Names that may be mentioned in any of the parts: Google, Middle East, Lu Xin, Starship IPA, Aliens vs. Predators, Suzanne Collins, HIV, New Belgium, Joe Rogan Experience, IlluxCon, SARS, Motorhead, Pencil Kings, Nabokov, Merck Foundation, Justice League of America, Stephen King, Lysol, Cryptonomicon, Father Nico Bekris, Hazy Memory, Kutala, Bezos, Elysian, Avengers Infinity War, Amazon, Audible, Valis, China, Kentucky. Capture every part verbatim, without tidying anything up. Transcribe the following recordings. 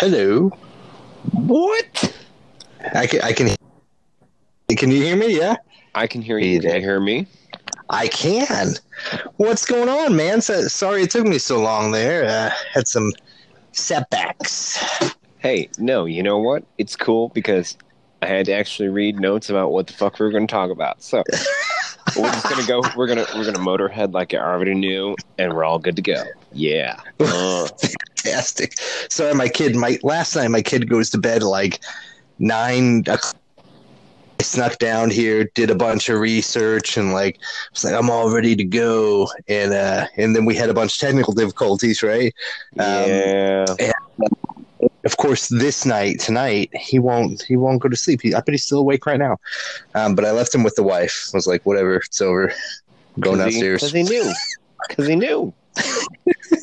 Hello. What? I can. I can. Can you hear me? Yeah. I can hear you. Can you hear me? I can. What's going on, man? So, sorry it took me so long there. Uh, had some setbacks. Hey, no, you know what? It's cool because I had to actually read notes about what the fuck we were going to talk about. So we're just gonna go. We're gonna we're gonna motorhead like I already knew, and we're all good to go. Yeah. Uh. Fantastic. Sorry, my kid. My last night, my kid goes to bed like nine o'clock. I snuck down here, did a bunch of research, and like I was like, I'm all ready to go, and uh, and then we had a bunch of technical difficulties, right? Um, yeah. And of course, this night, tonight, he won't he won't go to sleep. He, I bet he's still awake right now. Um, but I left him with the wife. I was like, whatever, it's over. I'm going downstairs because he, he knew, because he knew.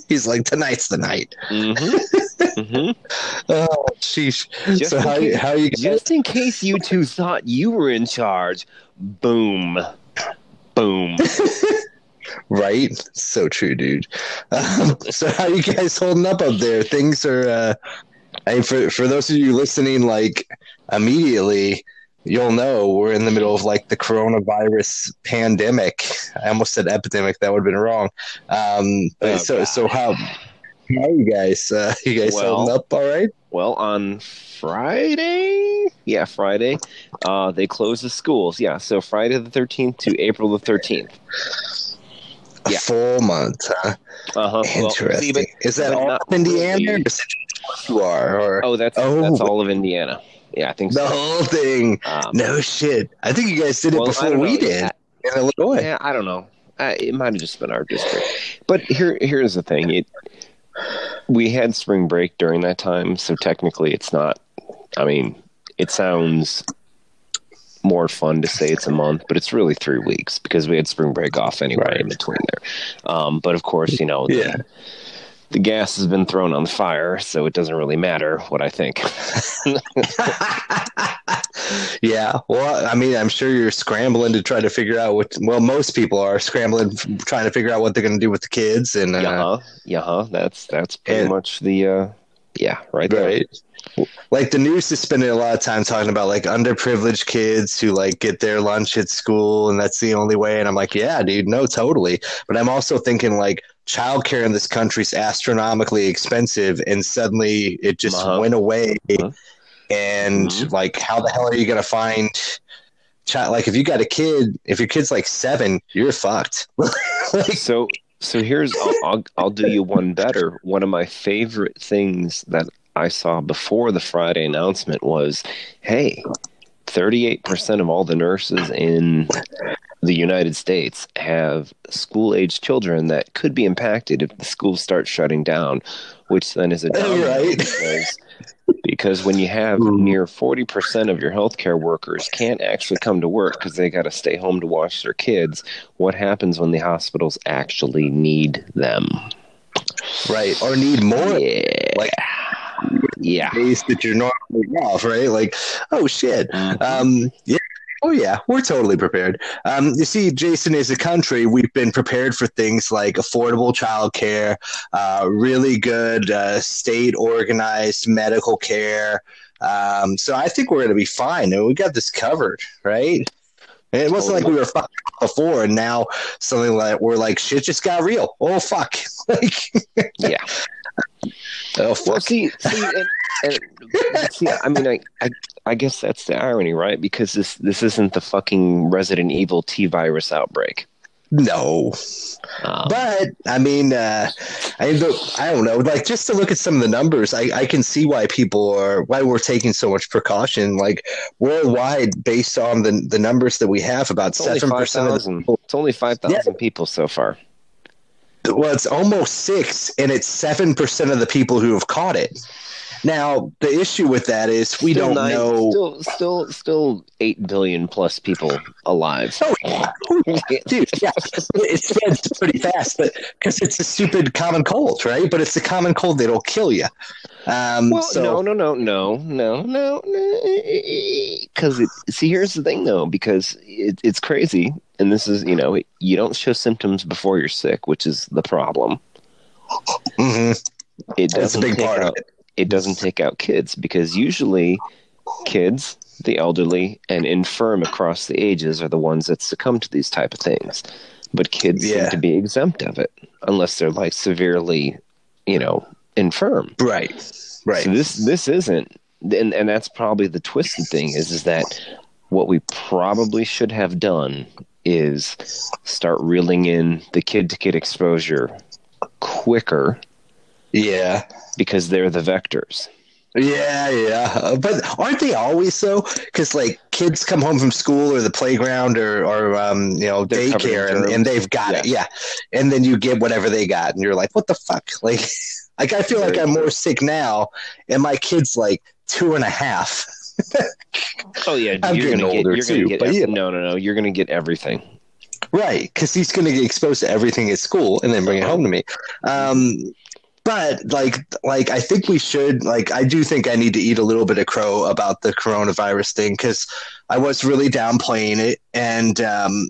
He's like, tonight's the night. Mm-hmm. Mm-hmm. Oh, sheesh. Just so how, case, how you just in case you two thought you were in charge, boom, boom. Right? So true, dude. Um, so how you guys holding up up there? Things are. Uh, I mean, for for those of you listening, like immediately, you'll know we're in the middle of like the coronavirus pandemic. I almost said epidemic. That would have been wrong. Um, oh, so God. so how? How are you guys? Uh, you guys well, holding up all right? Well, on Friday? Yeah, Friday. Uh, they closed the schools. Yeah, so Friday the thirteenth to April the thirteenth. A yeah. full month, huh? Uh-huh. Interesting. Well, see, but, is that all of Indiana? Really. Or is it you are, or? Oh, that's, oh, that's all of Indiana. Yeah, I think so. The whole thing. Um, no shit. I think you guys did it well, before we did. I, in Illinois. Yeah, I don't know. I, it might have just been our district. But here, here's the thing. It... We had spring break during that time, so technically it's not, I mean, it sounds more fun to say it's a month, but it's really three weeks because we had spring break off anyway right. in between there. Um, but of course, you know, yeah. the, the gas has been thrown on the fire, so it doesn't really matter what I think. Yeah, well, I mean, I'm sure you're scrambling to try to figure out what. Well, most people are scrambling, trying to figure out what they're going to do with the kids, and uh, yeah, yeah, that's that's pretty and, much the uh, yeah, right, right. There. Like the news is spending a lot of time talking about like underprivileged kids who like get their lunch at school, and that's the only way. And I'm like, yeah, dude, no, totally. But I'm also thinking like childcare in this country is astronomically expensive, and suddenly it just uh-huh. went away. Uh-huh. And mm-hmm. like, how the hell are you gonna find? Child? Like, if you got a kid, if your kid's like seven, you're fucked. Like, so, so here's I'll, I'll I'll do you one better. One of my favorite things that I saw before the Friday announcement was, hey, thirty-eight percent of all the nurses in the United States have school-aged children that could be impacted if the schools start shutting down, which then is a domino right. because, because when you have near forty percent of your healthcare workers can't actually come to work because they got to stay home to watch their kids, what happens when the hospitals actually need them? Right, or need more. Yeah. Like, yeah. Days that you're normally off, right? Like, oh, shit. Mm-hmm. Um, yeah. Oh, yeah, we're totally prepared. Um, you see, Jason, as a country, we've been prepared for things like affordable childcare, uh, really good uh, state-organized medical care. Um, so I think we're going to be fine, and we got this covered, right? And it wasn't totally. Like we were fucked before, and now something like we're like, shit just got real. Oh, fuck. Like, yeah. Oh, fuck. Well, see, see, and, and, see, I mean, I, I, I guess that's the irony, right? Because this, this isn't the fucking Resident Evil T virus outbreak. No, um, but I mean, uh, I don't know. Like, just to look at some of the numbers, I, I can see why people are why we're taking so much precaution. Like worldwide, based on the the numbers that we have, about seven percent of the people, it's only five thousand yeah. people so far. Well, it's almost six, and it's seven percent of the people who have caught it. Now, the issue with that is we still don't nine, know. Still, still, still, eight billion plus people alive. Oh, yeah. Dude, yeah, it spreads pretty fast, but because it's a stupid common cold, right? But it's a common cold that'll kill you. Um, well, so... no, no, no, no, no, no, because no. see, here's the thing, though, because it, it's crazy, and this is, you know, you don't show symptoms before you're sick, which is the problem. Mm-hmm. It doesn't. That's a big part out, of it. it doesn't take out kids, because usually kids, the elderly, and infirm across the ages are the ones that succumb to these type of things. But kids yeah. seem to be exempt of it unless they're like severely, you know, infirm. Right. Right. So this this isn't, and and that's probably the twisted thing is is that what we probably should have done is start reeling in the kid to kid exposure quicker. Yeah. Because they're the vectors. Yeah, yeah. But aren't they always so? Because, like, kids come home from school or the playground or, or um, you know, they're daycare, and, and they've got yeah. it. Yeah. And then you get whatever they got, and you're like, what the fuck? Like, like I feel there like I'm know. more sick now, and my kid's, like, two and a half. oh, yeah. I'm you're getting gonna older, get, you're too. Gonna get, but, yeah. No, no, no. You're going to get everything. Right. Because he's going to get exposed to everything at school and then bring it home to me. Um But like, like I think we should, like, I do think I need to eat a little bit of crow about the coronavirus thing, because I was really downplaying it, and um,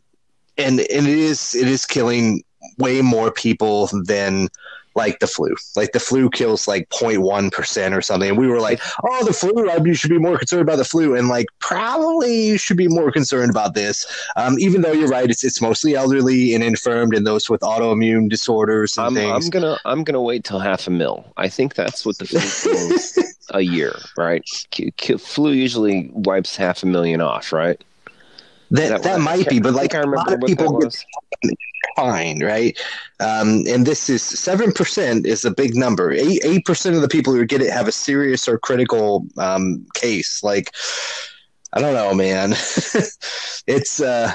and and it is it is killing way more people than like the flu. Like the flu kills like zero point one percent or something, and we were like, oh, the flu, I mean, you should be more concerned about the flu, and like probably you should be more concerned about this. Um, even though you're right, it's it's mostly elderly and infirmed and those with autoimmune disorders and I'm, things. I'm gonna I'm gonna wait till half a mil. I think that's what the flu kills a year, right? K- k- flu usually wipes half a million off, right? That that, that might be, but like I remember a lot of people get fine, right? Um, and this is seven percent is a big number. Eight, eight percent of the people who get it have a serious or critical um, case. Like, I don't know, man. it's, uh,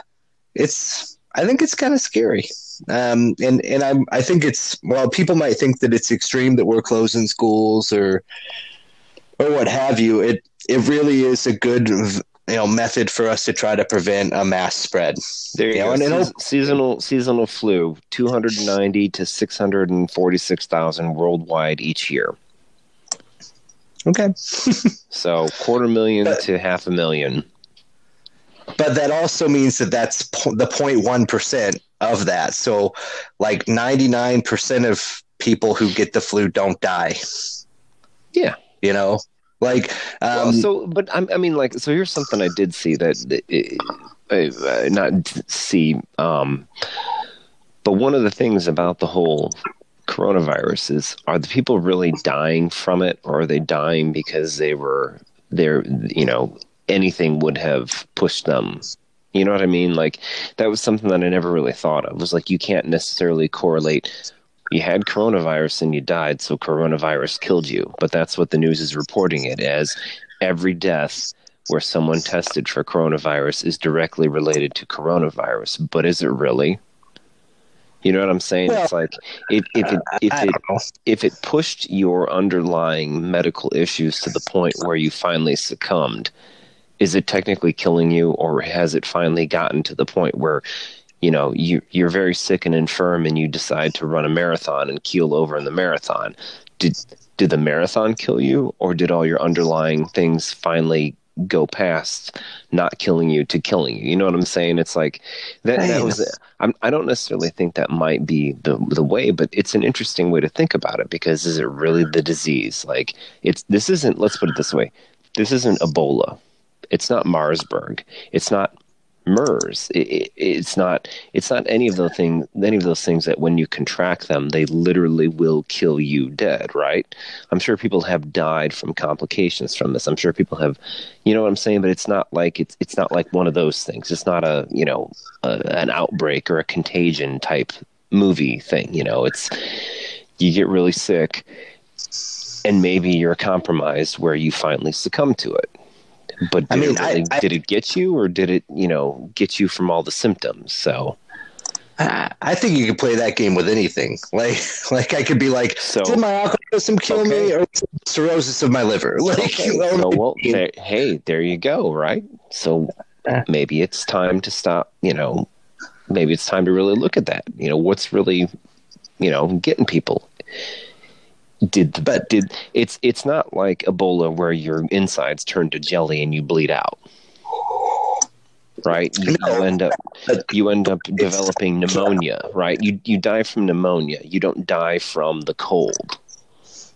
it's. I think it's kind of scary. Um, and and I I think it's. Well, people might think that it's extreme that we're closing schools or or what have you. It it really is a good. V- You know, method for us to try to prevent a mass spread. There you, you go. Know, and Se- seasonal seasonal flu, two hundred ninety to six hundred and forty six thousand worldwide each year. Okay, so quarter million but, to half a million. But that also means that that's po- the point one percent of that. So, like ninety nine percent of people who get the flu don't die. Yeah, you know. Like, um, well, so, but I, I mean, like, so here's something I did see that, uh, uh, not see, um, but one of the things about the whole coronavirus is, are the people really dying from it, or are they dying because they were there, you know, anything would have pushed them? You know what I mean? Like, that was something that I never really thought of. It was like, you can't necessarily correlate. You had coronavirus and you died, so coronavirus killed you. But that's what the news is reporting it as. Every death where someone tested for coronavirus is directly related to coronavirus. But is it really? You know what I'm saying? Well, it's like if, if, it, if, it, if it pushed your underlying medical issues to the point where you finally succumbed, is it technically killing you, or has it finally gotten to the point where you know, you, you're very sick and infirm and you decide to run a marathon and keel over in the marathon. Did did the marathon kill you, or did all your underlying things finally go past not killing you to killing you? You know what I'm saying? It's like that, that was I'm, I don't necessarily think that might be the the way, but it's an interesting way to think about it, because is it really the disease? Like it's this isn't, let's put it this way. This isn't Ebola. It's not Marsburg. It's not MERS. It, it, it's not. It's not any of those things. Any of those things that when you contract them, they literally will kill you dead. Right? I'm sure people have died from complications from this. I'm sure people have. You know what I'm saying? But it's not like it's. It's not like one of those things. It's not a you know a, an outbreak or a contagion type movie thing. You know, it's you get really sick, and maybe you're compromised where you finally succumb to it. But did, I mean, it really, I, I, did it get you, or did it, you know, get you from all the symptoms? So, I think you could play that game with anything. Like, like I could be like, so, did my alcoholism kill okay. me, or cirrhosis of my liver? Like, okay. you know, so, well, there, hey, there you go, right? So maybe it's time to stop. You know, maybe it's time to really look at that. You know, what's really, you know, getting people. Did the, but did it's it's not like Ebola where your insides turn to jelly and you bleed out, right? You no, end up you end up developing pneumonia, right? You you die from pneumonia. You don't die from the cold.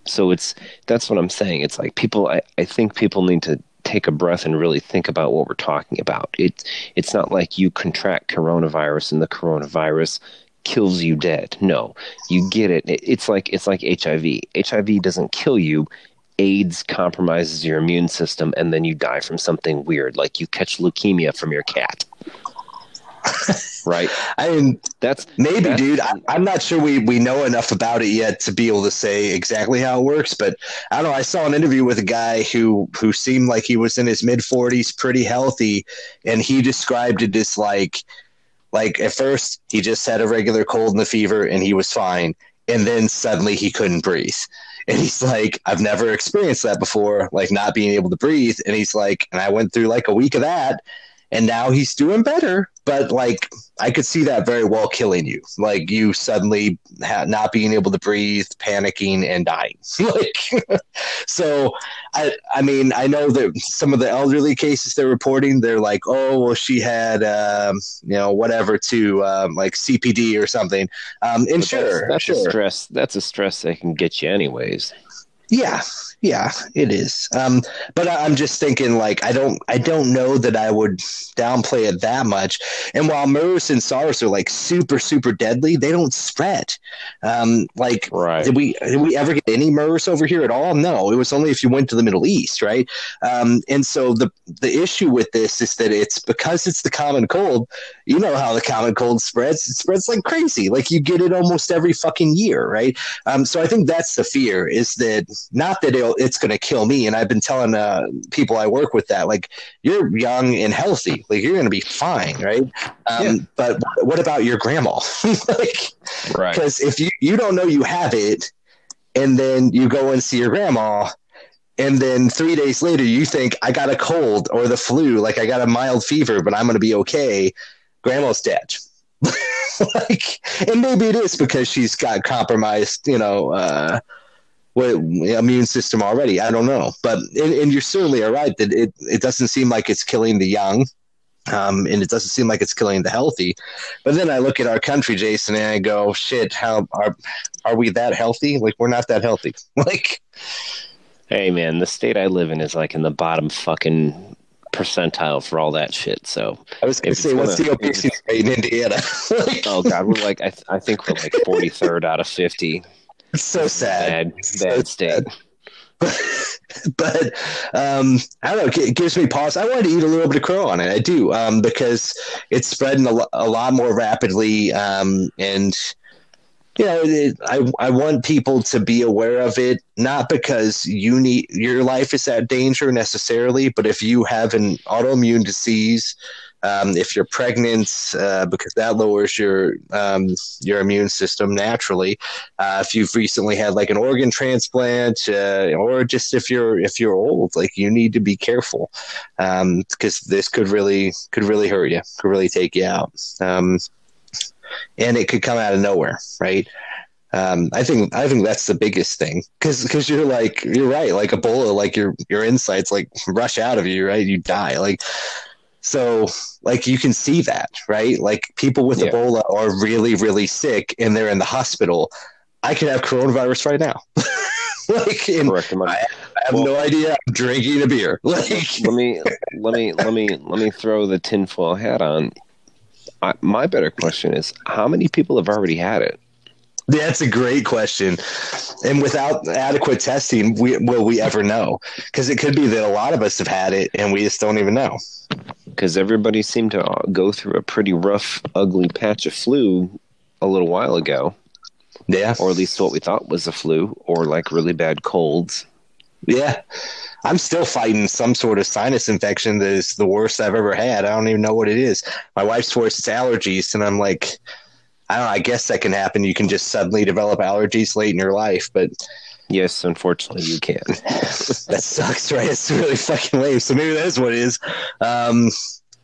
So it's that's what I'm saying. It's like people, I, I think people need to take a breath and really think about what we're talking about. It, it's not like you contract coronavirus and the coronavirus kills you dead. No, you get it. it it's like it's like H I V. H I V doesn't kill you. AIDS compromises your immune system, and then you die from something weird, like you catch leukemia from your cat. Right? I mean, that's maybe, that's, dude. I, I'm not sure we, we know enough about it yet to be able to say exactly how it works. But I don't know. I saw an interview with a guy who who seemed like he was in his mid forties, pretty healthy, and he described it as like, like at first he just had a regular cold and a fever, and he was fine, and then suddenly he couldn't breathe. And he's like, I've never experienced that before, like not being able to breathe. And he's like, and I went through like a week of that, and now he's doing better. But like, I could see that very well killing you. Like you suddenly ha- not being able to breathe, panicking and dying. Like, so I, I mean, I know that some of the elderly cases they're reporting, they're like, oh, well, she had, um, you know, whatever to um, like C P D or something. Um, and that's, sure, that's sure. a stress. That's a stress that can get you anyways. Yeah. Yeah, it is. Um, but I, I'm just thinking like, I don't, I don't know that I would downplay it that much. And while MERS and SARS are like super, super deadly, they don't spread. Um, like, right. did we, did we ever get any MERS over here at all? No, it was only if you went to the Middle East. Right. Um, and so the, the issue with this is that it's because it's the common cold, you know how the common cold spreads, it spreads like crazy. Like you get it almost every fucking year. Right. Um, so I think that's the fear, is that not that it'll, it's going to kill me. And I've been telling uh, people I work with that, like, you're young and healthy, like you're going to be fine. Right. Um, yeah. But what about your grandma? Like, right. Because if you, you don't know you have it, and then you go and see your grandma, and then three days later you think, I got a cold or the flu, like I got a mild fever, but I'm going to be okay. Grandma's dead. Like, and maybe it is because she's got compromised, you know, uh, Well, immune system already. I don't know, but and, and you certainly are right that it, it doesn't seem like it's killing the young, um, and it doesn't seem like it's killing the healthy. But then I look at our country, Jason, and I go, "Shit, how are are we that healthy? Like we're not that healthy." Like, hey man, the state I live in is like in the bottom fucking percentile for all that shit. So I was going to say, what's the obesity rate in Indiana? Like, oh god, we're like I, th- I think we're like forty-third out of fifty. It's so sad. Bad, bad state. But, but um, I don't know. It gives me pause. I wanted to eat a little bit of crow on it. I do, um, because it's spreading a, lo- a lot more rapidly. Um, and, you know, it, I, I want people to be aware of it, not because you need, your life is at danger necessarily, but if you have an autoimmune disease, Um, if you're pregnant, uh, because that lowers your um, your immune system naturally. Uh, if you've recently had like an organ transplant, uh, or just if you're if you're old, like you need to be careful, um, because this could really could really hurt you, could really take you out, um, and it could come out of nowhere, right? Um, I think I think that's the biggest thing, because because you're like you're right, like Ebola, like your your insides like rush out of you, right? You die, like. So, like, you can see that, right? Like, people with yeah. Ebola are really, really sick, and they're in the hospital. I could have coronavirus right now. Like, and Correct, I, I have well, no idea. I'm drinking a beer. Like, let me, let me, let me, let me throw the tinfoil hat on. I, my better question is, how many people have already had it? That's a great question. And without adequate testing, we, will we ever know? Because it could be that a lot of us have had it and we just don't even know. Because everybody seemed to go through a pretty rough, ugly patch of flu a little while ago. Yeah. Or at least what we thought was a flu, or like really bad colds. Yeah. I'm still fighting some sort of sinus infection that is the worst I've ever had. I don't even know what it is. My wife swears it's allergies, and I'm like... I don't know, I guess that can happen. You can just suddenly develop allergies late in your life, but yes, unfortunately you can. That sucks, right? It's really fucking lame. So maybe that's what it is. Um,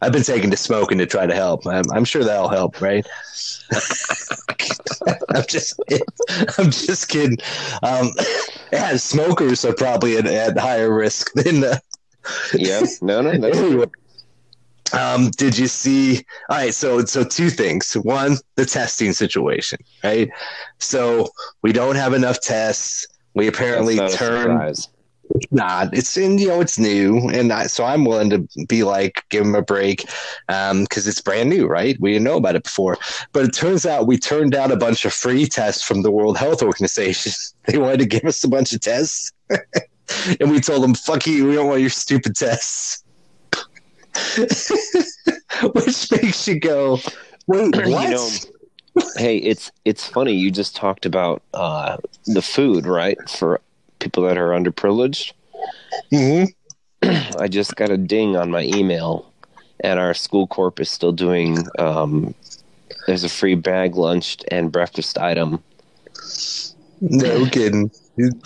I've been taking to smoking to try to help. I'm, I'm sure that'll help, right? I'm just, I'm just kidding. Um, yeah, smokers are probably at, at higher risk than the. Yeah, no, no, no. Um, did you see? All right. So, so two things. One, the testing situation, right? So we don't have enough tests. We apparently turned. Nah, it's in, you know, it's new. And I, so I'm willing to be like, give them a break um, because it's brand new, right? We didn't know about it before. But it turns out we turned down a bunch of free tests from the World Health Organization. They wanted to give us a bunch of tests. And we told them, fuck you, we don't want your stupid tests. Which makes you go, wait, what? You know, hey, it's, it's funny. You just talked about uh, the food, right? For people that are underprivileged. Mm-hmm. I just got a ding on my email, and our school corp is still doing, um, there's a free bag lunch and breakfast item. No kidding.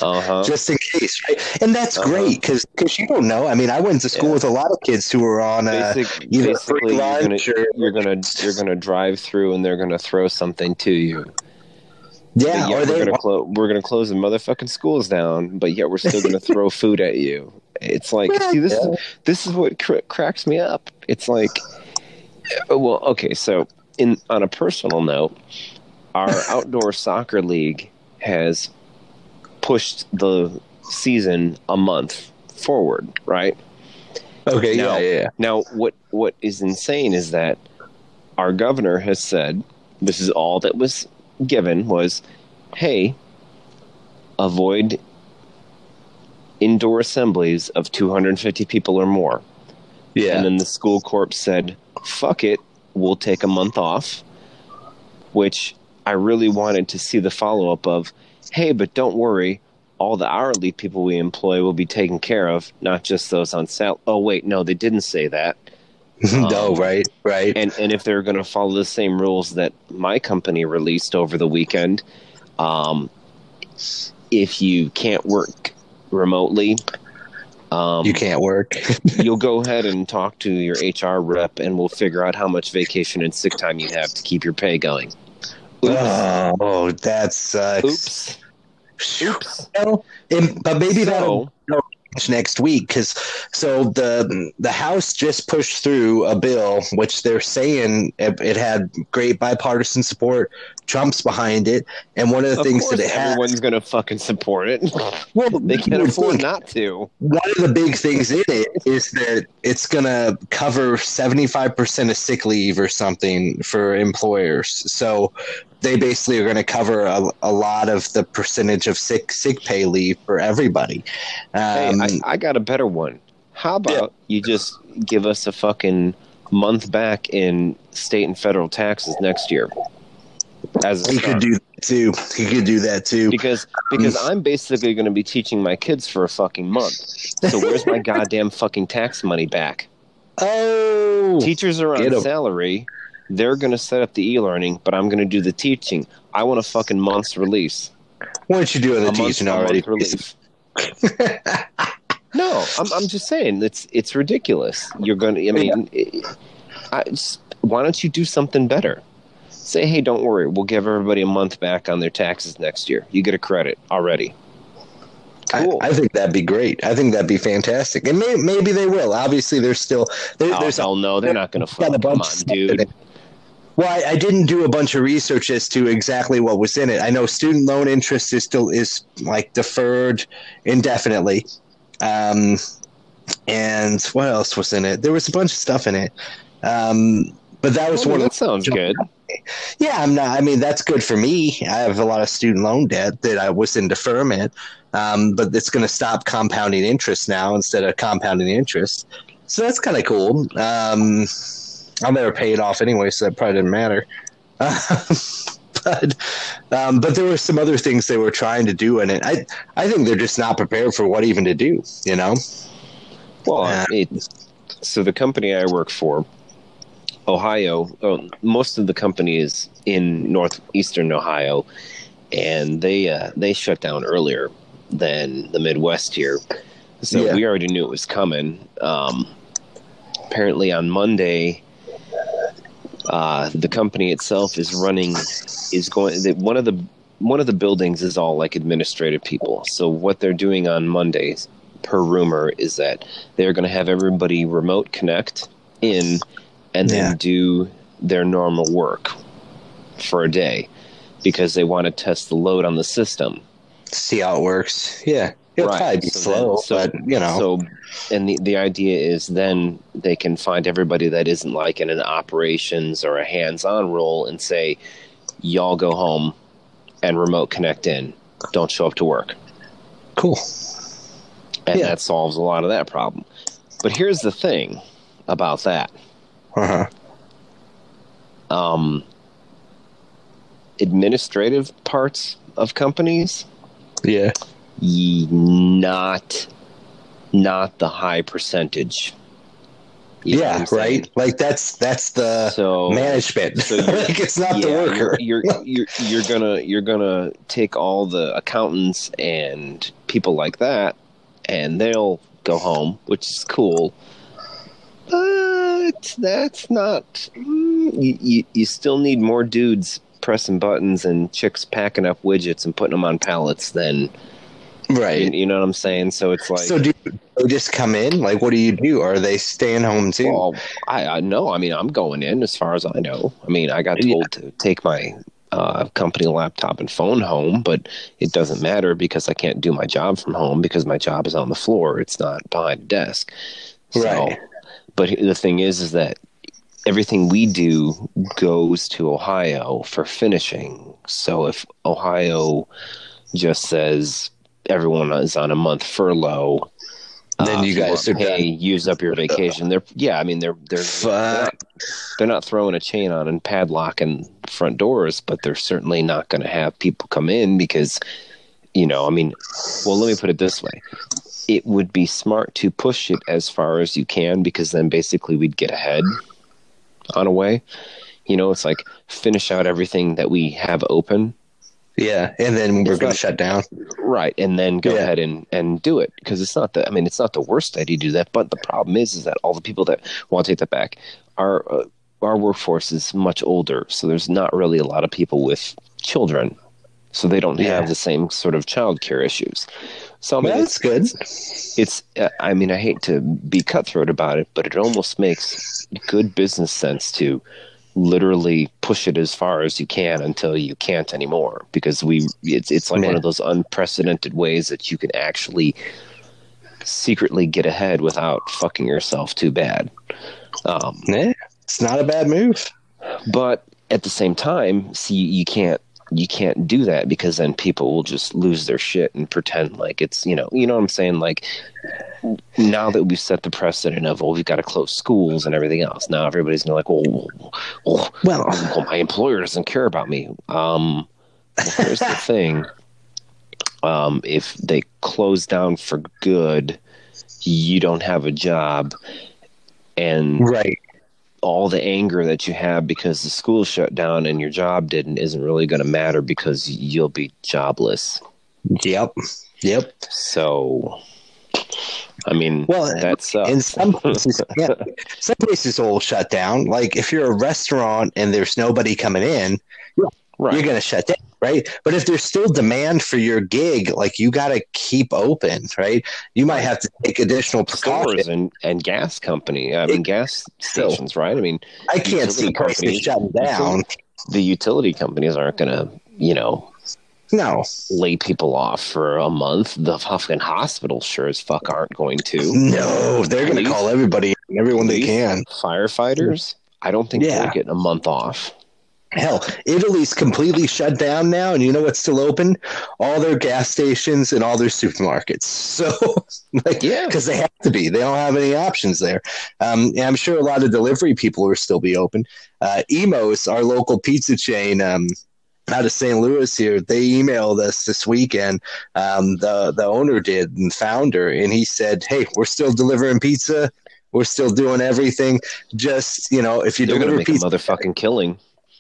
Uh-huh. Just in case, right? And that's uh-huh. great, because you don't know. I mean, I went to school yeah. with a lot of kids who were on Basic, uh, either free lunch or you're going to you're going to drive through, and they're going to throw something to you. Yeah, yeah, or we're they... gonna clo- we're going to close the motherfucking schools down, but yet we're still going to throw food at you. It's like, yeah, see, this yeah. is, this is what cr- cracks me up. It's like, well, okay, so in on a personal note, our outdoor soccer league has pushed the season a month forward, right? Okay, now, yeah, yeah. Now, what what is insane is that our governor has said this is all that was given was, hey, avoid indoor assemblies of two hundred fifty people or more. Yeah. And then the school corps said, fuck it, we'll take a month off, which I really wanted to see the follow-up of, hey, but don't worry, all the hourly people we employ will be taken care of, not just those on sale. Oh, wait, no, they didn't say that. No, um, right, right. And and if they're going to follow the same rules that my company released over the weekend, um, if you can't work remotely, um, you can't work. You'll go ahead and talk to your H R rep, and we'll figure out how much vacation and sick time you have to keep your pay going. Oops. Oh, that sucks. Oops. Oops. Well, and, but maybe so, that'll next week, because so the the House just pushed through a bill which they're saying it, it had great bipartisan support. Trump's behind it, and one of the things that it has, everyone's going to fucking support it. Well, they can't afford not to. One of the big things in it is that it's going to cover seventy-five percent of sick leave or something for employers. So they basically are going to cover a, a lot of the percentage of sick sick pay leave for everybody. Um, hey, I, I got a better one. How about yeah. you just give us a fucking month back in state and federal taxes next year? As he could do that too. He could do that too. Because because I'm basically going to be teaching my kids for a fucking month. So where's my goddamn fucking tax money back? Oh, teachers are on salary. They're going to set up the e-learning, but I'm going to do the teaching. I want a fucking month's release. Why don't you do the teaching already? No, I'm I'm just saying it's it's ridiculous. You're going to. I mean, yeah. I just, why don't you do something better? Say, hey, don't worry. We'll give everybody a month back on their taxes next year. You get a credit already. Cool. I, I think that'd be great. I think that'd be fantastic. And may, maybe they will. Obviously, there's still. There, oh, there's hell a, no. They're, they're not going to fuck. Come on, dude. Today. Well, I, I didn't do a bunch of research as to exactly what was in it. I know student loan interest is still is like deferred indefinitely. Um, and what else was in it? There was a bunch of stuff in it. Um, but that was oh, one. That of the, sounds good. Yeah, I'm not. I mean, that's good for me. I have a lot of student loan debt that I was in deferment, um, but it's going to stop compounding interest now instead of compounding interest. So that's kind of cool. Um, I'll never pay it off anyway, so that probably didn't matter. Uh, but um, but there were some other things they were trying to do in it. I I think they're just not prepared for what even to do. You know. Well, uh, it, so the company I work for. Ohio, oh, most of the company is in northeastern Ohio, and they uh, they shut down earlier than the Midwest here. So yeah. we already knew it was coming. Um, apparently on Monday, uh, the company itself is running is going. They, one of the one of the buildings is all like administrative people. So what they're doing on Mondays, per rumor, is that they're going to have everybody remote connect in. And then yeah. do their normal work for a day because they want to test the load on the system. see how it works. Yeah, it'll right. probably be so slow, then, so, but you know. So, and the the idea is then they can find everybody that isn't like in an operations or a hands-on role and say, y'all go home and remote connect in. Don't show up to work. Cool. And yeah. that solves a lot of that problem. But here's the thing about that. Uh-huh. Um, administrative parts of companies, yeah, not not the high percentage. You yeah, right. Like that's that's the so, management. So like it's not yeah, the worker. You're you're you're gonna you're gonna take all the accountants and people like that, and they'll go home, which is cool. But that's not. You you, you still need more dudes pressing buttons and chicks packing up widgets and putting them on pallets than. Right. You, you know what I'm saying? So it's like. So do you just come in? Like, what do you do? Are they staying home too? Well, I, I know. I mean, I'm going in as far as I know. I mean, I got told yeah. to take my uh, company laptop and phone home, but it doesn't matter because I can't do my job from home because my job is on the floor. It's not behind a desk. So, right. But the thing is, is that everything we do goes to Ohio for finishing. So if Ohio just says, everyone is on a month furlough. Then uh, you guys are pay, use up your vacation. They're yeah, I mean they're they're Fuck. They're, not, they're not throwing a chain on and padlocking front doors, but they're certainly not going to have people come in because, you know, I mean, well, let me put it this way: it would be smart to push it as far as you can because then basically we'd get ahead on a way. You know, it's like finish out everything that we have open. Yeah, and then we're going to shut down. Right, and then go yeah. ahead and, and do it because it's not the. I mean, it's not the worst idea to do that. But the problem is, is that all the people that want to take that back, our uh, our workforce is much older, so there's not really a lot of people with children, so they don't yeah. have the same sort of childcare issues. So I mean, well, that's it's, good. It's, it's uh, I mean, I hate to be cutthroat about it, but it almost makes good business sense to. Literally push it as far as you can until you can't anymore because we it's it's like Man. One of those unprecedented ways that you can actually secretly get ahead without fucking yourself too bad. Um, yeah, it's not a bad move, but at the same time, see, you can't you can't do that because then people will just lose their shit and pretend like it's you know you know what I'm saying like. Now that we've set the precedent of, well, we've got to close schools and everything else. Now everybody's gonna like, oh, well, well, my employer doesn't care about me. Um, well, here's the thing: um, if they close down for good, you don't have a job, and right. all the anger that you have because the school shut down and your job didn't isn't really going to matter because you'll be jobless. Yep. Yep. So. I mean, well, that sucks. In some places, yeah, some places will shut down. Like if you're a restaurant and there's nobody coming in, right. you're going to shut down, right? But if there's still demand for your gig, like you got to keep open, right? You might have to take additional precautions. And, and gas company, I mean, it, gas stations, so, right? I mean, I can't see places shutting down. The utility companies aren't going to, you know. No. Lay people off for a month. The fucking hospitals sure as fuck aren't going to. No, they're going to call everybody, everyone they can. Firefighters? I don't think yeah. they're getting a month off. Hell, Italy's completely shut down now, and you know what's still open? All their gas stations and all their supermarkets. So, like, yeah, because they have to be. They don't have any options there. Um, and I'm sure a lot of delivery people will still be open. Uh, Emo's, our local pizza chain, um, out of Saint Louis here, they emailed us this weekend. Um, the, the owner did and founder, and he said, hey, we're still delivering pizza. We're still doing everything. Just, you know, if you They're deliver pizza. A motherfucking killing.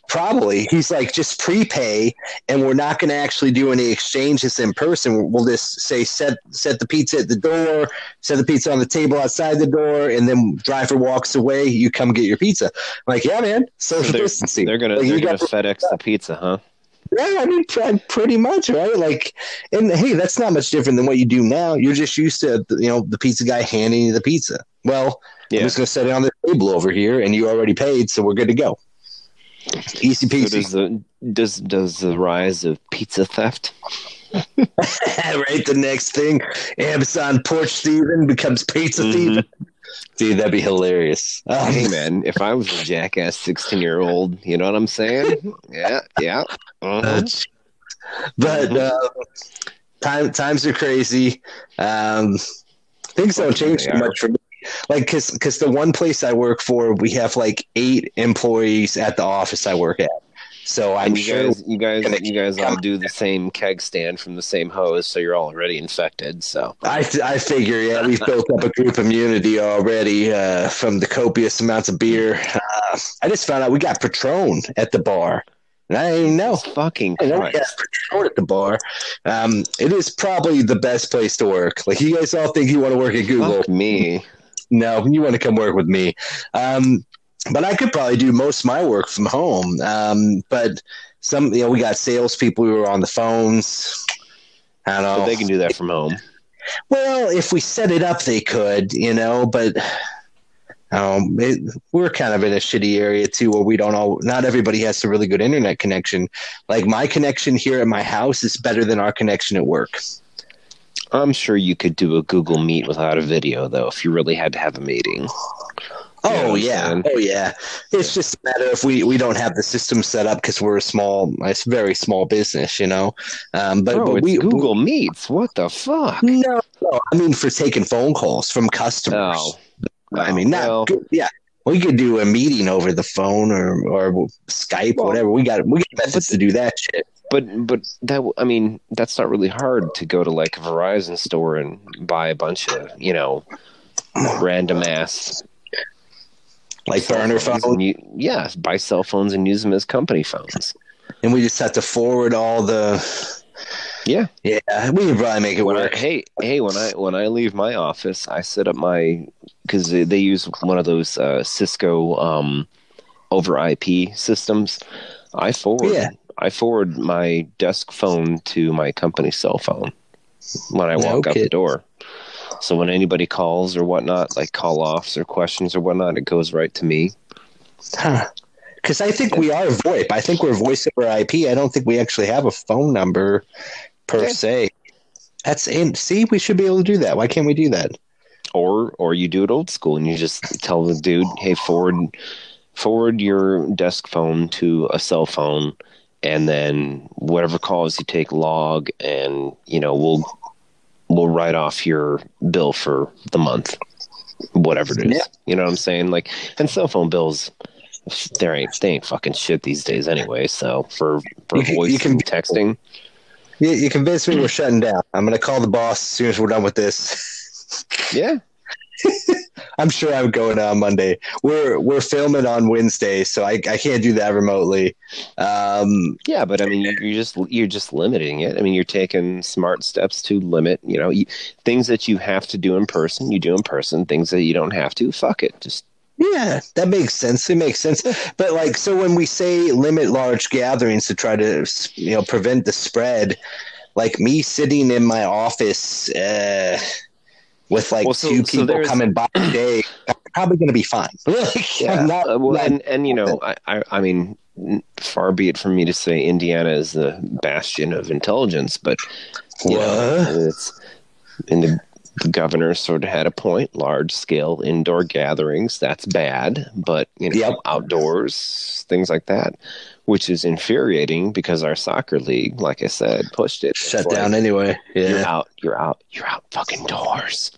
Probably. He's like, just prepay, and we're not going to actually do any exchanges in person. We'll just say set set the pizza at the door, set the pizza on the table outside the door, and then driver walks away. You come get your pizza. I'm like, yeah, man. Social so distancing. They're going like, to FedEx the pizza, huh? Yeah, I mean, pretty much, right? Like, and hey, that's not much different than what you do now. You're just used to, you know, the pizza guy handing you the pizza. Well, yeah. I'm just going to set it on the table over here, and you already paid, so we're good to go. Easy peasy. So does, the, does, does the rise of pizza theft Right, the next thing, Amazon porch thieving becomes pizza mm-hmm. thieving. Dude, that'd be hilarious. Oh. Hey, man, if I was a jackass sixteen-year-old, you know what I'm saying? Yeah, yeah. Uh-huh. But uh, time, times are crazy. Um, things don't change too much for me. Like, cause, cause the one place I work for, we have like eight employees at the office I work at. So I'm and you sure guys, you guys, you guys all do the same keg stand from the same hose, so you're already infected. So I, th- I figure, yeah, we've built up a group immunity already uh, from the copious amounts of beer. Uh, I just found out we got Patron at the bar, and I didn't even know. Fucking Christ. I know we got Patron at the bar. Um, it is probably the best place to work. Like, you guys all think you want to work at Google? Fuck me. No, you want to come work with me. Um, But I could probably do most of my work from home. Um, but some, you know, we got salespeople who were on the phones. I don't know. But they can do that from home. Well, if we set it up, they could, you know. But um, it, we're kind of in a shitty area too, where we don't all. Not everybody has a really good internet connection. Like, my connection here at my house is better than our connection at work. I'm sure you could do a Google Meet without a video, though, if you really had to have a meeting. Oh, yeah. yeah. Oh, yeah. It's yeah. just a matter of we, we don't have the system set up because we're a small, it's a very small business, you know. Um, but, Bro, but we Google we, Meets. What the fuck? No, no, I mean, for taking phone calls from customers. Oh. I mean, not well. good, yeah. We could do a meeting over the phone or, or Skype, well, whatever. We got we got methods to do that shit. But but that I mean, that's not really hard to go to like a Verizon store and buy a bunch of, you know, random ass. Like burner phones? Yes, yeah, buy cell phones and use them as company phones. And we just have to forward all the... Yeah. Yeah, we can probably make it when work. I, hey, hey, when I when I leave my office, I set up my... Because they, they use one of those uh, Cisco um, over I P systems. I forward, yeah. I forward my desk phone to my company cell phone when I walk no out the door. So when anybody calls or whatnot, like call offs or questions or whatnot, it goes right to me. Huh. Because I think we are VoIP. I think we're voice over I P. I don't think we actually have a phone number per okay. se. That's in. See, we should be able to do that. Why can't we do that? Or or you do it old school and you just tell the dude, hey, forward forward your desk phone to a cell phone, and then whatever calls you take log, and you know we'll. We'll write off your bill for the month, whatever it is. Yeah. You know what I'm saying? Like, and cell phone bills, there ain't they ain't fucking shit these days anyway. So for for you, voice you can, and texting, you, you convince me we're shutting down. I'm gonna call the boss as soon as we're done with this. Yeah, I'm sure I'm going on Monday. We're we're filming on Wednesday, so I I can't do that remotely. Um, yeah, but I mean, you're just you're just limiting it. I mean, you're taking smart steps to limit. You know, you, things that you have to do in person, you do in person. Things that you don't have to, fuck it. Just yeah, that makes sense. It makes sense. But like, so when we say limit large gatherings to try to you know prevent the spread, like me sitting in my office. Uh, With like well, so, two people so coming by a day, I'm probably going to be fine. yeah. not, uh, well, not, and, and you know, I, I, I mean, far be it from me to say Indiana is the bastion of intelligence, but you know, it's and the, the governor sort of had a point. Large scale indoor gatherings, that's bad, but you know, yep. outdoors things like that, which is infuriating because our soccer league, like I said, pushed it. Shut it's down like, anyway. Yeah. You're out. You're out. You're out fucking doors.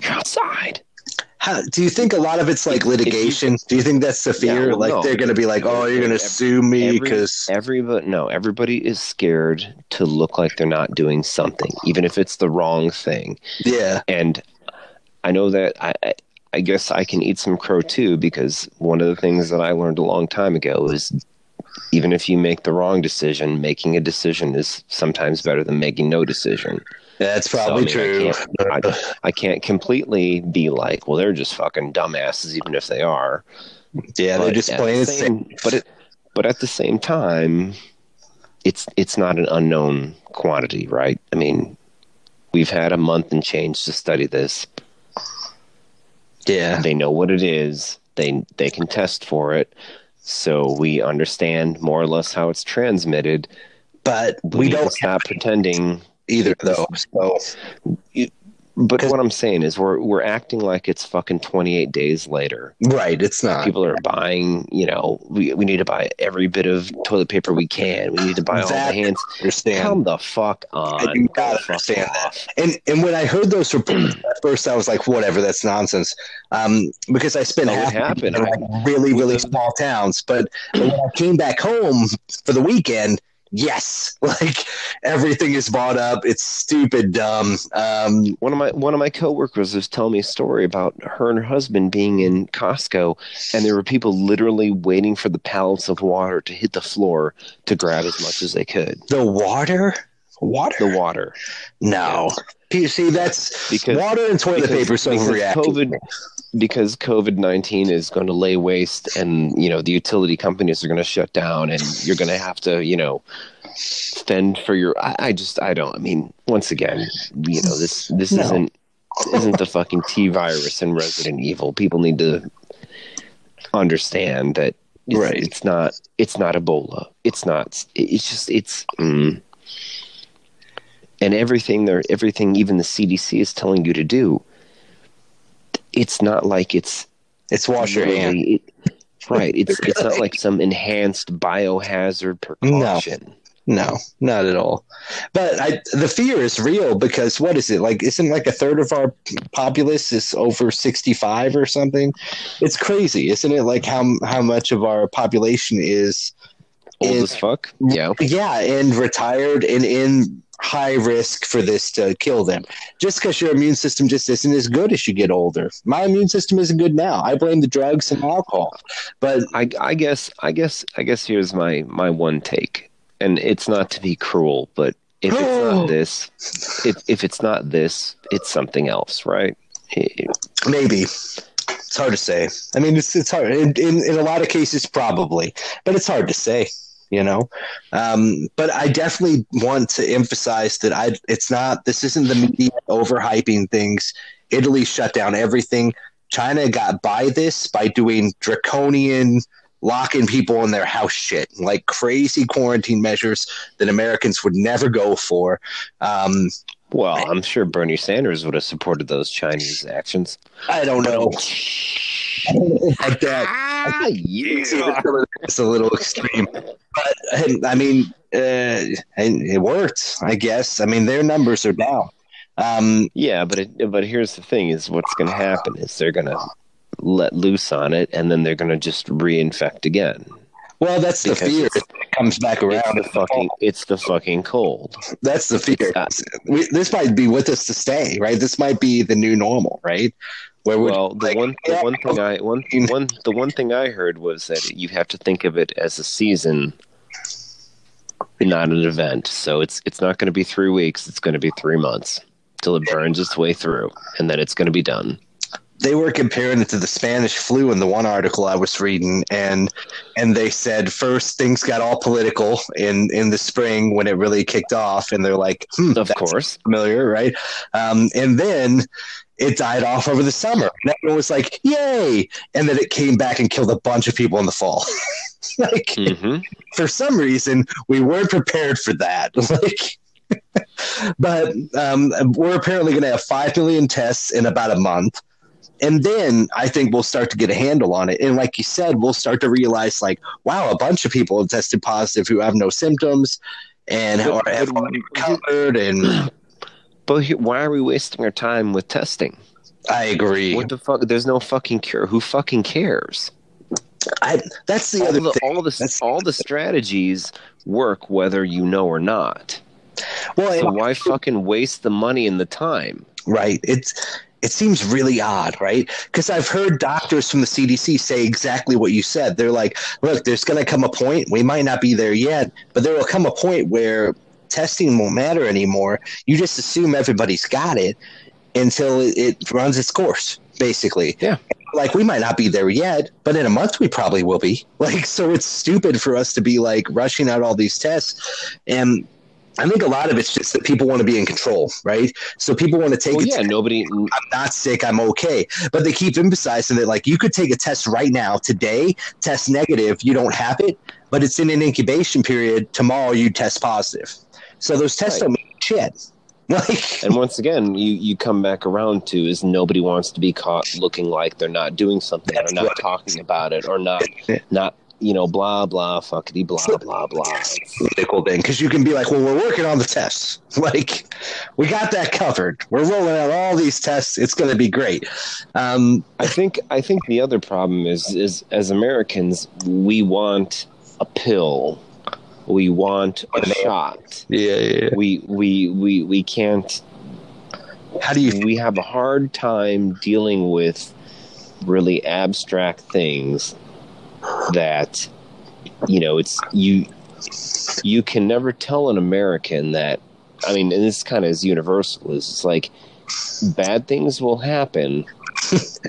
You're outside. How, do you think a lot of it's like litigation? You, do you think that's the fear? Yeah, well, like no. they're going to be like, oh, you're going to sue me because every, everybody. No, everybody is scared to look like they're not doing something, even if it's the wrong thing. Yeah. And I know that I, I I guess I can eat some crow too, because one of the things that I learned a long time ago is even if you make the wrong decision, making a decision is sometimes better than making no decision. That's probably so, I mean, true. I can't, I, I can't completely be like, well, they're just fucking dumbasses, even if they are. Yeah, but they're just playing the same. Thing. But it, but at the same time, it's it's not an unknown quantity, right? I mean, we've had a month and change to study this. Yeah, they know what it is. They they can test for it, so we understand more or less how it's transmitted. But we, we don't stop pretending. either, though. So, you, but what I'm saying is we're we're acting like it's fucking twenty-eight days later. Right, it's not. People are buying, you know, we we need to buy every bit of toilet paper we can. We need to buy all that the hands. Understand. Come the fuck on. I do not understand that. And, and when I heard those reports at first, I was like, whatever, that's nonsense. Um, because I spent half happen. in like really, really small towns. But when I came back home for the weekend, yes, like everything is bought up. It's stupid, dumb. Um, one of my one of my coworkers was telling me a story about her and her husband being in Costco, and there were people literally waiting for the pallets of water to hit the floor to grab as much as they could. The water, water, the water. No, yeah. You see, that's because water and toilet paper is overreacting. Because COVID nineteen is going to lay waste, and, you know, the utility companies are going to shut down, and you're going to have to, you know, fend for your, I, I just, I don't, I mean, once again, you know, this, this no. isn't, isn't the fucking T virus in Resident Evil. People need to understand that it's, right. it's not, it's not Ebola. It's not, it's just, it's, mm. and everything there, everything, even the C D C is telling you to do. It's not like it's it's wash your hand, it, right? It's it's not like some enhanced biohazard precaution. No, no, not at all. But I, the fear is real because what is it like? Isn't like a third of our populace is over sixty-five or something? It's crazy, isn't it? Like how how much of our population is old in, as fuck? Yeah, yeah, and retired and in. High risk for this to kill them just because your immune system just isn't as good as you get older. My immune system isn't good now. I blame the drugs and alcohol, but I, I guess, I guess, I guess here's my, my one take, and it's not to be cruel, but if it's not this, if, if it's not this, it's something else, right? It, Maybe. It's hard to say. I mean, it's, it's hard in, in, in a lot of cases, probably, but it's hard to say. You know, um, but I definitely want to emphasize that I it's not this isn't the media overhyping things. Italy shut down everything. China got by this by doing draconian locking people in their house shit, like crazy quarantine measures that Americans would never go for. Um, well, I'm sure Bernie Sanders would have supported those Chinese actions. I don't know. Like that, ah, yeah. It's a little extreme, but I mean, uh, it worked, I guess. I mean, their numbers are down. Um, yeah, but it, but here's the thing: is what's going to happen is they're going to let loose on it, and then they're going to just reinfect again. Well, that's because the fear. It comes back around. It's the fucking, it's the fucking cold. That's the fear. We, this might be with us to stay, right? This might be the new normal, right? Where would, well, the like, one the yeah, one thing I one, one the one thing I heard was that you have to think of it as a season, not an event. So it's it's not going to be three weeks. It's going to be three months till it burns its way through, and then it's going to be done. They were comparing it to the Spanish flu in the one article I was reading, and and they said first things got all political in, in the spring when it really kicked off, and they're like, hmm, of course, familiar, right? Um, and then it died off over the summer, and everyone was like, yay! And then it came back and killed a bunch of people in the fall. Like, mm-hmm. For some reason, we weren't prepared for that. Like. But um, we're apparently going to have five million tests in about a month. And then I think we'll start to get a handle on it. And like you said, we'll start to realize, like, wow, a bunch of people have tested positive who have no symptoms and but, are, have already recovered. And but why are we wasting our time with testing? I agree. What the fuck? There's no fucking cure. Who fucking cares? I, that's the all other the, thing. All the, that's all the strategies work whether you know or not. Well, so why fucking waste the money and the time? Right. It's... It seems really odd, right? Because I've heard doctors from the C D C say exactly what you said. They're like, look, there's going to come a point. We might not be there yet, but there will come a point where testing won't matter anymore. You just assume everybody's got it until it runs its course, basically. Yeah. Like, we might not be there yet, but in a month we probably will be. Like, so it's stupid for us to be, like, rushing out all these tests. And I think a lot of it's just that people want to be in control, right? So people want to take well, a yeah, test. Nobody... I'm not sick. I'm okay. But they keep emphasizing that, like, you could take a test right now, today, test negative, you don't have it, but it's in an incubation period. Tomorrow you test positive. So those tests right. don't mean shit. Like, and once again, you, you come back around to is nobody wants to be caught looking like they're not doing something or not right. talking about it or not not you know blah blah fuckity blah blah blah. It's a cool thing because you can be like, well, we're working on the tests, like we got that covered. We're rolling out all these tests. It's going to be great. Um, I think I think the other problem is is as Americans, we want a pill. We want a shot. Yeah, yeah, yeah. We, we, we, we can't. How do you? We have a hard time dealing with really abstract things that, you know, it's you. You can never tell an American that. I mean, and this kind of is universal. Is it's like bad things will happen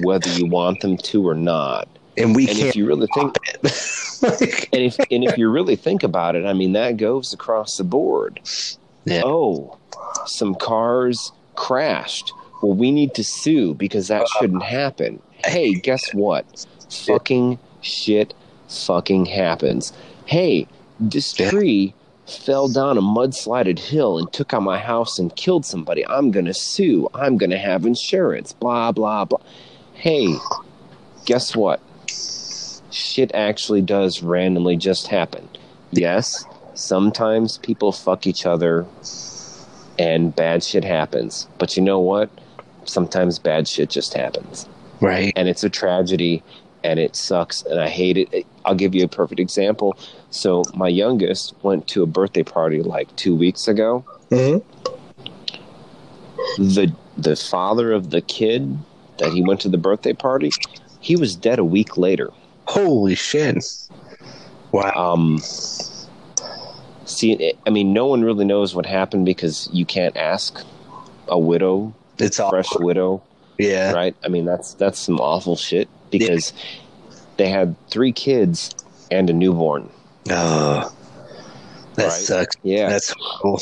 whether you want them to or not. And we and can't. If you really think. Like, and if and if you really think about it, I mean, that goes across the board. Yeah. Oh, some cars crashed. Well, we need to sue because that shouldn't happen. Hey, guess what? Yeah. Fucking shit fucking happens. Hey, this tree yeah. fell down a mudslided hill and took out my house and killed somebody. I'm going to sue. I'm going to have insurance. Blah, blah, blah. Hey, guess what? Shit actually does randomly just happen. Yes, sometimes people fuck each other and bad shit happens. But you know what? Sometimes bad shit just happens. Right. And it's a tragedy and it sucks and I hate it. I'll give you a perfect example. So my youngest went to a birthday party like two weeks ago. Mm-hmm. The the father of the kid that he went to the birthday party, he was dead a week later. Holy shit. Wow. Um, see, I mean, no one really knows what happened because you can't ask a widow, it's a fresh awful. widow. Yeah. Right? I mean, that's that's some awful shit because yeah. they had three kids and a newborn. Oh. That right? sucks. Yeah. That's horrible.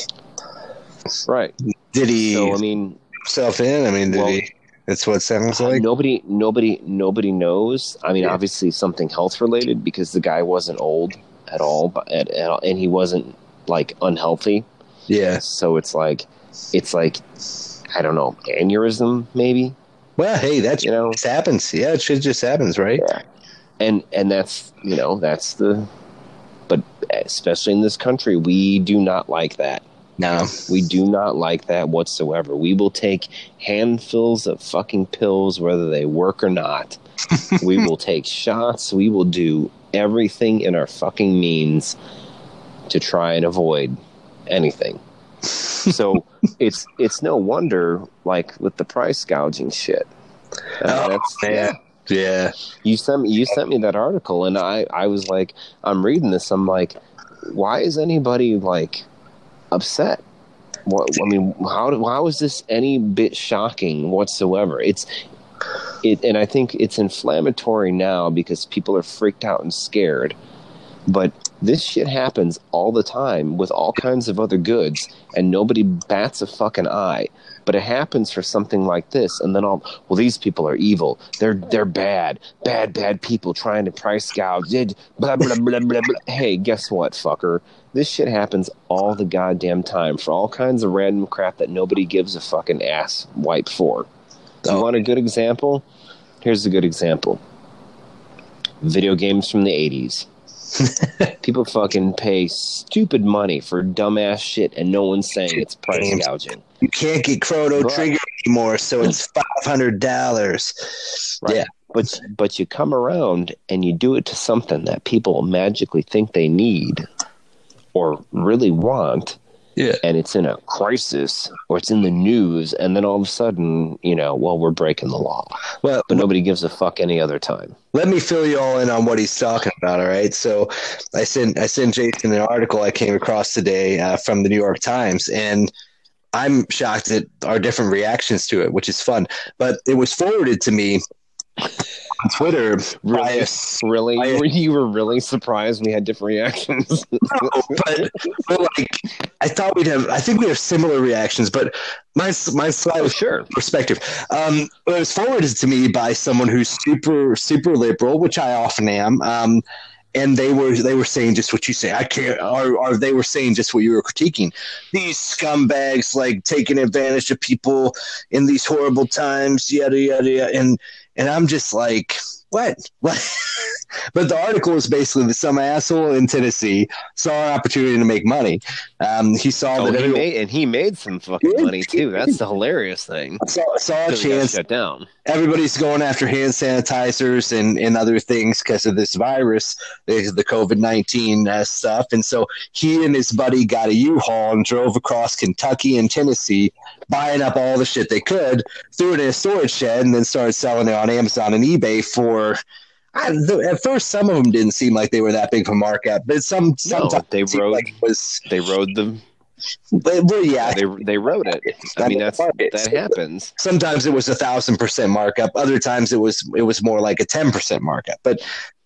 Right. Did he so, I mean, himself in? I mean, did well, he? That's what it sounds like. Uh, nobody, nobody, nobody knows. I mean, yeah. obviously something health related because the guy wasn't old at all, but at, at, and he wasn't like unhealthy. Yeah. So it's like, it's like, I don't know, aneurysm maybe. Well, hey, that's you know, it happens. Yeah, it shit just happens, right? Yeah. And and that's you know that's the, but especially in this country, we do not like that. No, we do not like that whatsoever. We will take handfuls of fucking pills, whether they work or not. We will take shots. We will do everything in our fucking means to try and avoid anything. So it's it's no wonder, like with the price gouging shit. Uh, oh, that's, man. Yeah, yeah. You sent me you sent me that article, and I I was like, I'm reading this. I'm like, why is anybody like? Upset. What, I mean, how how is this any bit shocking whatsoever? It's it, and I think it's inflammatory now because people are freaked out and scared. But this shit happens all the time with all kinds of other goods, and nobody bats a fucking eye. But it happens for something like this, and then all well, these people are evil. They're they're bad, bad, bad people trying to price gouge. Blah blah blah blah blah. Hey, guess what, fucker? This shit happens all the goddamn time for all kinds of random crap that nobody gives a fucking ass wipe for. Do you want a good example? Here's a good example: video games from the eighties. People fucking pay stupid money for dumbass shit, and no one's saying it's price gouging. You can't get Chrono right. Trigger anymore, so it's five hundred dollars. Right. Yeah, but but you come around and you do it to something that people magically think they need or really want. Yeah, and it's in a crisis or it's in the news, and then all of a sudden, you know, well, we're breaking the law. Well, but nobody gives a fuck any other time. Let me fill you all in on what he's talking about. All right, so I sent I sent Jason an article I came across today uh, from the New York Times, and I'm shocked at our different reactions to it, which is fun. But it was forwarded to me on Twitter. Really, I, really, I, you were really surprised we had different reactions. No, but, but like, I thought we'd have. I think we have similar reactions, but my my slightly oh, sure. perspective. Um, well, it was forwarded to me by someone who's super super liberal, which I often am. Um, and they were they were saying just what you say. I can't, or, or they were saying just what you were critiquing. These scumbags, like, taking advantage of people in these horrible times, yada yada yada. And and I'm just like, what? What? But the article is basically that some asshole in Tennessee saw an opportunity to make money. Um, he saw oh, that, he everyone, made, and he made some fucking did, money too. That's the hilarious thing. Saw, saw a chance. Shut down. Everybody's going after hand sanitizers and, and other things because of this virus, the COVID nineteen uh, stuff. And so he and his buddy got a U-Haul and drove across Kentucky and Tennessee, buying up all the shit they could, threw it in a storage shed, and then started selling it on Amazon and eBay for. I, the, at first, some of them didn't seem like they were that big of a markup, but some no, they rode like it was they rode them. They, well, yeah, they they rode it. I, I mean, that's market. that happens. Sometimes it was a thousand percent markup. Other times it was it was more like a ten percent markup. But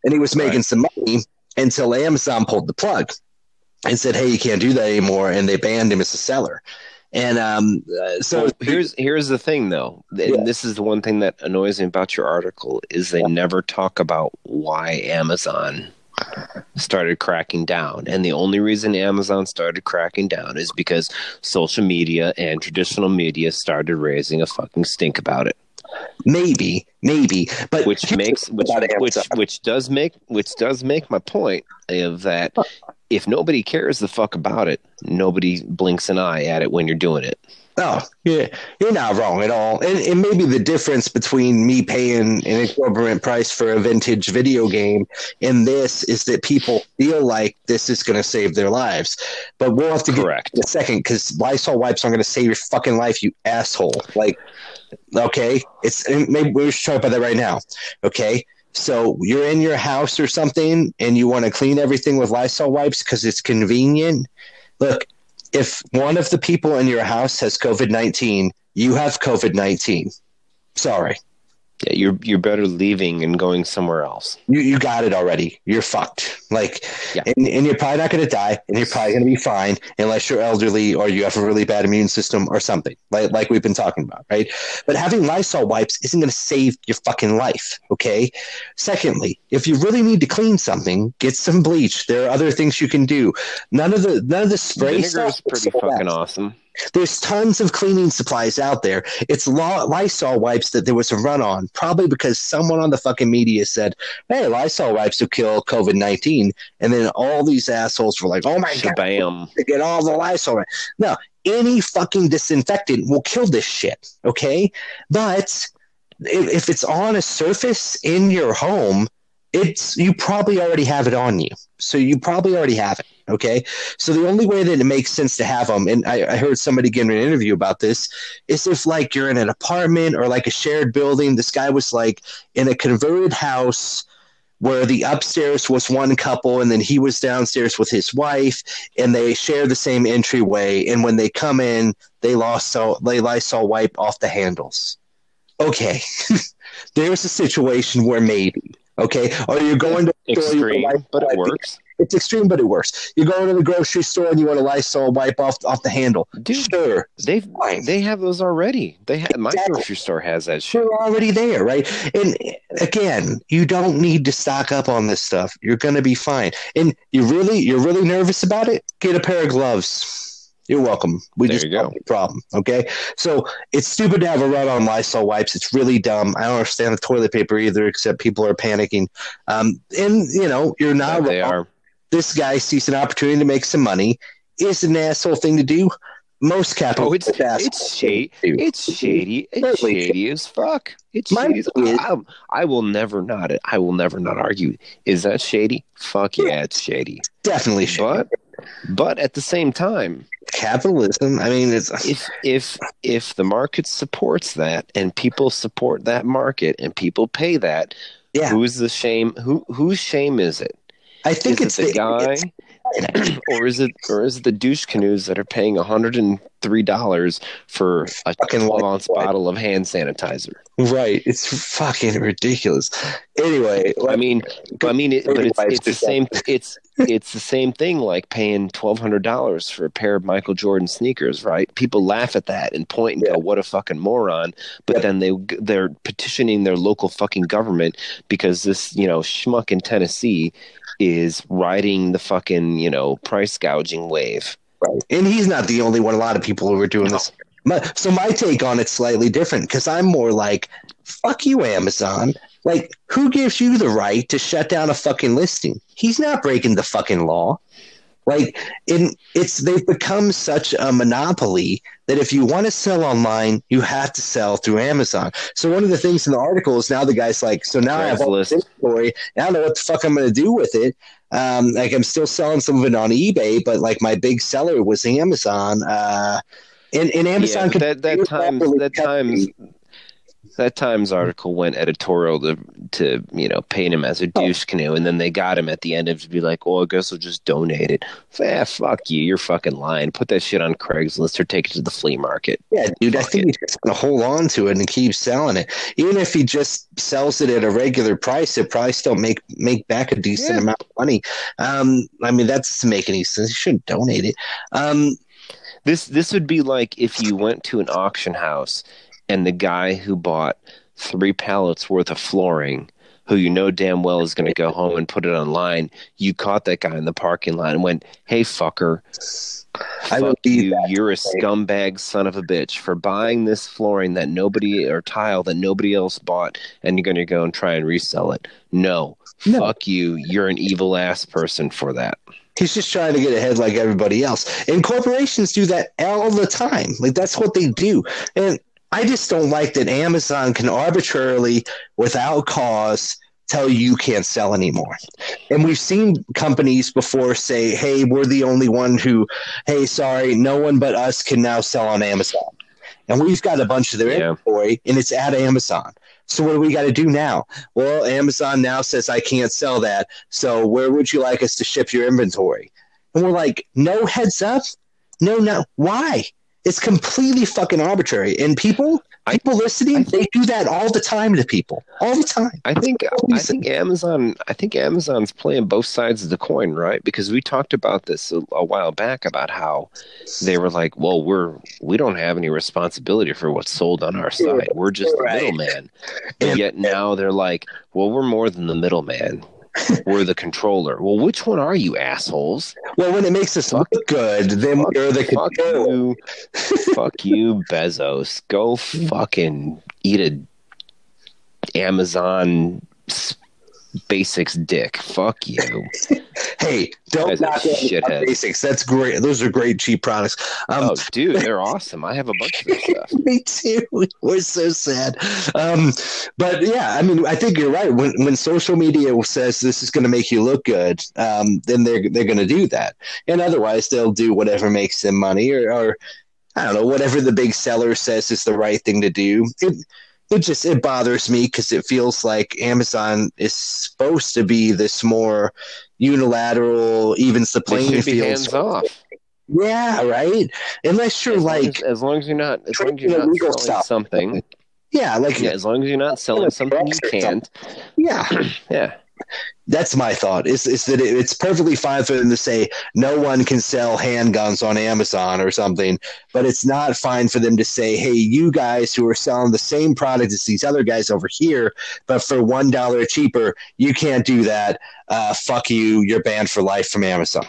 and he was making right. some money until Amazon pulled the plug and said, "Hey, you can't do that anymore," and they banned him as a seller. And um, so well, here's here's the thing, though. And yeah. This is the one thing that annoys me about your article is they yeah. never talk about why Amazon started cracking down. And the only reason Amazon started cracking down is because social media and traditional media started raising a fucking stink about it. Maybe, maybe, but which makes which which which does make which does make my point of that. Huh. If nobody cares the fuck about it, nobody blinks an eye at it when you're doing it. Oh, yeah, you're not wrong at all. And, and maybe the difference between me paying an exorbitant price for a vintage video game and this is that people feel like this is going to save their lives. But we'll have to get Correct. in a second because Lysol wipes aren't going to save your fucking life, you asshole. Like, okay, it's maybe we should talk about that right now. Okay. So you're in your house or something and you want to clean everything with Lysol wipes because it's convenient. Look, if one of the people in your house has COVID nineteen, you have COVID nineteen. Sorry. Yeah, you're you're better leaving and going somewhere else. You you got it already. You're fucked. Like, yeah. and, and you're probably not going to die, and you're probably going to be fine unless you're elderly or you have a really bad immune system or something, like like we've been talking about, right? But having Lysol wipes isn't going to save your fucking life, okay? Secondly, if you really need to clean something, get some bleach. There are other things you can do. None of the none of the spray Vinegar stuff is pretty so fucking bad. awesome. There's tons of cleaning supplies out there. It's Lysol wipes that there was a run on, probably because someone on the fucking media said, hey, Lysol wipes will kill COVID nineteen. And then all these assholes were like, oh, my Shabam. God, to get all the Lysol wipes. No, any fucking disinfectant will kill this shit, okay? But if it's on a surface in your home, it's you probably already have it on you. So you probably already have it. Okay. So the only way that it makes sense to have them, and I, I heard somebody give an interview about this, is if like you're in an apartment or like a shared building. This guy was like in a converted house where the upstairs was one couple and then he was downstairs with his wife and they share the same entryway. And when they come in, they lost they Lysol wipe off the handles. Okay. There's a situation where maybe. Okay. Or you're going to extreme, wipe, but it works. It's extreme, but it works. You're going to the grocery store and you want a Lysol wipe off off the handle. Dude, sure, they they have those already. They have, exactly. My grocery store has that shit. They're already there, right? And again, you don't need to stock up on this stuff. You're going to be fine. And you really you're really nervous about it? Get a pair of gloves. You're welcome. We there just you go. Problem. Okay. So it's stupid to have a run on Lysol wipes. It's really dumb. I don't understand the toilet paper either, except people are panicking. Um, and you know, you're not, yeah, they are. This guy sees an opportunity to make some money. It's an asshole thing to do. Most capital. Oh, it's, it's shady. It's shady. It's shady as fuck. It's shady as, I, I will never not. I will never not argue. Is that shady? Fuck yeah, it's shady. Definitely shady. But, but at the same time, capitalism. I mean, it's if if if the market supports that and people support that market and people pay that, yeah. Who's the shame? Who whose shame is it? I think is it's it the, the guy. It's, or is it or is it the douche canoes that are paying one hundred three dollars for a twelve ounce bottle of hand sanitizer? Right, it's fucking ridiculous. Anyway, like, I mean, I mean, it, but it's, it's the same. It's it's the same thing like paying twelve hundred dollars for a pair of Michael Jordan sneakers, right? People laugh at that and point and yeah. go, "What a fucking moron!" But yeah. then they they're petitioning their local fucking government because this you know schmuck in Tennessee is riding the fucking, you know, price gouging wave. Right. And he's not the only one. A lot of people who are doing no. this. My, so my take on it's slightly different because I'm more like, fuck you, Amazon. Like, who gives you the right to shut down a fucking listing? He's not breaking the fucking law. Like, in, it's they've become such a monopoly that if you want to sell online, you have to sell through Amazon. So one of the things in the article is now the guy's like, so now There's I have all this inventory, and I don't know what the fuck I'm going to do with it. Um, like, I'm still selling some of it on eBay, but, like, my big seller was Amazon. Uh, and, and Amazon yeah, that, that time that times That Times article went editorial to, to you know, paint him as a douche canoe, and then they got him at the end of to be like, oh, I guess I'll just donate it. So, yeah, fuck you. You're fucking lying. Put that shit on Craigslist or take it to the flea market. Yeah, dude, fuck I think it. He's just going to hold on to it and keep selling it. Even if he just sells it at a regular price, it probably still make make back a decent yeah. amount of money. Um, I mean, that doesn't make any sense. You shouldn't donate it. Um, this This would be like if you went to an auction house and the guy who bought three pallets worth of flooring, who you know damn well is going to go home and put it online, you caught that guy in the parking lot and went, hey, fucker, I fuck you, you're a scumbag son of a bitch for buying this flooring that nobody or tile that nobody else bought, and you're going to go and try and resell it. No, no, fuck you. You're an evil ass person for that. He's just trying to get ahead like everybody else. And corporations do that all the time. Like, that's what they do. And I just don't like that Amazon can arbitrarily, without cause, tell you you can't sell anymore. And we've seen companies before say, hey, we're the only one who, hey, sorry, no one but us can now sell on Amazon. And we've got a bunch of their yeah. inventory, and it's at Amazon. So what do we got to do now? Well, Amazon now says I can't sell that, so where would you like us to ship your inventory? And we're like, no heads up? No, no. Why? It's completely fucking arbitrary. And people, people I, listening, I think, they do that all the time to people. All the time. I think I think Amazon I think Amazon's playing both sides of the coin, right? Because we talked about this a, a while back about how they were like, well, we're we don't have any responsibility for what's sold on our site. We're just the middleman. And yet now they're like, well, we're more than the middleman. We're the controller. Well, which one are you, assholes? Well, when it makes us fuck, look good, then fuck, we're the fuck controller. You, fuck you, Bezos. Go fucking eat a Amazon Basics dick. Fuck you. Hey, don't knock Amazon Basics. That's great. Those are great cheap products. Um, oh, dude, they're awesome. I have a bunch of this stuff. Me too. We're so sad. Um, but yeah, I mean, I think you're right. When when social media says this is going to make you look good, um, then they're they're going to do that. And otherwise, they'll do whatever makes them money, or, or I don't know, whatever the big seller says is the right thing to do. It, It just it bothers me because it feels like Amazon is supposed to be this more unilateral, evens the playing field. Hands off. Yeah, right. Unless you're as like, long as, as long as you're not, as long as you're not selling stuff. something. Yeah, like yeah, as long as you're not selling something you can't. Yeah, yeah. That's my thought. Is is that it, it's perfectly fine for them to say no one can sell handguns on Amazon or something, but it's not fine for them to say, "Hey, you guys who are selling the same product as these other guys over here, but for one dollar cheaper, you can't do that. Uh, fuck you. You're banned for life from Amazon."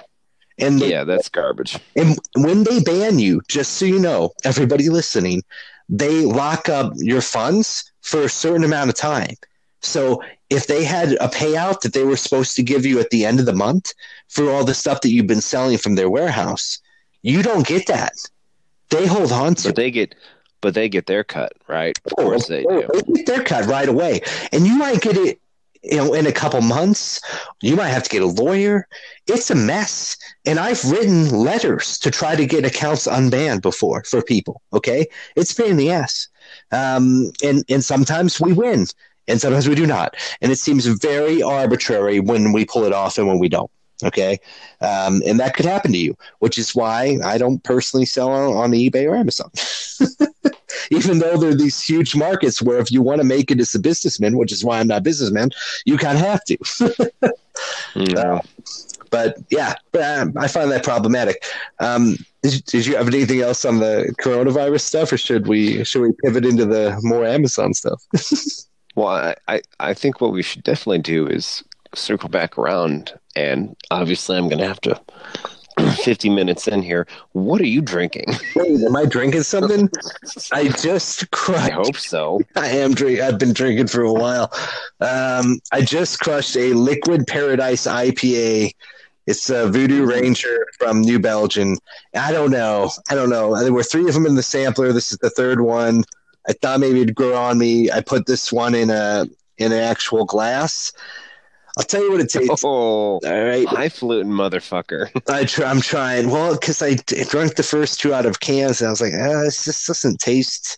And they, yeah, that's garbage. And when they ban you, just so you know, everybody listening, they lock up your funds for a certain amount of time. So if they had a payout that they were supposed to give you at the end of the month for all the stuff that you've been selling from their warehouse, you don't get that. They hold on to it. But they get, but they get their cut, right? Of course they do. They get their cut right away. And you might get it, you know, in a couple months. You might have to get a lawyer. It's a mess. And I've written letters to try to get accounts unbanned before for people, okay? It's a pain in the ass. Um, and, and sometimes we win. And sometimes we do not. And it seems very arbitrary when we pull it off and when we don't. Okay. Um, and that could happen to you, which is why I don't personally sell on, on eBay or Amazon, even though there are these huge markets where if you want to make it as a businessman, which is why I'm not a businessman, you kind of have to. yeah. Uh, but yeah, but I, I find that problematic. Um, did, did you have anything else on the coronavirus stuff, or should we, should we pivot into the more Amazon stuff? Well, I, I think what we should definitely do is circle back around, and obviously I'm going to have to. fifty minutes in here. What are you drinking? Wait, am I drinking something? I just crushed. I hope so. I am drink. I've been drinking for a while. Um, I just crushed a Liquid Paradise I P A. It's a Voodoo Ranger from New Belgium. I don't know. I don't know. There were three of them in the sampler. This is the third one. I thought maybe it'd grow on me. I put this one in a in an actual glass. I'll tell you what it tastes. Oh, all right, high fluting motherfucker. I try, I'm trying. Well, because I d- drank the first two out of cans, and I was like, ah, this just doesn't taste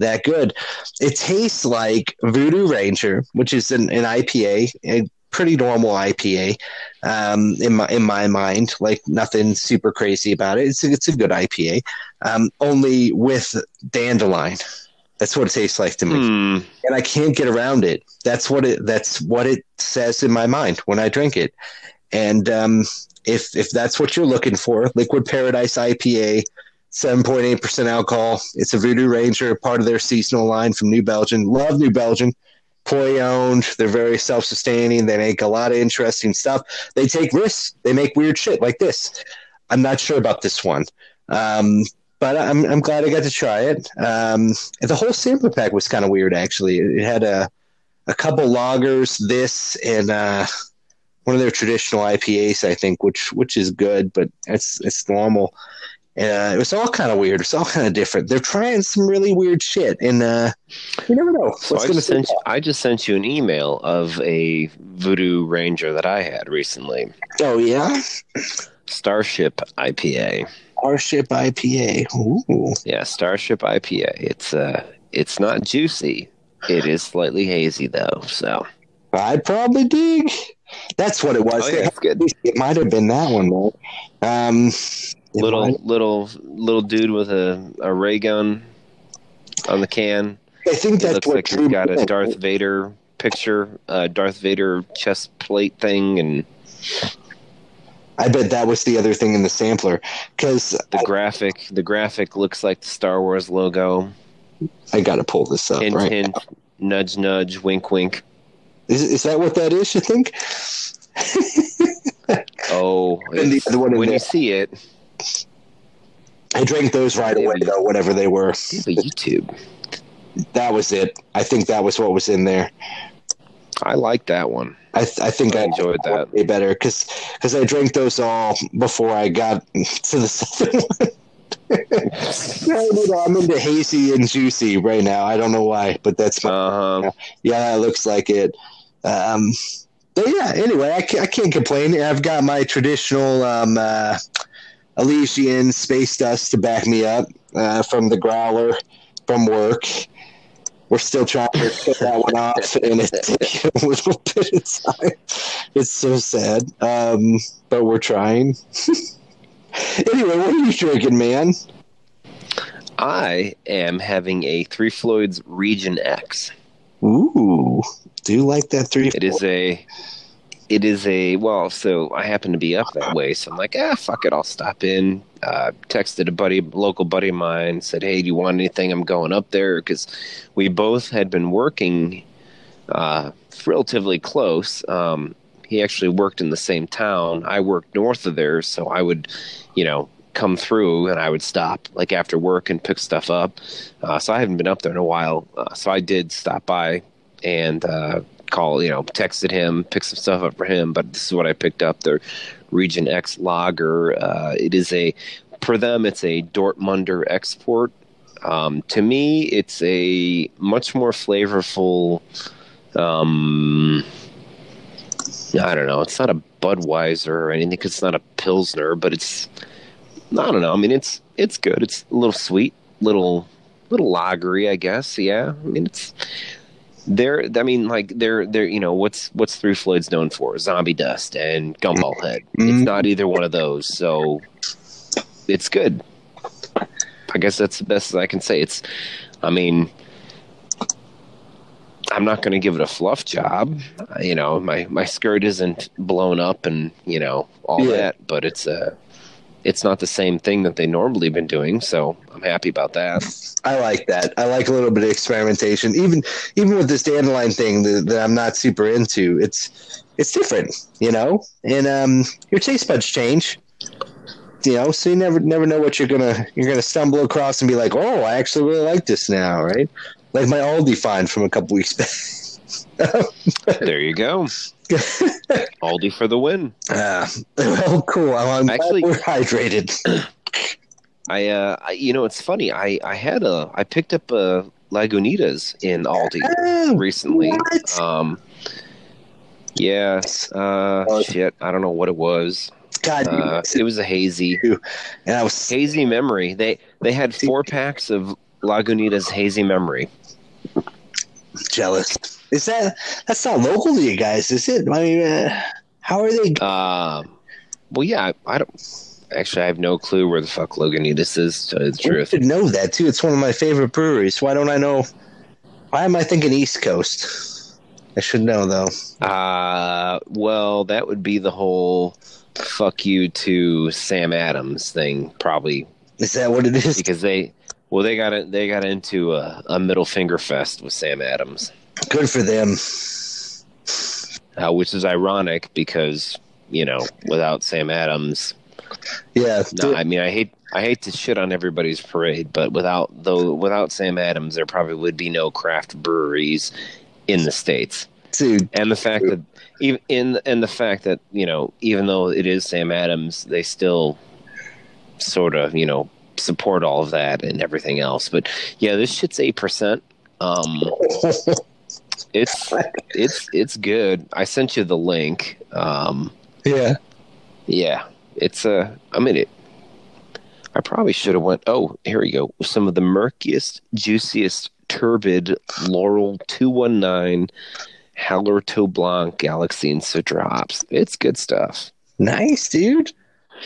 that good. It tastes like Voodoo Ranger, which is an, an I P A, a pretty normal I P A, um, in my in my mind. Like nothing super crazy about it. It's a, it's a good I P A, um, only with dandelion. That's what it tastes like to me, mm. and I can't get around it. That's what it. That's what it says in my mind when I drink it. And um, if if that's what you're looking for, Liquid Paradise I P A, seven point eight percent alcohol. It's a Voodoo Ranger, part of their seasonal line from New Belgium. Love New Belgium, employee owned. They're very self sustaining. They make a lot of interesting stuff. They take risks. They make weird shit like this. I'm not sure about this one. Um, But I'm I'm glad I got to try it. Um, the whole sampler pack was kind of weird, actually. It had a a couple lagers, this, and uh, one of their traditional I P As, I think, which which is good, but it's it's normal. Uh, it was all kind of weird. It's all kind of different. They're trying some really weird shit, and uh, you never know. So I just, sent you, I just sent you an email of a Voodoo Ranger that I had recently. Oh yeah, Starship I P A. Starship I P A. Ooh. Yeah, Starship I P A. It's uh, it's not juicy. It is slightly hazy though. So I'd probably dig. That's what it was. Oh, yeah, it's good. It might have been that one though. Um, little might... little little dude with a, a ray gun on the can. I think that's looks what like he's got a Darth Vader picture, uh, Darth Vader chest plate thing, and. I bet that was the other thing in the sampler, because the I, graphic the graphic looks like the Star Wars logo. I gotta pull this up. Hint, right hint, nudge, nudge, wink, wink. Is is that what that is? You think? Oh, the other one when there. You see it, I drank those right away though. Whatever they were, the YouTube. That was it. I think that was what was in there. I like that one. I, th- I think I, I enjoyed that way better because because I drank those all before I got to the second one. I'm into hazy and juicy right now. I don't know why, but that's my uh-huh. yeah. That looks like it. Um, but yeah. Anyway, I can't, I can't complain. I've got my traditional um, uh, Elysian space dust to back me up uh, from the growler from work. We're still trying to put that one off, and it's taking a little bit of time. It's so sad, um, but we're trying. Anyway, what are you drinking, man? I am having a Three Floyds Region X. Ooh, do you like that Three? It is a. It is a well. So I happen to be up that way, so I'm like, ah, fuck it, I'll stop in. Uh, texted a buddy, local buddy of mine, said, "Hey, do you want anything? I'm going up there," because we both had been working uh, relatively close. Um, he actually worked in the same town. I worked north of there, so I would, you know, come through and I would stop like after work and pick stuff up. Uh, so I haven't been up there in a while, uh, so I did stop by and uh, call, you know, texted him, picked some stuff up for him. But this is what I picked up there. Region X lager. Uh, it is a, for them, it's a Dortmunder export. Um, to me, it's a much more flavorful, um, I don't know, it's not a Budweiser or anything, 'cause it's not a Pilsner, but it's, I don't know, I mean, it's it's good. It's a little sweet, little, little lagery, I guess, yeah. I mean, it's, They're, I mean, like they're, they're, you know, what's what's Three Floyds known for? Zombie Dust and Gumball Head. It's not either one of those, so it's good. I guess that's the best I can say. It's, I mean, I'm not going to give it a fluff job. You know, my my skirt isn't blown up and you know all yeah. that, but it's a, it's not the same thing that they normally been doing, so I'm happy about that. I like that. I like a little bit of experimentation, even even with this dandelion thing that, that I'm not super into. It's it's different, you know. And um, your taste buds change, you know. So you never never know what you're gonna you're gonna stumble across and be like, oh, I actually really like this now, right? Like my Aldi find from a couple weeks back. There you go. Aldi for the win. Uh, well, cool. I'm actually glad we're hydrated. I, uh, I, you know, it's funny. I, I had a, I picked up a Lagunitas in Aldi oh, recently. What? Um, yeah. Uh, oh, shit. I don't know what it was. God, uh, it was a hazy, and I was hazy memory. They, they had four packs of Lagunitas Hazy Memory. Jealous. Is that that's not local to you guys, is it? I mean, uh, how are they? Uh, well, yeah, I, I don't actually. I have no clue where the fuck Lagunitas is. To tell you the truth, you should know that too. It's one of my favorite breweries. Why don't I know? Why am I thinking East Coast? I should know though. Uh, well, that would be the whole "fuck you" to Sam Adams thing, probably. Is that what it is? Because they. Well, they got it. They got into a, a middle finger fest with Sam Adams. Good for them. Uh, which is ironic because you know, without Sam Adams, yeah. No, nah, I mean, I hate I hate to shit on everybody's parade, but without though without Sam Adams, there probably would be no craft breweries in the States. Dude, and the fact dude. that even in and the fact that you know, even though it is Sam Adams, they still sort of you know. support all of that and everything else, but yeah, this shit's eight percent. Um, it's it's it's good. I sent you the link. Um, yeah, yeah. It's a. Uh, I mean, it. I probably should have went. Oh, here we go. Some of the murkiest, juiciest, turbid Laurel two one nine, Hallertau Blanc, Galaxy and Sidrops. It's good stuff. Nice, dude.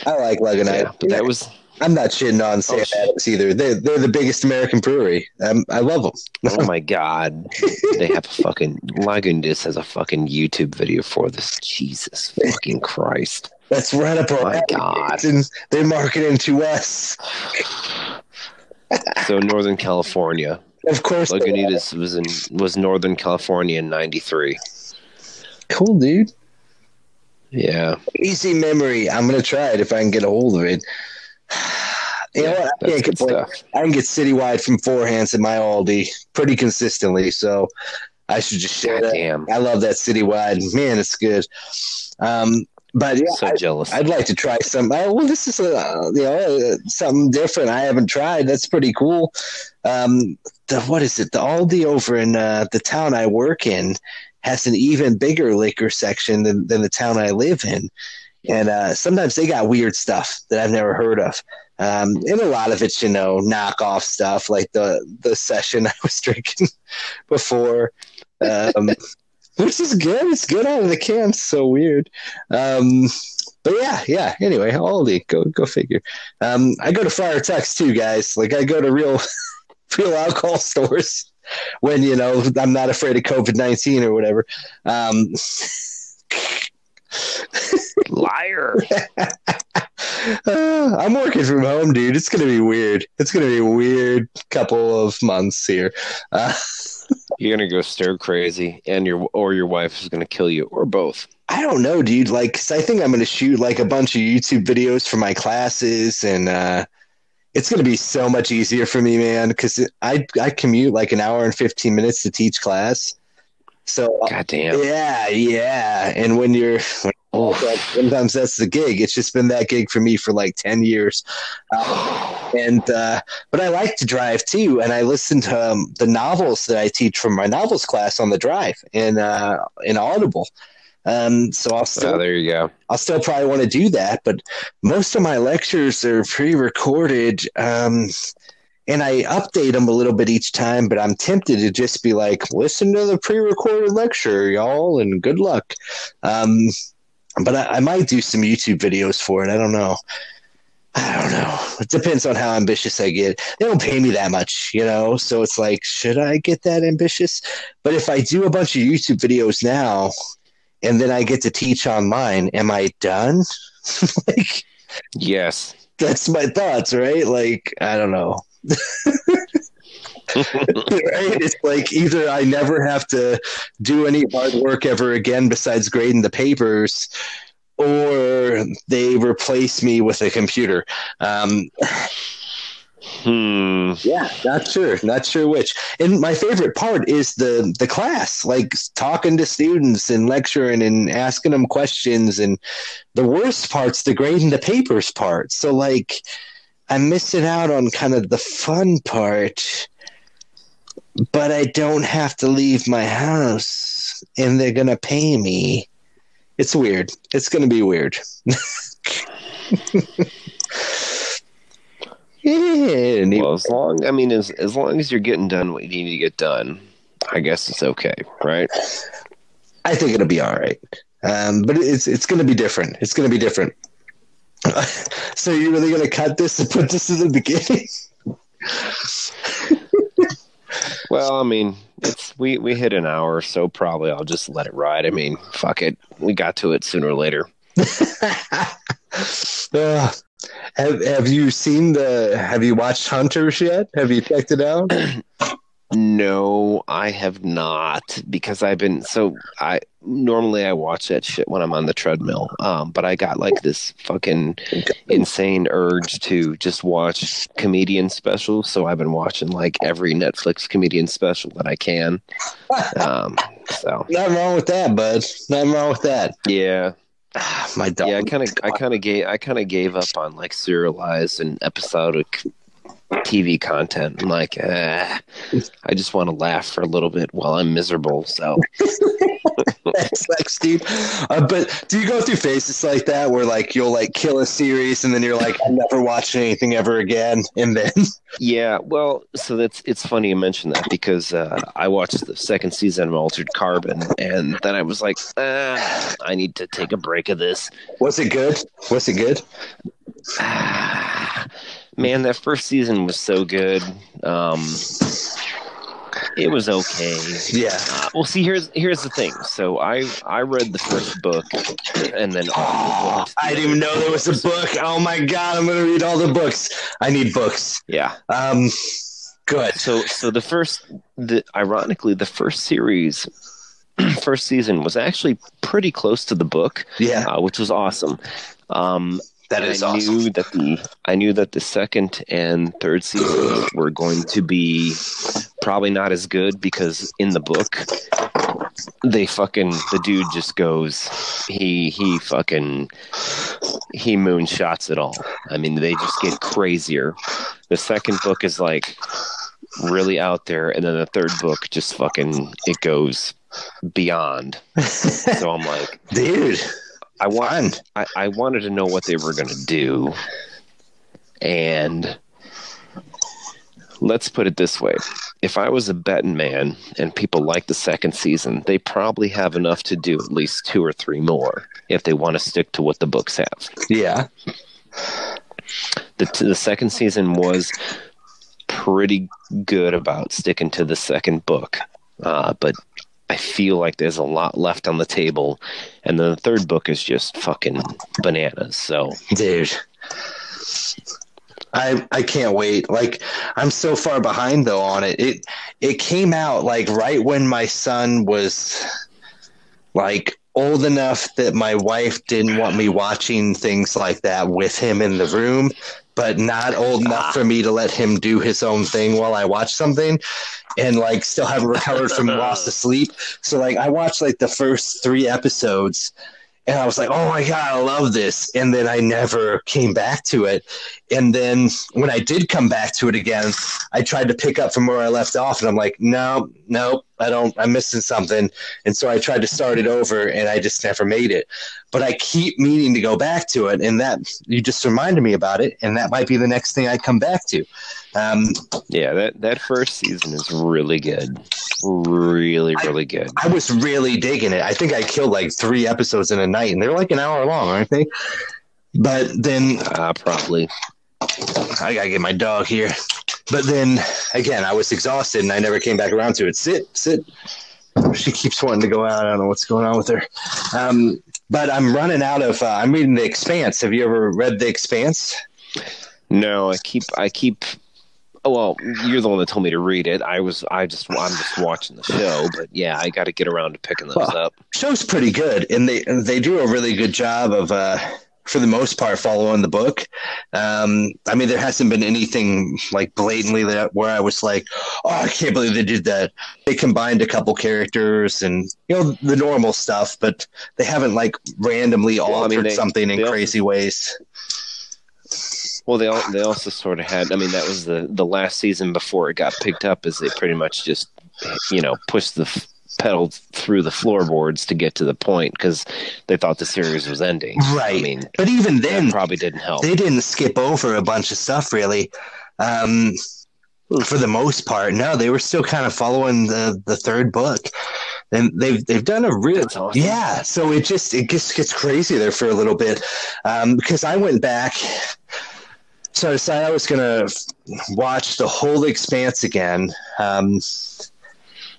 I like Lagunitas. Yeah, but that was. I'm not shitting on Sam oh, Adams either. They're, they're the biggest American brewery. Um, I love them. Oh, my God. They have a fucking... Lagunitas has a fucking YouTube video for this. Jesus fucking Christ. That's right up our alley. My God. And they're marketing to us. So, Northern California. Of course. Lagunitas was in was Northern California in ninety-three. Cool, dude. Yeah. Easy memory. I'm going to try it if I can get a hold of it. You know what? I can't complain. I can get Citywide from four hands at my Aldi pretty consistently, so I should just share that. I love that Citywide, man. It's good. Um, but yeah, so jealous. I'd like to try some. Oh, well, this is uh, you know uh, something different I haven't tried. That's pretty cool. Um, the what is it? The Aldi over in uh, the town I work in has an even bigger liquor section than than the town I live in. And uh, sometimes they got weird stuff that I've never heard of. Um, and a lot of it's, you know, knockoff stuff like the, the session I was drinking before, um, which is good. It's good out of the can. So weird. Um, but yeah, yeah. Anyway, Aldi, go go figure. Um, I go to Friar Tuck's too, guys. Like I go to real, real alcohol stores when, you know, I'm not afraid of COVID nineteen or whatever. Um Liar. uh, I'm working from home, dude. It's going to be weird. It's going to be a weird couple of months here. Uh, You're going to go stir crazy and your or your wife is going to kill you or both. I don't know, dude. Like, 'cause I think I'm going to shoot like a bunch of YouTube videos for my classes and uh, it's going to be so much easier for me, man. 'Cause I, I commute like an hour and fifteen minutes to teach class. So goddamn. Yeah, yeah. And when you're oh. sometimes that's the gig. It's just been that gig for me for like ten years. Um, and uh, but I like to drive too, and I listen to um, the novels that I teach from my novels class on the drive in uh, in Audible. Um, so I'll still oh, there you go. I'll still probably want to do that, but most of my lectures are pre-recorded. Um, And I update them a little bit each time, but I'm tempted to just be like, listen to the pre-recorded lecture, y'all, and good luck. Um, but I, I might do some YouTube videos for it. I don't know. I don't know. It depends on how ambitious I get. They don't pay me that much, you know? So it's like, should I get that ambitious? But if I do a bunch of YouTube videos now and then I get to teach online, am I done? Like, yes. that's my thoughts, right? Like, I don't know. Right? It's like either I never have to do any hard work ever again besides grading the papers, or they replace me with a computer. Um, hmm. Yeah, not sure. Not sure which. And my favorite part is the, the class, like talking to students and lecturing and asking them questions. And the worst part's the grading the papers part. So, like, I'm missing out on kind of the fun part, but I don't have to leave my house and they're going to pay me. It's weird. It's going to be weird. Yeah, well, as long, I mean, as, as long as you're getting done what you need to get done, I guess it's okay. Right. I think it'll be all right. Um, but it's, it's going to be different. It's going to be different. So you're really going to cut this and put this in the beginning? Well, I mean, it's we, we hit an hour, so probably I'll just let it ride. I mean, fuck it. We got to it sooner or later. uh, have have you seen the have you watched Hunters yet? Have you checked it out? No, I have not, because I've been so I normally I watch that shit when I'm on the treadmill. Um, but I got like this fucking insane urge to just watch comedian specials, so I've been watching like every Netflix comedian special that I can. Um, so nothing wrong with that, bud. Nothing wrong with that. Yeah. My dog. Yeah, I kind of I kind of gave I kind of gave up on like serialized and episodic T V content. I'm like, eh, I just want to laugh for a little bit while I'm miserable. So that's like Steve. Uh, but do you go through phases like that where like you'll like kill a series and then you're like, I'm never watching anything ever again? And then yeah, well, so that's it's funny you mentioned that, because uh, I watched the second season of Altered Carbon, and then I was like, ah, I need to take a break of this. Was it good? Was it good? Ah, man, that first season was so good. Um, it was okay. Yeah. Uh, well, see, here's here's the thing. So I I read the first book, and then oh, the I didn't even know there was a book. Oh my god, I'm gonna read all the books. I need books. Yeah. Um, good. So so the first, the ironically, the first series. First season was actually pretty close to the book, yeah, uh, which was awesome. Um, that is I awesome. Knew that the I knew that the second and third seasons were going to be probably not as good, because in the book, they fucking the dude just goes he he fucking he moonshots it all. I mean, they just get crazier. The second book is like really out there, and then the third book just fucking it goes beyond. So I'm like, dude, I want I, I wanted to know what they were gonna do. And let's put it this way. If I was a betting man and people like the second season, they probably have enough to do at least two or three more if they want to stick to what the books have. Yeah. The the second season was pretty good about sticking to the second book. Uh, but I feel like there's a lot left on the table, and then the third book is just fucking bananas. So, dude, I I can't wait. Like, I'm so far behind though on it. It it came out like right when my son was like old enough that my wife didn't want me watching things like that with him in the room, but not old enough for me to let him do his own thing while I watch something, and like still haven't recovered from loss of sleep. So like I watched like the first three episodes and I was like, oh my God, I love this. And then I never came back to it. And then when I did come back to it again, I tried to pick up from where I left off and I'm like, no, no, I don't, I'm missing something. And so I tried to start it over and I just never made it. But I keep meaning to go back to it, and that you just reminded me about it, and that might be the next thing I come back to. Um, yeah, that, that first season is really good. Really, really I, good. I was really digging it. I think I killed like three episodes in a night, and they're like an hour long, aren't they? But then uh, probably I gotta get my dog here. But then again, I was exhausted and I never came back around to it. Sit, sit. She keeps wanting to go out. I don't know what's going on with her. Um, but I'm running out of, uh, I'm reading The Expanse. Have you ever read The Expanse? No, I keep, I keep. Oh, well, you're the one that told me to read it. I was, I just, I'm just watching the show, but yeah, I got to get around to picking those well, up. Show's pretty good, and they they do a really good job of, uh, for the most part, following the book. Um, I mean, there hasn't been anything like blatantly that where I was like, oh, I can't believe they did that. They combined a couple characters and you know the normal stuff, but they haven't like randomly altered well, I mean, they, something in crazy also- ways. Well, they all, they also sort of had, I mean, that was the, the last season before it got picked up is they pretty much just, you know, pushed the f- pedal through the floorboards to get to the point because they thought the series was ending. Right. I mean, but even then, probably didn't help. They didn't skip over a bunch of stuff, really. Um, for the most part, no, they were still kind of following the, the third book. And they've they've done a real awesome. yeah. So it just it just gets crazy there for a little bit um, because I went back. So I decided I was going to watch the whole Expanse again. Um,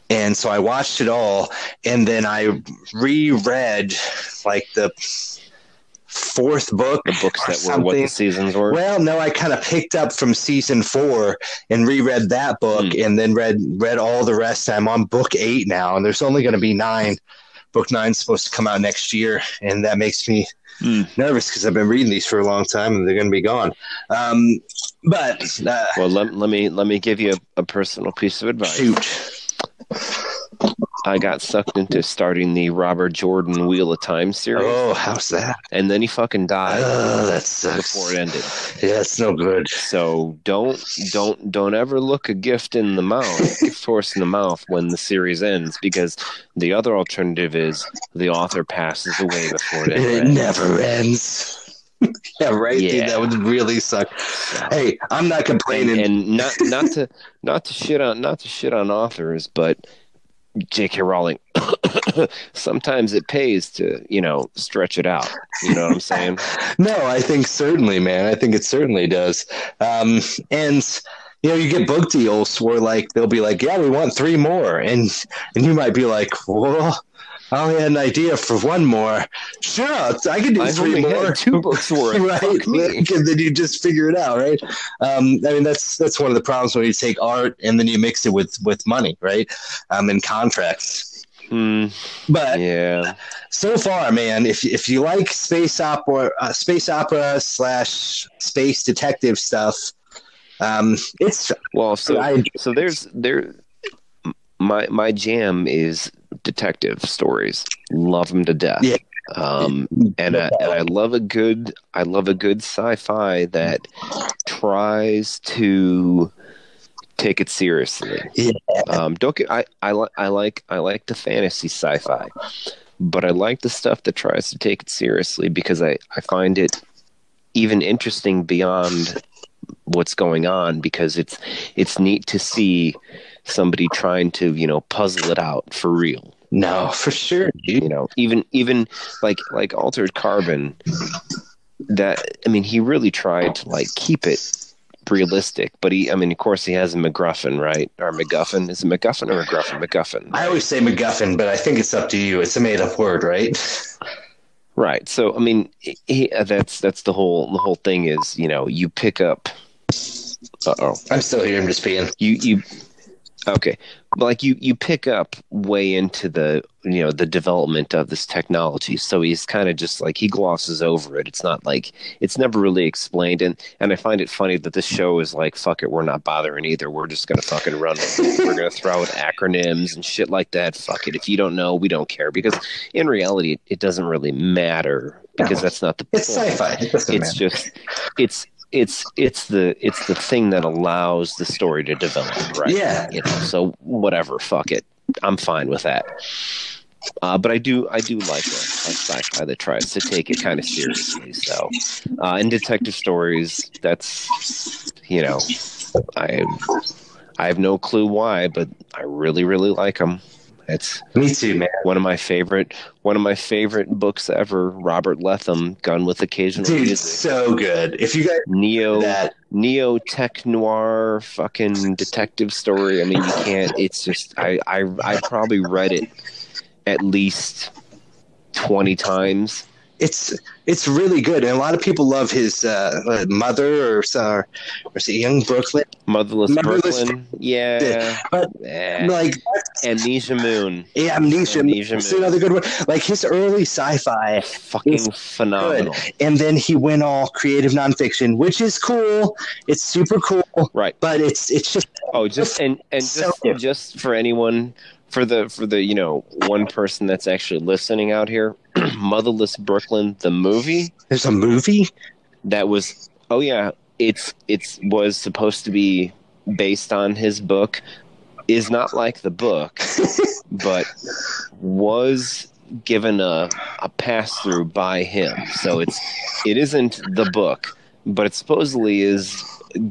and so I watched it all. And then I reread like the fourth book. The books that something. were what the seasons were? Well, no, I kind of picked up from season four and reread that book mm. and then read, read all the rest. I'm on book eight now. And there's only going to be nine. Book nine is supposed to come out next year. And that makes me Mm. nervous because I've been reading these for a long time and they're going to be gone. Um, but uh, well, let, let me let me give you a, a personal piece of advice. Shoot, I got sucked into starting the Robert Jordan Wheel of Time series. Oh, how's that? And then he fucking died. Oh, that sucks. Before it ended. Yeah, it's no good. So don't don't don't ever look a gift in the mouth, gift horse in the mouth when the series ends, because the other alternative is the author passes away before it, it ends. It never ends. yeah, right. Yeah. Dude, that would really suck. So, hey, I'm not complaining. And, and not not to not to shit on not to shit on authors, but J K. Rowling. Sometimes it pays to, you know, stretch it out. You know what I'm saying? No, I think certainly, man. I think it certainly does. Um, and you know, you get book deals where like they'll be like, "Yeah, we want three more," and and you might be like, "Well, I only had an idea for one more. Sure, I can do I three more, two books worth, right?" And then you just figure it out, right? Um, I mean, that's that's one of the problems when you take art and then you mix it with, with money, right? Um, and contracts. Mm, but yeah, so far, man, if if you like space opera, uh, space opera slash space detective stuff, um, it's well. So I, so there's there. My my jam is detective stories. Love them to death. Yeah. Um, and I, and I love a good I love a good sci-fi that tries to take it seriously. Yeah. Um, don't get I, I li- I like I like the fantasy sci-fi, but I like the stuff that tries to take it seriously because I, I find it even interesting beyond what's going on because it's it's neat to see somebody trying to, you know, puzzle it out for real. No, for sure, dude. You know, even even like like Altered Carbon, that I mean, he really tried to like keep it realistic, but he, I mean, of course, he has a MacGuffin, right? Or MacGuffin is it MacGuffin or MacGuffin? MacGuffin. I always say MacGuffin, but I think it's up to you. It's a made up word, right? Right. So, I mean, he, that's that's the whole the whole thing is, you know, you pick up. Uh oh, I'm still here. I'm just peeing. You you. Okay, like you, you pick up way into the, you know, the development of this technology. So he's kind of just like he glosses over it. It's not like it's never really explained. And, and I find it funny that this show is like, fuck it, we're not bothering either. We're just going to fucking run with it. We're going to throw out acronyms and shit like that. Fuck it. If you don't know, we don't care. Because in reality, it doesn't really matter because no, that's not the point. It's sci-fi. It doesn't matter. It's just it's. It's it's the it's the thing that allows the story to develop, right? Yeah. You know, so whatever, fuck it, I'm fine with that. Uh, but I do I do like a, a sci-fi that tries to take it kind of seriously. So, uh, in detective stories, that's you know, I I have no clue why, but I really really like them. It's me too, man. One of my favorite, one of my favorite books ever. Robert Lethem, Gun with Occasional Dude, Music. So good. If you guys neo that neo tech noir fucking detective story. I mean, you can't. It's just I, I I probably read it at least twenty times, it's it's really good, and a lot of people love his uh, Mother or or is it Young Brooklyn? Motherless, Motherless Brooklyn. Brooklyn, yeah. But yeah. like Amnesia Moon, yeah, Amnesia, Amnesia Moon. It's another good one. Like his early sci-fi, fucking phenomenal. Good. And then he went all creative nonfiction, which is cool. It's super cool, right? But it's it's just oh, just, just and and so just, just for anyone. For the for the you know one person that's actually listening out here, Motherless Brooklyn, the movie. There's a movie that was oh yeah, it's it's was supposed to be based on his book. Is not like the book, but was given a a pass through by him. So it's it isn't the book, but it supposedly is.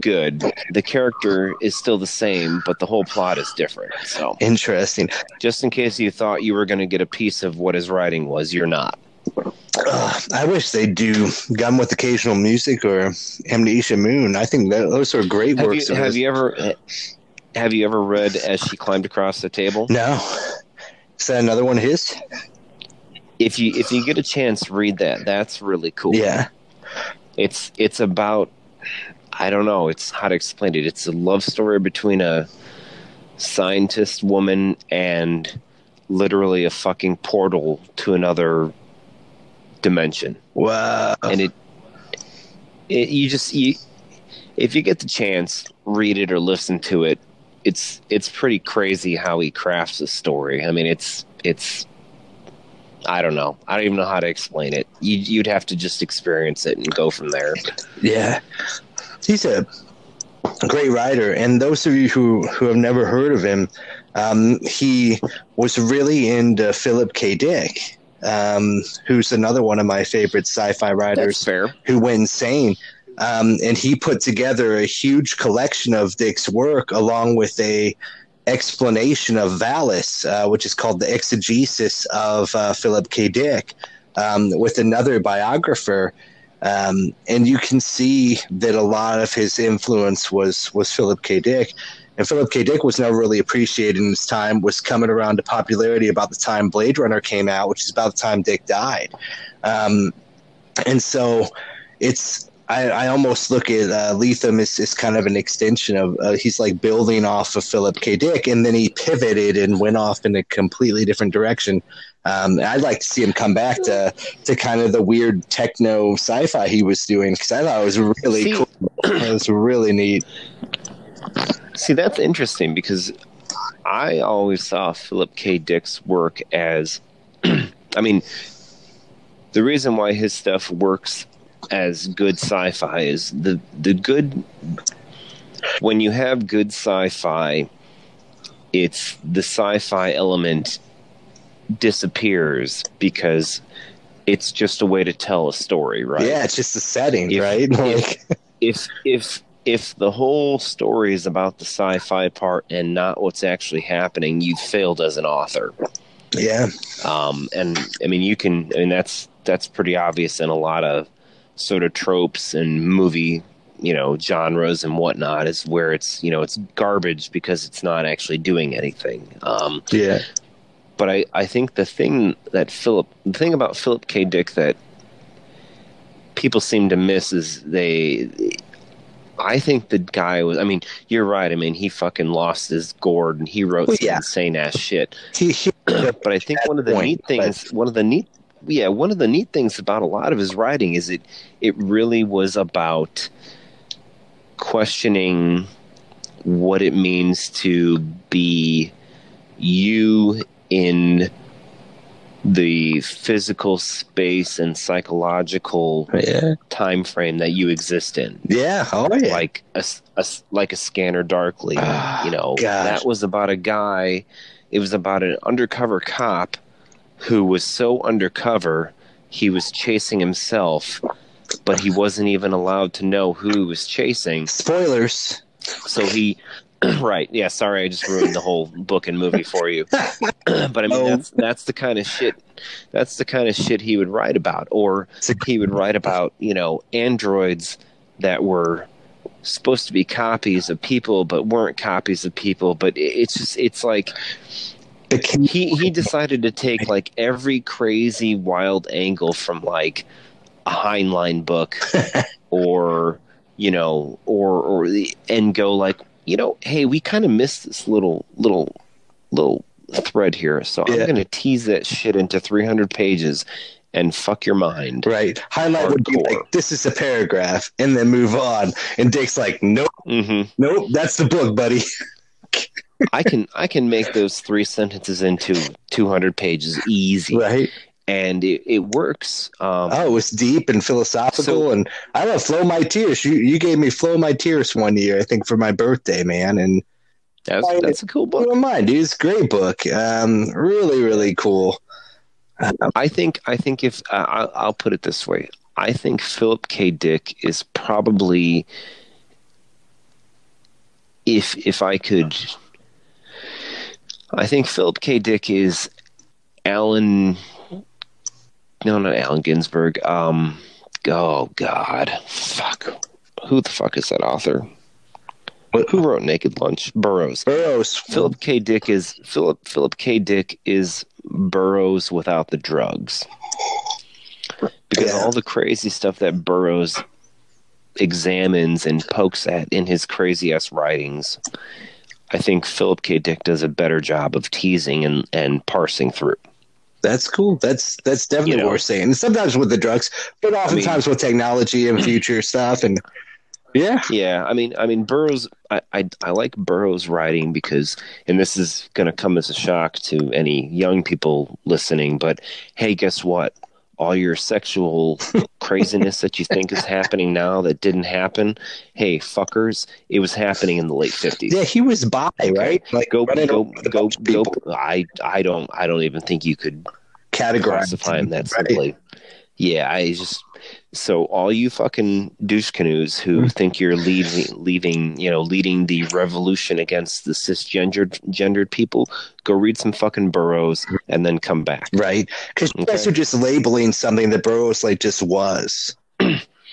Good. The character is still the same, but the whole plot is different. So interesting. Just in case you thought you were going to get a piece of what his writing was, you're not. Uh, I wish they'd do Gone with Occasional Music or Amnesia Moon. I think that, those are great have works. You, have you ever have you ever read As She Climbed Across the Table? No. Is that another one of his? If you if you get a chance, read that. That's really cool. Yeah. It's it's about. I don't know. It's how to explain it. It's a love story between a scientist woman and literally a fucking portal to another dimension. Wow! And it, it you just you, if you get the chance, read it or listen to it. It's it's pretty crazy how he crafts a story. I mean, it's it's. I don't know. I don't even know how to explain it. You, you'd have to just experience it and go from there. Yeah. He's a great writer, and those of you who, who have never heard of him, um, he was really into Philip K. Dick, um, who's another one of my favorite sci-fi writers who went insane. Um, and he put together a huge collection of Dick's work along with a explanation of Valis, uh, which is called The Exegesis of uh, Philip K. Dick, um, with another biographer. Um, and you can see that a lot of his influence was, was Philip K. Dick. And Philip K. Dick was never really appreciated in his time, was coming around to popularity about the time Blade Runner came out, which is about the time Dick died. Um, and so it's I, I almost look at uh, Lethem as, as kind of an extension of uh, he's like building off of Philip K. Dick, and then he pivoted and went off in a completely different direction. Um, I'd like to see him come back to, to kind of the weird techno sci-fi he was doing, because I thought it was really see, cool. It was really neat. See, that's interesting, because I always saw Philip K. Dick's work as, I mean, the reason why his stuff works as good sci-fi is the, the good, when you have good sci-fi, it's the sci-fi element disappears because it's just a way to tell a story, right? Yeah, it's just a setting, if, right? Like if, if if if the whole story is about the sci-fi part and not what's actually happening, you failed as an author. Yeah. Um, and I mean, you can. I mean, that's that's pretty obvious in a lot of sort of tropes and movie, you know, genres and whatnot. Is where it's you know it's garbage because it's not actually doing anything. Um, yeah. But I, I think the thing that Philip, the thing about Philip K. Dick that people seem to miss is they, I think the guy was, I mean, you're right. I mean, he fucking lost his gourd and he wrote well, some yeah. insane ass shit. He, he, but I think one of the point, neat things, but... one of the neat, yeah, one of the neat things about a lot of his writing is it, it really was about questioning what it means to be you in the physical space and psychological yeah. time frame that you exist in. Yeah, oh, yeah. Like a, a, like a Scanner Darkly. Oh, you know, gosh. That was about a guy, it was about an undercover cop who was so undercover, he was chasing himself, but he wasn't even allowed to know who he was chasing. Spoilers. So he... Right. Yeah. Sorry, I just ruined the whole book and movie for you. But I mean, that's that's the kind of shit. That's the kind of shit he would write about, or he would write about, you know, androids that were supposed to be copies of people, but weren't copies of people. But it's just, it's like, he he decided to take like every crazy wild angle from like a Heinlein book or you know or or the, and go like, you know, hey, we kind of missed this little little little thread here, so yeah. I'm going to tease that shit into three hundred pages and fuck your mind. Right. Highlight would be like, this is a paragraph, and then move on. And Dick's like, nope, mm-hmm. nope, that's the book, buddy. I can I can make those three sentences into two hundred pages easy. Right. And it, it works. Um, oh, it's deep and philosophical. So, and I love Flow My Tears. You you gave me Flow My Tears one year, I think, for my birthday, man. And that's, I, that's a cool book. Don't mind, dude. It's a great book. Um, really, really cool. I think I think if uh, I'll, I'll put it this way, I think Philip K. Dick is probably, if if I could, I think Philip K. Dick is Allen. No, not Allen Ginsberg. Um, oh God, fuck. Who the fuck is that author? What, who wrote Naked Lunch? Burroughs. Burroughs. Philip K. Dick is Philip. Philip K. Dick is Burroughs without the drugs, because yeah. all the crazy stuff that Burroughs examines and pokes at in his crazy ass writings, I think Philip K. Dick does a better job of teasing and, and parsing through. That's cool. That's that's definitely you know, worth saying. And sometimes with the drugs, but oftentimes I mean, with technology and future stuff and. Yeah, yeah. I mean, I mean, Burroughs. I, I, I like Burroughs' writing because, and this is going to come as a shock to any young people listening, but hey, guess what? All your sexual craziness that you think is happening now that didn't happen. Hey, fuckers! It was happening in the late fifties. Yeah, he was bi, right? Like go, go, go, go. I, I don't, I don't even think you could categorize him that simply. Right? Yeah, I just. So all you fucking douche canoes who think you're leaving, leaving, you know, leading the revolution against the cisgendered gendered people, go read some fucking Burroughs and then come back. Right. Because you guys are just labeling something that Burroughs like just was.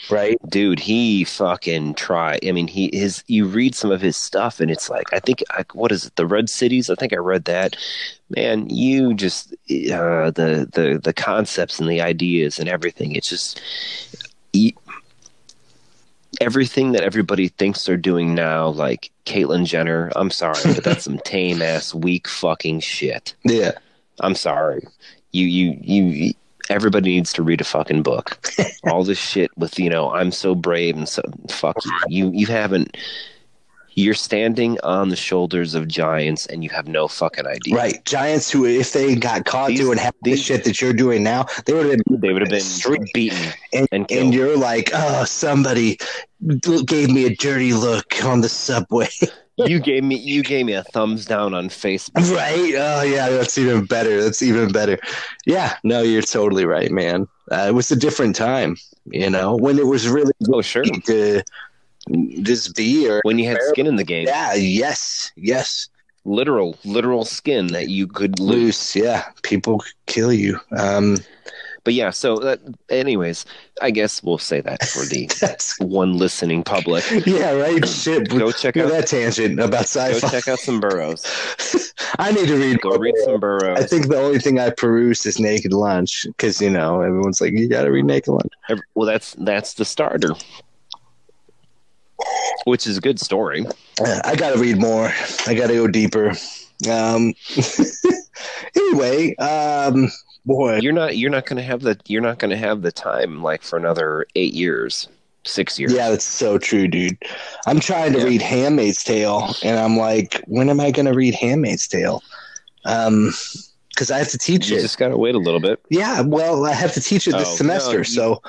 Right. Dude, he fucking tried. I mean, he his you read some of his stuff and it's like, I think, I, what is it? The Red Cities. I think I read that. Man, you just uh, the, the the concepts and the ideas and everything. It's just you, everything that everybody thinks they're doing now, like Caitlyn Jenner. I'm sorry, but that's some tame ass, weak fucking shit. Yeah. I'm sorry. You, you, you, you everybody needs to read a fucking book. All this shit with, you know, I'm so brave and so fuck you. You, you haven't. You're standing on the shoulders of giants and you have no fucking idea. Right. Giants who, if they got caught these, doing half the shit that you're doing now, they would have been, they would have been beaten. And, and, and you're like, oh, somebody gave me a dirty look on the subway. you gave me you gave me a thumbs down on Facebook. Right. Oh, yeah. That's even better. That's even better. Yeah. No, you're totally right, man. Uh, it was a different time, you know, when it was really oh, sure. to, this be or when you had skin in the game. Yeah, yes, yes. Literal, literal skin that you could lose. lose. Yeah, people kill you. Um, but yeah, so that, anyways, I guess we'll say that for the one listening public. Yeah, right. Shit. Go check out that tangent about sci-fi. Go check out some Burroughs. I need to read. Go read some Burroughs. I think the only thing I perused is Naked Lunch because you know everyone's like, you got to read Naked Lunch. Every, well, that's that's the starter. Which is a good story. I gotta read more. I gotta go deeper. Um, anyway, um, boy, you're not you're not gonna have the you're not gonna have the time like for another eight years, six years. Yeah, that's so true, dude. I'm trying to yeah. read *Handmaid's Tale*, and I'm like, when am I gonna read *Handmaid's Tale*? Um, because I have to teach you it. You just gotta wait a little bit. Yeah, well, I have to teach it this oh, semester, no, so.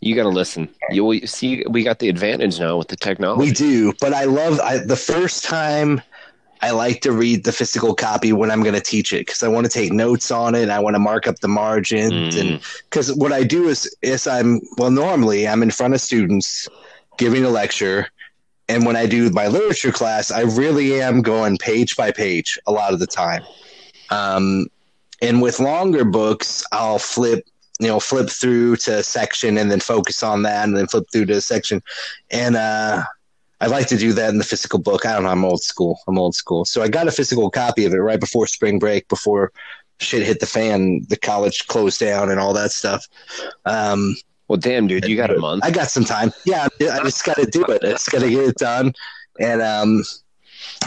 You got to listen. You see, we got the advantage now with the technology. We do, but I love I, the first time I like to read the physical copy when I'm going to teach it because I want to take notes on it. I want to mark up the margins. Mm. And because what I do is, is I'm well, normally I'm in front of students giving a lecture. And when I do my literature class, I really am going page by page a lot of the time. Um, and with longer books, I'll flip. You know, flip through to a section and then focus on that and then flip through to a section. And uh, I I'd like to do that in the physical book. I don't know. I'm old school. I'm old school. So I got a physical copy of it right before spring break, before shit hit the fan, the college closed down and all that stuff. Um, well, damn, dude, you got a month. I got some time. Yeah, I just got to do it. I just got to get it done. And um,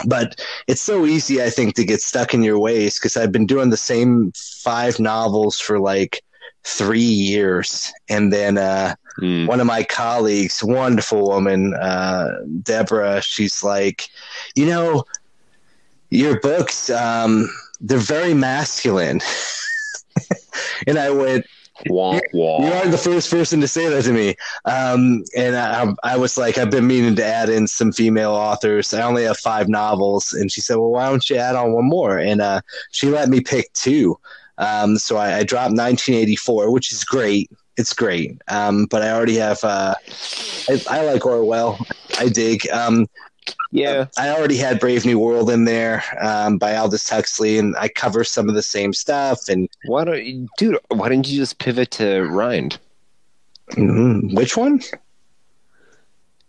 but it's so easy, I think, to get stuck in your ways, because I've been doing the same five novels for like three years. And then uh, mm. one of my colleagues, wonderful woman, uh, Deborah, she's like, you know, your books, um, they're very masculine. And I went, wah, wah. You are the first person to say that to me. Um, and I, I was like, I've been meaning to add in some female authors. I only have five novels. And she said, well, why don't you add on one more? And uh, she let me pick two. Um, so I, I dropped nineteen eighty-four, which is great. It's great. Um, but I already have, uh, I, I like Orwell. I dig. Um, yeah. I already had Brave New World in there, um, by Aldous Huxley, and I cover some of the same stuff. And why don't you, dude, why didn't you just pivot to Rind? Mm-hmm. Which one?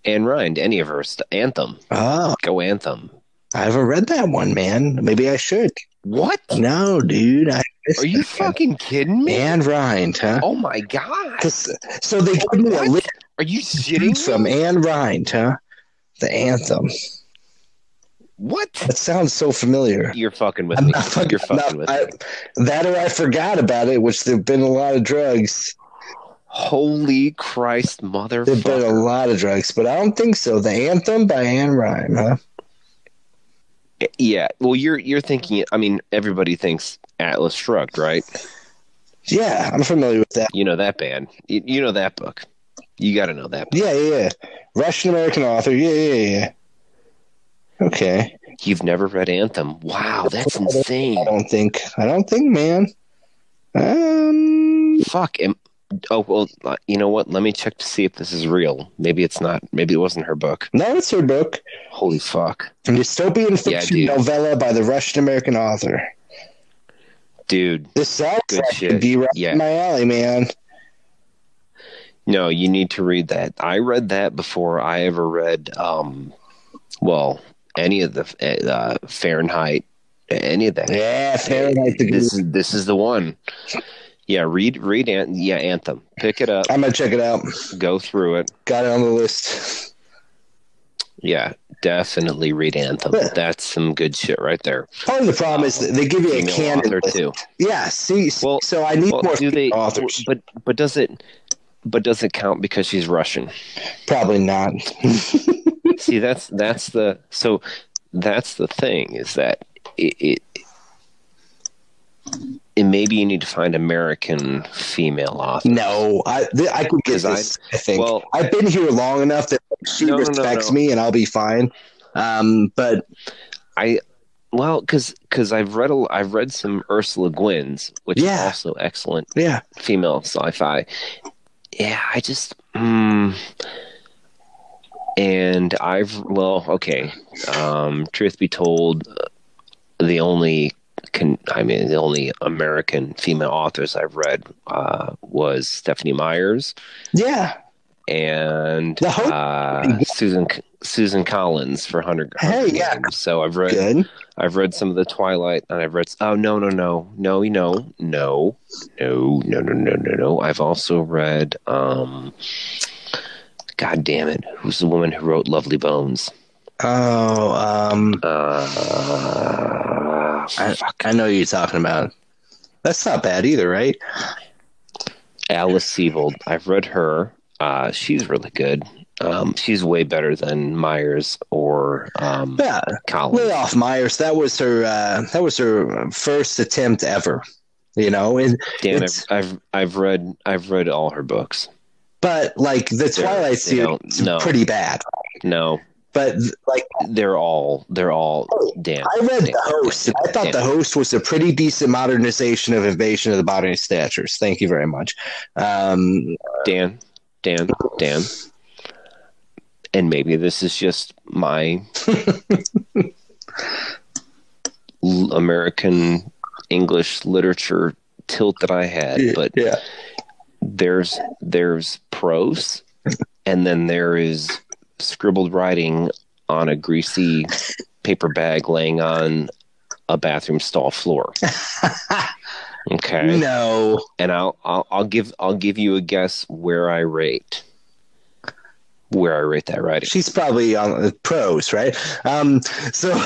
Ayn Rand, any of her st- Anthem. Oh, go Anthem. I haven't read that one, man. Maybe I should. What? No, dude. I Are you fucking kidding me? Ayn Rand, huh? Oh my god! So they give me a list. Are you shitting? Some Ayn Rand, huh? The Anthem. What? That sounds so familiar. You're fucking with I'm me. Fucking, You're fucking not, with I, me. That or I forgot about it, which there've been a lot of drugs. Holy Christ, motherfucker! There've been a lot of drugs, but I don't think so. The Anthem by Ayn Rand, huh? Yeah, well, you're you're thinking. I mean, everybody thinks Atlas Shrugged, right? Yeah, I'm familiar with that. You know that band. You, you know that book. You got to know that book. Yeah, yeah, yeah. Russian American author. Yeah, yeah, yeah. Okay. You've never read Anthem? Wow, that's insane. I don't think. I don't think, man. Um. Fuck. Am, oh well. You know what? Let me check to see if this is real. Maybe it's not. Maybe it wasn't her book. No, it's her book. Holy fuck. A dystopian fiction yeah, novella by the Russian American author. Dude, this sounds like be right yeah. in my alley, man. No, you need to read that. I read that before I ever read, um, well, any of the uh, Fahrenheit, any of that. Yeah, Fahrenheit. This is this is the one. Yeah, read read Ant- yeah Anthem. Pick it up. I'm gonna check it out. Go through it. Got it on the list. Yeah, definitely read Anthem. Yeah. That's some good shit right there. Part of the problem um, is they give you a canon list. Too. Yeah, see, well, so I need well, more do they, authors. But but does it but does it count because she's Russian? Probably not. See, that's that's the so that's the thing is that it, it and maybe you need to find American female authors. No, I th- I could get this. I, I think well, I've been here long enough that she no, respects no, no. me, and I'll be fine. Um, but I, well, because because I've read a, I've read some Ursula Gwynn's, which yeah. is also excellent. Yeah, female sci-fi. Yeah, I just. Mm, and I've well, okay. Um, truth be told, the only. Can I mean the only American female authors I've read uh, was Stephenie Myers, yeah, and whole- uh, Susan Susan Collins for Hunter. Hey, yeah. So I've read Good. I've read some of the Twilight, and I've read oh no no no no you know no no no no no no no. I've also read um, God damn it, who's the woman who wrote Lovely Bones? Oh, um, uh, I, I know you're talking about. That's not bad either, right? Alice Siebold. I've read her. Uh, she's really good. Um, she's way better than Myers or um, yeah, Collins. Way off Myers. That was her. Uh, that was her first attempt ever. You know, and damn, I've, I've I've read I've read all her books, but like the Twilight series, no, pretty bad. No. But like they're all they're all oh, damn. I read damn, The Host. Damn, and I thought damn. The Host was a pretty decent modernization of Invasion of the Body Snatchers. Thank you very much, um, Dan, Dan, Dan. And maybe this is just my American English literature tilt that I had, but yeah. there's there's prose, and then there is. scribbled writing on a greasy paper bag laying on a bathroom stall floor. Okay. No. And I'll, I'll I'll give I'll give you a guess where I rate. Where I rate that writing. She's probably on the pros, right? Um, so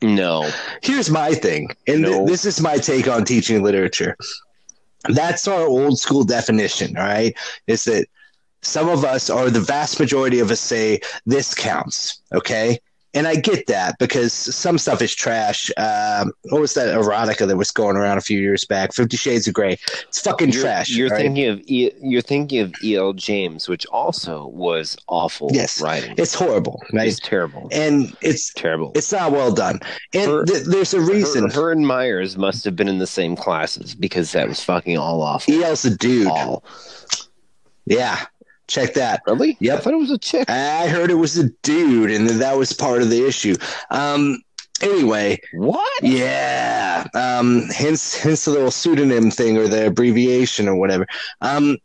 no. Here's my thing, and no. th- this is my take on teaching literature. That's our old school definition, all right? Is that some of us, or the vast majority of us, say this counts, okay? And I get that, because some stuff is trash. Um, what was that erotica that was going around a few years back? Fifty Shades of Grey. It's fucking you're, trash. You're right? thinking of e, you're thinking of E L. James, which also was awful. Yes, writing. It's horrible. Right? It's terrible, and it's terrible. It's not well done. And her, th- there's a reason. Her, her and Myers must have been in the same classes, because that was fucking all awful. E L's a dude. All. Yeah. Check that. Really? Yep. I thought it was a chick. I heard it was a dude, and that was part of the issue. Um, anyway. What? Yeah. Um, hence, hence the little pseudonym thing, or the abbreviation, or whatever. Um,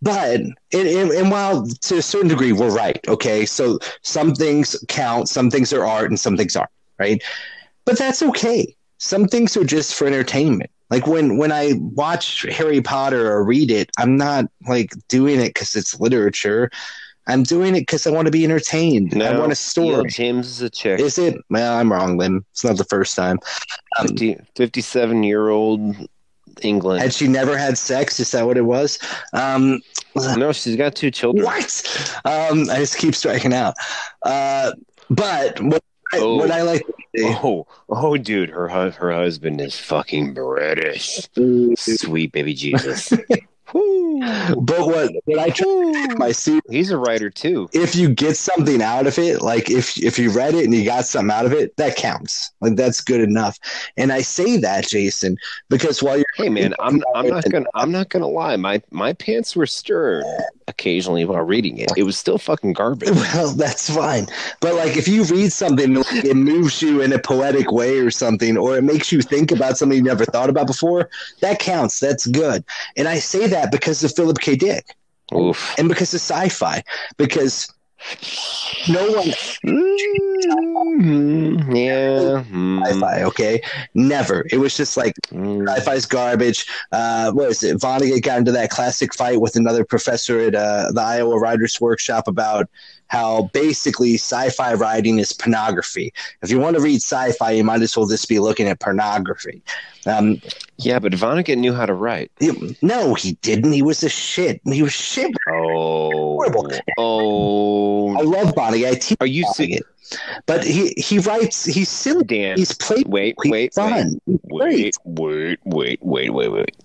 but and, and, and while to a certain degree we're right, okay. So some things count, some things are art, and some things aren't, right? But that's okay. Some things are just for entertainment. Like when, when I watch Harry Potter or read it, I'm not like doing it because it's literature. I'm doing it because I want to be entertained. No, I want a story. E L. James is a chick. Is it? Well, I'm wrong, Lynn. It's not the first time. Um, fifty-seven-year-old England. Had she never had sex? Is that what it was? Um, no, she's got two children. What? Um, I just keep striking out. Uh, but what? Oh, what I like. Oh, oh, dude, her her husband is fucking British. Sweet baby Jesus. But what, what I try my suit. He's a writer too. If you get something out of it, like if if you read it and you got something out of it, that counts. Like that's good enough. And I say that, Jason, because while you're hey man, I'm I'm not gonna I'm not gonna lie. My my pants were stirred occasionally while reading it. It was still fucking garbage. Well, that's fine. But like if you read something, like, it moves you in a poetic way or something, or it makes you think about something you never thought about before. That counts. That's good. And I say that because of Philip K. Dick. Oof. And because of sci-fi, because no one mm-hmm. yeah sci-fi, okay, never. It was just like mm. sci-fi's garbage. Uh, what is it? Vonnegut got into that classic fight with another professor at uh, the Iowa Writers' Workshop about how basically sci-fi writing is pornography. If you want to read sci-fi, you might as well just be looking at pornography. Um, yeah, but Vonnegut knew how to write. It, no, he didn't. He was a shit. He was shit. Oh, horrible. Oh, I love Vonnegut. I teach Are you Vonnegut. But he, he writes. He's silly. Dan, he's playful. Wait, he's wait, fun. wait, wait, wait, wait, wait, wait.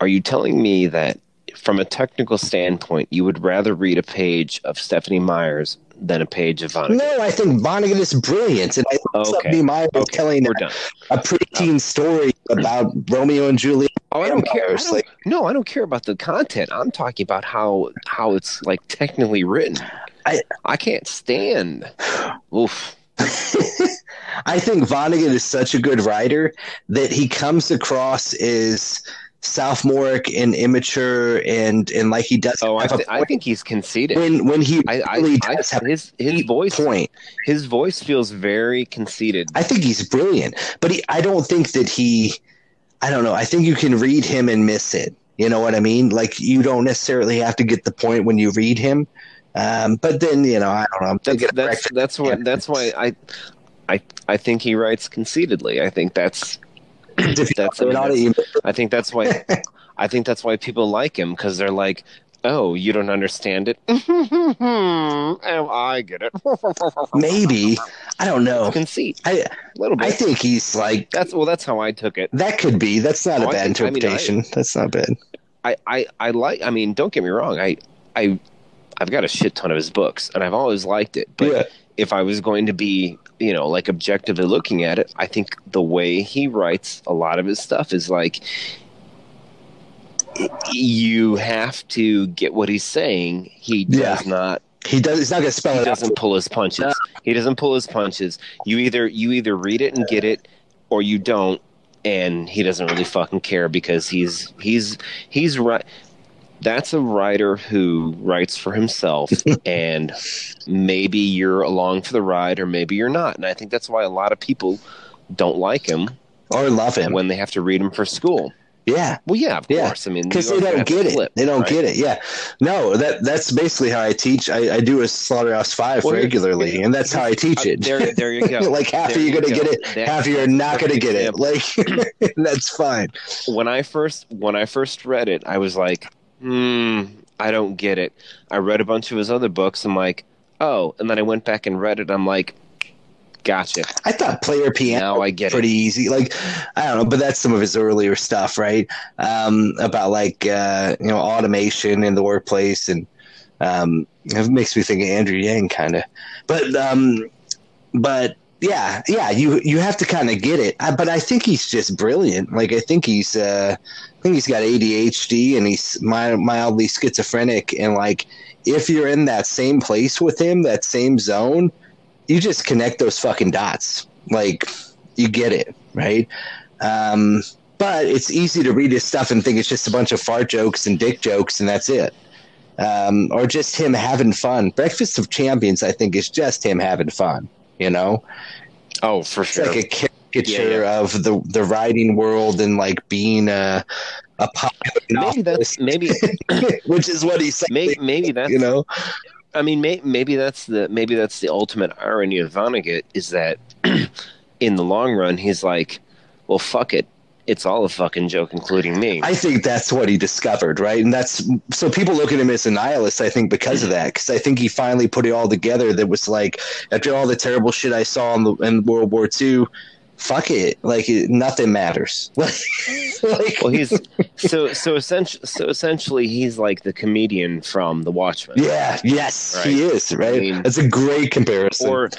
Are you telling me that? From a technical standpoint, you would rather read a page of Stephenie Myers than a page of Vonnegut. No, I think Vonnegut is brilliant. And I think okay. Stephenie Myers okay. telling a, a preteen oh. story about Romeo and Juliet. Oh, I don't care. I don't, like, no, I don't care about the content. I'm talking about how how it's like technically written. I I can't stand. Oof. I think Vonnegut is such a good writer that he comes across as sophomoric and immature, and and like he does. Oh, I, th- I think he's conceited. When when he I, really I, does I, have his his voice point. His voice feels very conceited. I think he's brilliant, but he, I don't think that he. I don't know. I think you can read him and miss it. You know what I mean? Like you don't necessarily have to get the point when you read him. Um, but then you know, I don't know. I'm that's that's, that's what that's why I I I think he writes conceitedly. I think that's. That's, I, mean, that's, I think that's why I think that's why people like him, because they're like, oh, you don't understand it. Oh, I get it. Maybe. I don't know. Conceit. I, a little bit. I think he's like that's well that's how I took it. That could be. That's not oh, a bad I, interpretation. I mean, I, that's not bad. I, I, I like I mean, don't get me wrong, I I I've got a shit ton of his books and I've always liked it. But yeah. If I was going to be, you know, like objectively looking at it, I think the way he writes a lot of his stuff is like you have to get what he's saying. He does yeah. not. He does. He's not going to spell he it. He doesn't out. pull his punches. No. He doesn't pull his punches. You either you either read it and get it, or you don't. And he doesn't really fucking care because he's he's he's right. that's a writer who writes for himself, and maybe you're along for the ride or maybe you're not. And I think that's why a lot of people don't like him or love him when they have to read him for school. Yeah. Well, yeah, of yeah. course. I mean, because they don't get it. Flip, they don't right? get it. Yeah. No, that that's basically how I teach. I, I do a Slaughterhouse Five well, regularly, yeah. and that's how I teach it. Uh, there, there you go. Like half there of you're you going to get it, that, half of you're not going to get it. Like that's fine. When I first when I first read it, I was like, hmm, I don't get it. I read a bunch of his other books. I'm like, oh, and then I went back and read it. I'm like, gotcha. I thought Player Piano now I get pretty it. Easy. Like, I don't know, but that's some of his earlier stuff, right? Um, about like, uh, you know, automation in the workplace. And um, it makes me think of Andrew Yang kind of. But, um, but yeah, yeah, you you have to kind of get it. I, but I think he's just brilliant. Like, I think he's uh, I think he's got A D H D and he's mildly schizophrenic. And like, if you're in that same place with him, that same zone, you just connect those fucking dots. Like, you get it, right? Um, but it's easy to read his stuff and think it's just a bunch of fart jokes and dick jokes, and that's it. Um, or just him having fun. Breakfast of Champions, I think, is just him having fun, you know? Oh, for it's sure. Like a caricature yeah, yeah. of the, the writing world and, like, being a, a pop. Maybe that's... Maybe, which is what he's saying. Maybe, maybe that's... You know? I mean, may, maybe that's the maybe that's the ultimate irony of Vonnegut is that in the long run, he's like, well, fuck it. It's all a fucking joke, including me. I think that's what he discovered, right? And that's so people look at him as a nihilist, I think, because of that. Because I think he finally put it all together that was like, after all the terrible shit I saw in, the, in World War Two, fuck it. Like, it, nothing matters. like, well, he's so so essentially, so essentially, he's like the comedian from The Watchmen. Yeah, yes, right? He is, right? I mean, that's a great comparison. Or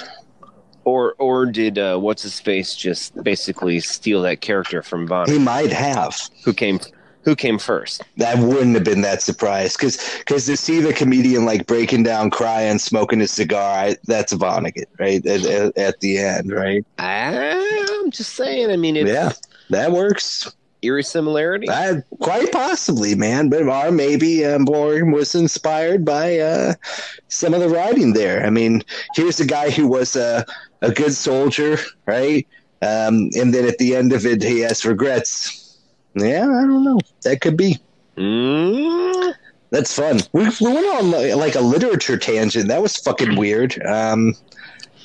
or, or did uh, What's-His-Face just basically steal that character from Vonnegut? He might have. Who came Who came first? That wouldn't have been that surprised. Because because to see the comedian, like, breaking down, crying, smoking a cigar, I, that's Vonnegut, right? At, at, at the end, right? I'm just saying. I mean, it's... Yeah, that works. Eerie similarity? I, quite possibly, man. But or maybe um, Borg was inspired by uh, some of the writing there. I mean, here's a guy who was a, a good soldier, right? Um, and then at the end of it, he has regrets. Yeah, I don't know. That could be. Mm. That's fun. We, we went on like a literature tangent. That was fucking weird. Um,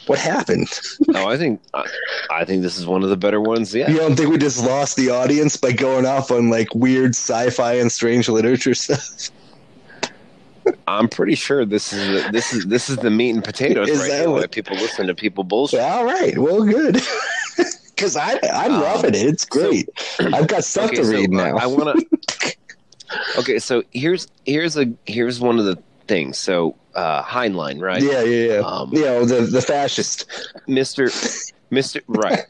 what happened? No, I think I, I think this is one of the better ones yet. You don't think we just lost the audience by going off on like weird sci-fi and strange literature stuff? I'm pretty sure this is the, this is this is the meat and potatoes is right that now what? That people listen to people bullshit. All right. Well, good. Because I I'm um, loving it. It's great. So, I've got stuff okay, to read so now. I want to. Okay, so here's here's a here's one of the things. So uh, Heinlein, right? Yeah, yeah, yeah. Um, you know, the the fascist, Mister Mister Right.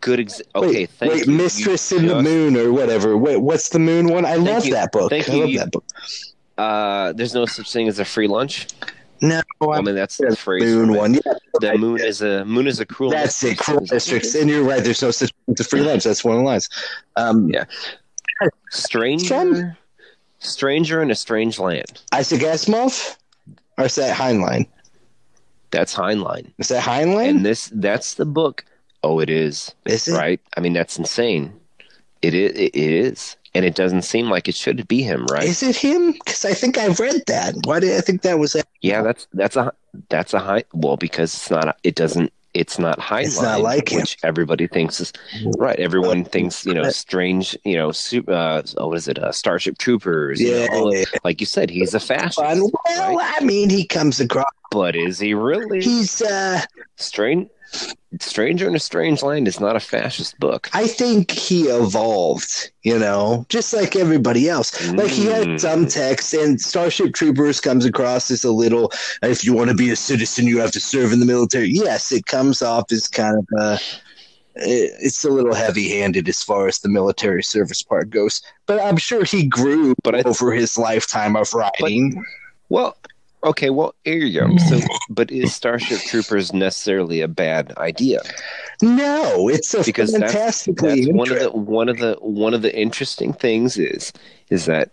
Good. Ex- okay, wait, thank wait, you. Mistress you, in you the Moon or whatever. Wait, what's the Moon one? I love you, that book. Thank I you. love that book. Uh, there's no such thing as a free lunch. No, I mean that's the phrase. Moon one, yeah, the moon yeah. is a moon is a cruel. That's district. it, cruel districts, and you're right. There's no such thing as a free lunch. That's one of the lines. Um, yeah, stranger, some, stranger in a strange land. Isaac Asimov, or is that Heinlein? That's Heinlein. Is that Heinlein? And this, that's the book. Oh, it is. Is it right? I mean, that's insane. It is. It is. And it doesn't seem like it should be him, right? Is it him? Because I think I've read that. Why did I think that was? A- yeah, that's that's a that's a high. Well, because it's not. A, it doesn't. It's not Heinlein. It's not like him. Which everybody thinks is right. Everyone thinks you know strange. You know, uh, what is it? Uh, Starship Troopers. Yeah, you know, all of, like you said, he's a fascist. Well, right? I mean, he comes across. But is he really? He's uh strange. Stranger in a Strange Land is not a fascist book. I think he evolved, you know, just like everybody else. Mm. Like he had some texts, and Starship Troopers comes across as a little, if you want to be a citizen, you have to serve in the military. Yes, it comes off as kind of a, it, it's a little heavy-handed as far as the military service part goes. But I'm sure he grew but I, over his lifetime of writing. But, well... Okay, well, here you go. So, but is Starship Troopers necessarily a bad idea? No, it's a because fantastically that's, that's one of the one of the one of the interesting things is is that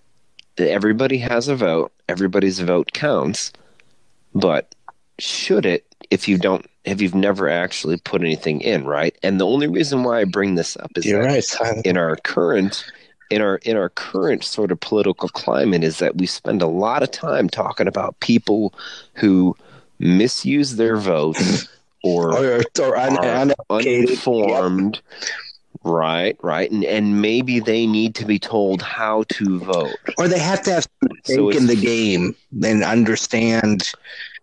that everybody has a vote, everybody's vote counts, but should it if you don't, if you've never actually put anything in, right? And the only reason why I bring this up is You're that right, in our current in our in our current sort of political climate is that we spend a lot of time talking about people who misuse their votes or, or, or un- are uninformed. Yep. Right, right, and and maybe they need to be told how to vote, or they have to have some stake so in the game and understand,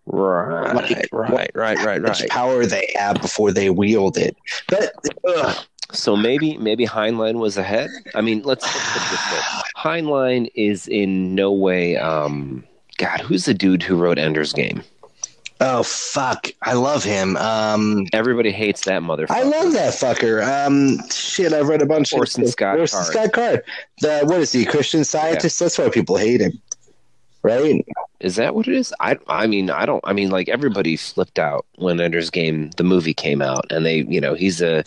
right, like, right, what, right, right, right, power they have before they wield it. But ugh. so maybe maybe Heinlein was ahead. I mean, let's put it this way: Heinlein is in no way. Um, God, who's the dude who wrote Ender's Game? Oh fuck! I love him. Um, Everybody hates that motherfucker. I love that fucker. Um, shit, I've read a bunch. Orson of Scott Orson Card. Scott Card. The what is he? Christian Scientist. Yeah. That's why people hate him, right? Is that what it is? I I mean I don't. I mean like everybody flipped out when Ender's Game the movie came out, and they you know he's a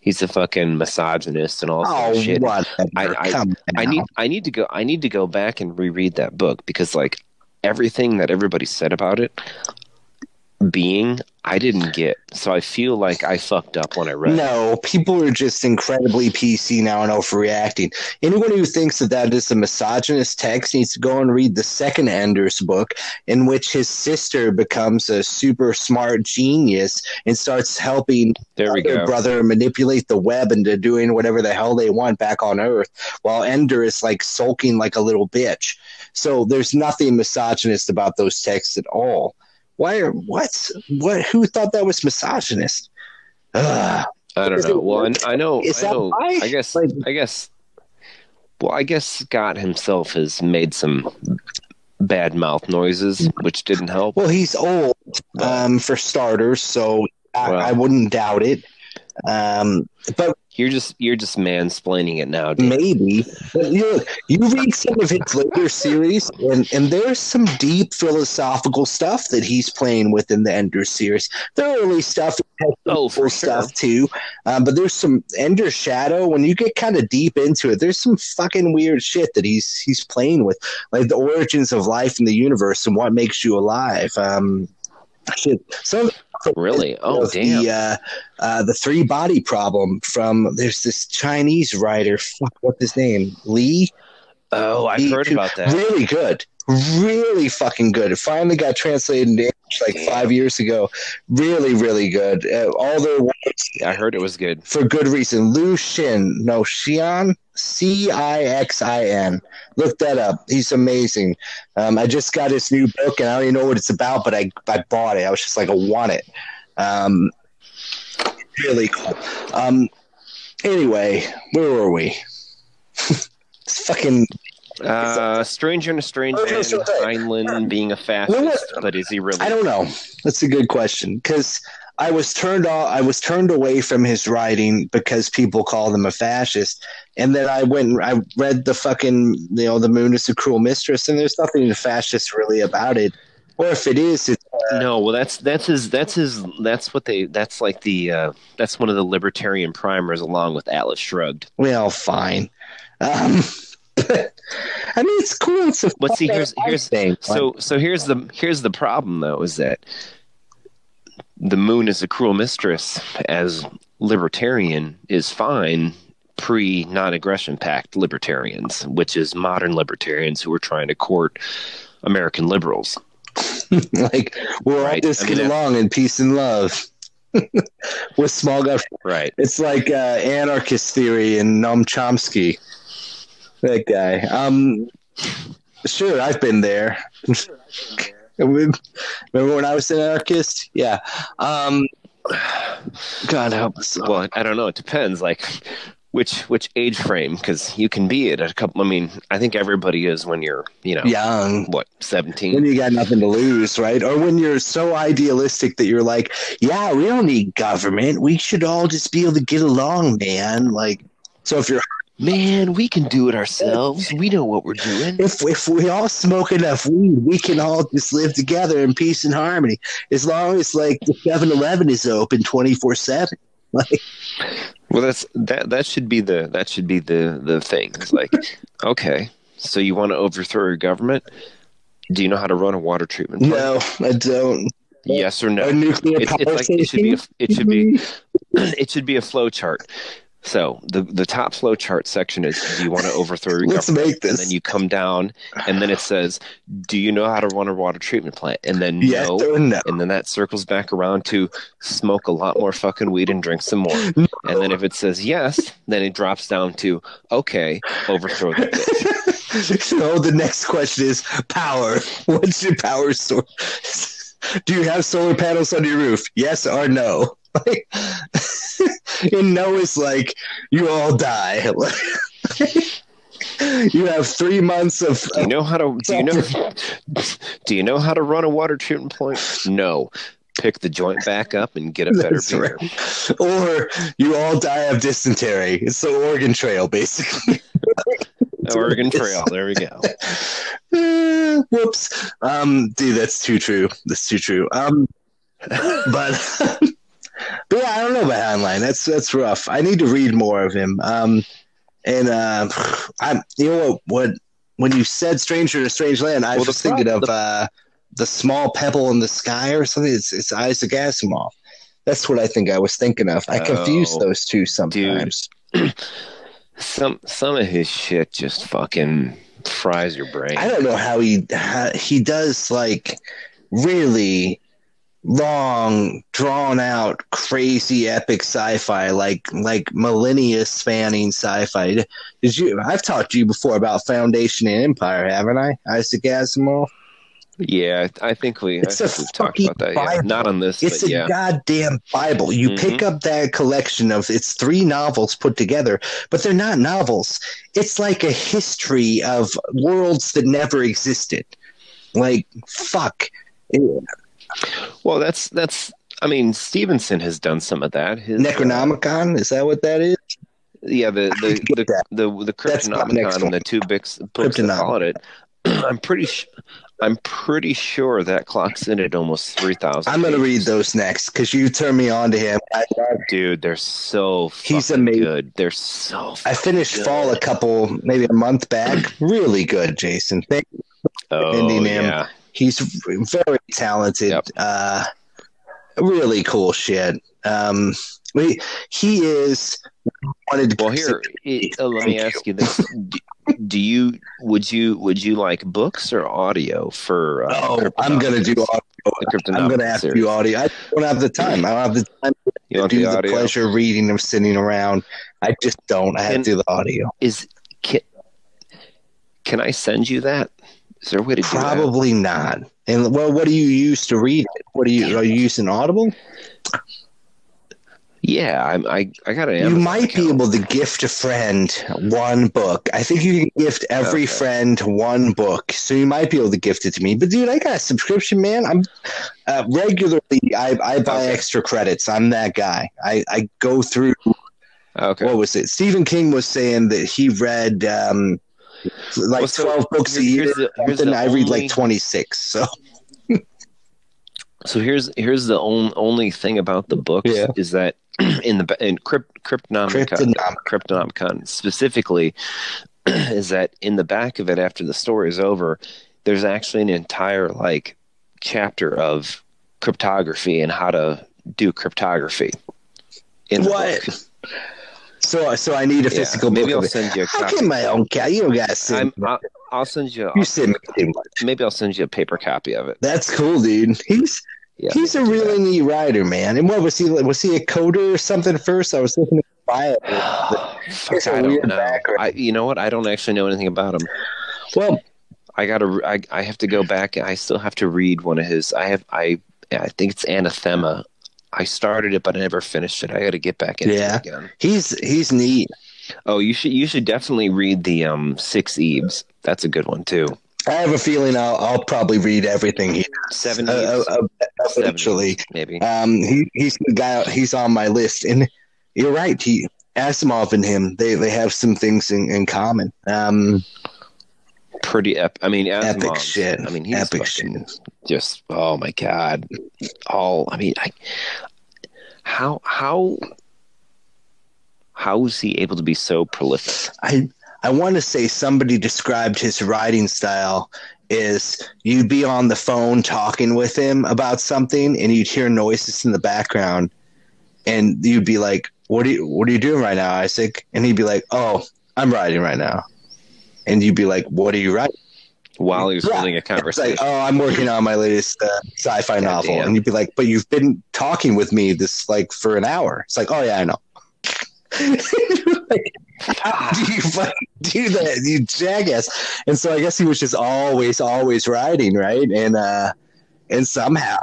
he's a fucking misogynist and all that oh, shit. Whatever. I I, Come I need I need to go I need to go back and reread that book because like everything that everybody said about it. Being I didn't get, so I feel like I fucked up when I read. No, people are just incredibly P C now and overreacting. Anyone who thinks that that is a misogynist text needs to go and read the second Ender's book, in which his sister becomes a super smart genius and starts helping her brother manipulate the web into doing whatever the hell they want back on Earth, while Ender is like sulking like a little bitch. So there's nothing misogynist about those texts at all. Why are what what? Who thought that was misogynist? Ugh. I don't know. Well, I, I know. Is I know. That why? I guess. Like, I guess. Well, I guess Scott himself has made some bad mouth noises, which didn't help. Well, he's old, um, for starters, so I, well, I wouldn't doubt it. Um, but you're just you're just mansplaining it now. Dude. Maybe but look, you read some of his later series, and, and there's some deep philosophical stuff that he's playing with in the Ender series. The early stuff, oh, for stuff sure. too. Um, but there's some Ender Shadow. When you get kind of deep into it, there's some fucking weird shit that he's he's playing with, like the origins of life in the universe and what makes you alive. Um, shit. So. Really? Oh, damn. The, uh, uh, the three body problem from there's this Chinese writer. Fuck, what's his name? Lee? Oh, I've Lee, heard about that. Really good. Really fucking good. It finally got translated into English like damn. five years ago. Really, really good. Uh, all their words. I heard it was good. For good reason. Lu Xin. No, Xian? C I X I N. Look that up. He's amazing. Um, I just got his new book, and I don't even know what it's about, but I, I bought it. I was just like, I want it. Um, really cool. Um, anyway, where were we? It's fucking... Uh, stranger in a strange land, Heinlein being a fascist, but is he really? I don't know. That's a good question because I was turned off. I was turned away from his writing because people called him a fascist, and then I went. And I read the fucking you know the Moon is a Cruel Mistress, and there's nothing fascist really about it. Or if it is, it's uh, no. Well, that's that's his that's his that's what they that's like the uh, that's one of the libertarian primers along with Atlas Shrugged. Well, fine. Um, I mean, it's cool. It's a but see, here's here's thing. So so here's the here's the problem though is that the Moon is a Cruel Mistress as libertarian is fine pre non-aggression pact libertarians, which is modern libertarians who are trying to court American liberals. Like we're all right? just get I mean, along in peace and love. With small government, right? It's like uh, anarchist theory and Noam Chomsky. That guy. Um, sure, I've been there. Remember when I was an anarchist? Yeah. Um, God help us. Well, I don't know. It depends, like which which age frame, because you can be at a couple. I mean, I think everybody is when you're, you know, young. What, seventeen? When you got nothing to lose, right? Or when you're so idealistic that you're like, yeah, we don't need government. We should all just be able to get along, man. Like, so if you're. Man, we can do it ourselves. We know what we're doing. If, if we all smoke enough weed, we can all just live together in peace and harmony. As long as, like, the seven eleven is open twenty-four seven. Like, well, that's that. That should be the that should be the the thing. It's like, okay, So you want to overthrow your government? Do you know how to run a water treatment plant? No, I don't. Yes or no? A nuclear it's, power it's like, it should be. A, it should be. It should be a flow chart. So the the top flow chart section is: do you want to overthrow your Let's government? Make this. And then you come down, and then it says: do you know how to run a water treatment plant? And then yes no, or no, and then that circles back around to smoke a lot more fucking weed and drink some more. No. And then if it says yes, then it drops down to okay, overthrow the bitch. So the next question is power. What's your power source? Do you have solar panels on your roof? Yes or no? Like, and no is like you all die. You have three months of. Do you know how to? Do you know? Do you know how to run a water treatment plant? No. Pick the joint back up and get a better beer. Right. Or you all die of dysentery. It's the Oregon Trail, basically. Oregon Trail. There we go. Uh, whoops. Um, dude, that's too true. That's too true. Um, but. But yeah, I don't know about Heinlein. That's that's rough. I need to read more of him. Um, and uh, I, you know what, what? When you said "Stranger in a Strange Land," I well, was thinking of the, uh, the small pebble in the sky or something. It's, it's Isaac Asimov. That's what I think I was thinking of. I confuse oh, those two sometimes. Dude. some some of his shit just fucking fries your brain. I don't know how he how he does like really. Long, drawn out, crazy, epic sci-fi, like like millennia spanning sci-fi. Did you? I've talked to you before about Foundation and Empire, haven't I, Isaac Asimov? Yeah, I think we. It's I think we've talked about that. Yeah. Not on this. It's but a yeah. goddamn Bible. You mm-hmm. pick up that collection of it's three novels put together, but they're not novels. It's like a history of worlds that never existed. Like fuck. It, Well, that's that's. I mean, Stevenson has done some of that. His, Necronomicon, uh, is that what that is? Yeah, the the the, the the the Cryptonomicon and the two books books that followed it. I'm pretty sh- I'm pretty sure that clocks in at almost three thousand. I'm gonna read those next because you turned me on to him. I, Dude, they're so fucking he's amazing. Good. They're so. I finished good. Fall a couple, maybe a month back. Really good, Jason. Thank you. Oh yeah. He's very talented. Yep. Uh, really cool shit. Um, he, he is. Wanted to well, here. It, uh, let me you. ask you this: do, do you would you would you like books or audio for? Uh, oh, I'm gonna do audio. I'm gonna ask series. you audio. I don't have the time. I don't have the time to you do the, the pleasure of reading them sitting around. I just don't. I have and to do the audio. Is can, can I send you that? Is there a way to do Probably that? not. And well, what do you use to read it? What do you are you using Audible? Yeah, I'm, I I got an Amazon You might account. be able to gift a friend one book. I think you can gift every okay. friend one book, so you might be able to gift it to me. But dude, I got a subscription, man. I'm uh, regularly I, I buy okay. extra credits. I'm that guy. I, I go through. Okay. What was it? Stephen King was saying that he read. Um, Like well, so twelve books a year, the, and then the I only, read like twenty-six. So, so here's here's the on, only thing about the books yeah. is that in the in Crypt, Cryptonomicon, Cryptonomicon specifically is that in the back of it after the story is over, there's actually an entire like chapter of cryptography and how to do cryptography. In the what? Book. So, so I need a yeah, physical maybe book. Maybe I'll send you a copy. I get my own copy. You don't got to send me. I'll, I'll send you. A, you send me too much. Maybe I'll send you a paper copy of it. That's cool, dude. He's yeah, he's a really neat writer, man. And what was he? Was he a coder or something first? I was looking to buy it. Fuck, I don't know. I, you know what? I don't actually know anything about him. Well, I gotta. I, I have to go back. I still have to read one of his. I have. I I think it's Anathema. I started it, but I never finished it. I got to get back into yeah. it again. He's he's neat. Oh, you should you should definitely read the um, Six Ebes. That's a good one too. I have a feeling I'll I'll probably read everything he seven uh, uh, eventually. Seven, maybe um, he he's the guy. He's on my list, and you're right. He Asimov and him they they have some things in, in common. Um, Pretty epic. I mean, Asimov, epic shit. I mean, he's epic shit. Just oh my god! All I mean, I, how how how was he able to be so prolific? I I want to say somebody described his writing style is you'd be on the phone talking with him about something and you'd hear noises in the background and you'd be like, what are you, what are you doing right now, Isaac? And he'd be like, oh, I'm writing right now. And you'd be like, what are you writing? While he was right. holding a conversation. It's like, oh, I'm working on my latest uh, sci-fi God novel. Damn. And you'd be like, but you've been talking with me this like for an hour. It's like, oh yeah, I know. Like, how do you fucking do that, you jackass? And so I guess he was just always, always writing, right? And uh, and somehow,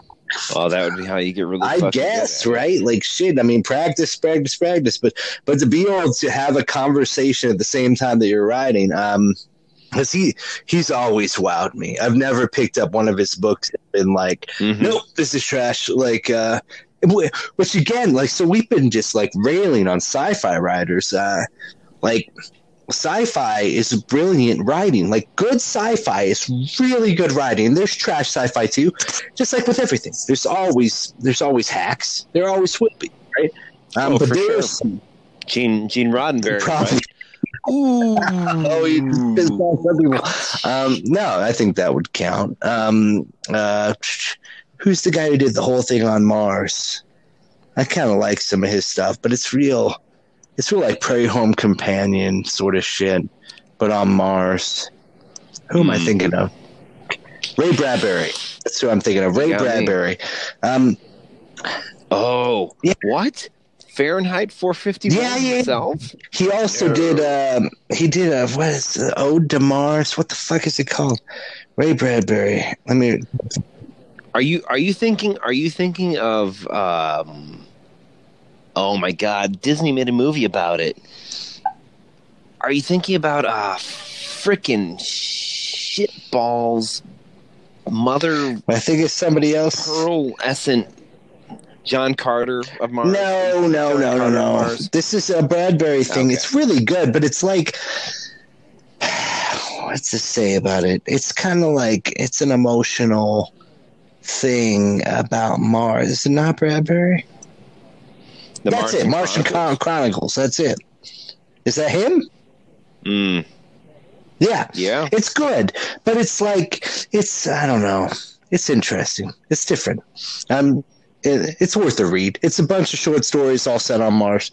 oh, that would be how you get really. I guess, right? Like shit. I mean, practice, practice, practice. But but to be able to have a conversation at the same time that you're writing, um, because he he's always wowed me. I've never picked up one of his books and been like, mm-hmm. nope, this is trash. Like. uh Which again, like, so we've been just like railing on sci-fi writers. Uh, like, sci-fi is brilliant writing. Like, good sci-fi is really good writing. There's trash sci-fi too, just like with everything. There's always there's always hacks. There always would be, right? Um, oh, but there's sure. Gene Gene Roddenberry. Probably, right? Ooh. Oh, he pissed off everyone. Um, no, I think that would count. Um, uh, Who's the guy who did the whole thing on Mars? I kind of like some of his stuff, but it's real. It's real like Prairie Home Companion sort of shit, but on Mars. Who am I thinking of? Ray Bradbury. That's who I'm thinking of. Ray Bradbury. Um, oh, yeah. What? Fahrenheit four fifty. Yeah, yeah. Himself? He also no. did. Um, he did a what is it? Ode to Mars? What the fuck is it called? Ray Bradbury. Let me. Are you are you thinking are you thinking of um, oh my God, Disney made a movie about it. Are you thinking about uh frickin' shitballs mother I think it's somebody else Pearl Essent John Carter of Mars? No, no, no, no, no. This is a Bradbury thing. Okay. It's really good, but it's like what's to say about it? It's kinda like it's an emotional thing about Mars. Is it not Bradbury? The That's Martian it. Martian Chronicles. Chronicles. That's it. Is that him? Mm. Yeah. Yeah. It's good, but it's like it's. I don't know. It's interesting. It's different. Um, it, it's worth a read. It's a bunch of short stories all set on Mars.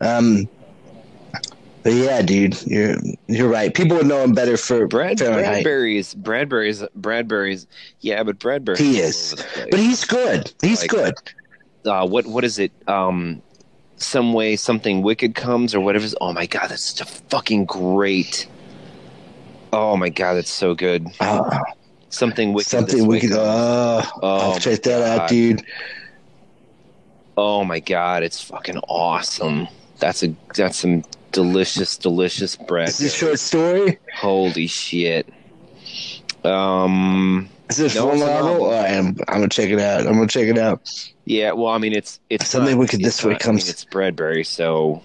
Um, but yeah, dude, you're you're right. People would know him better for Brad, Bradbury's. Bradbury's. Bradbury's. Yeah, but Bradbury. He is, but he's good. He's like, good. Uh, what what is it? Um, some way, something wicked comes, or whatever. Oh my God, that's such a fucking great. Oh my God, that's so good. Uh, something wicked. Something wicked. Uh, oh, check that God. out, dude. Oh my God, it's fucking awesome. That's a that's some. Delicious, delicious bread. Is this a short story? Holy shit! Um, is this no, one novel? Oh, I'm, I'm gonna check it out. I'm gonna check it out. Yeah, well, I mean, it's it's something we could this way not, comes. I mean, it's Bradbury, so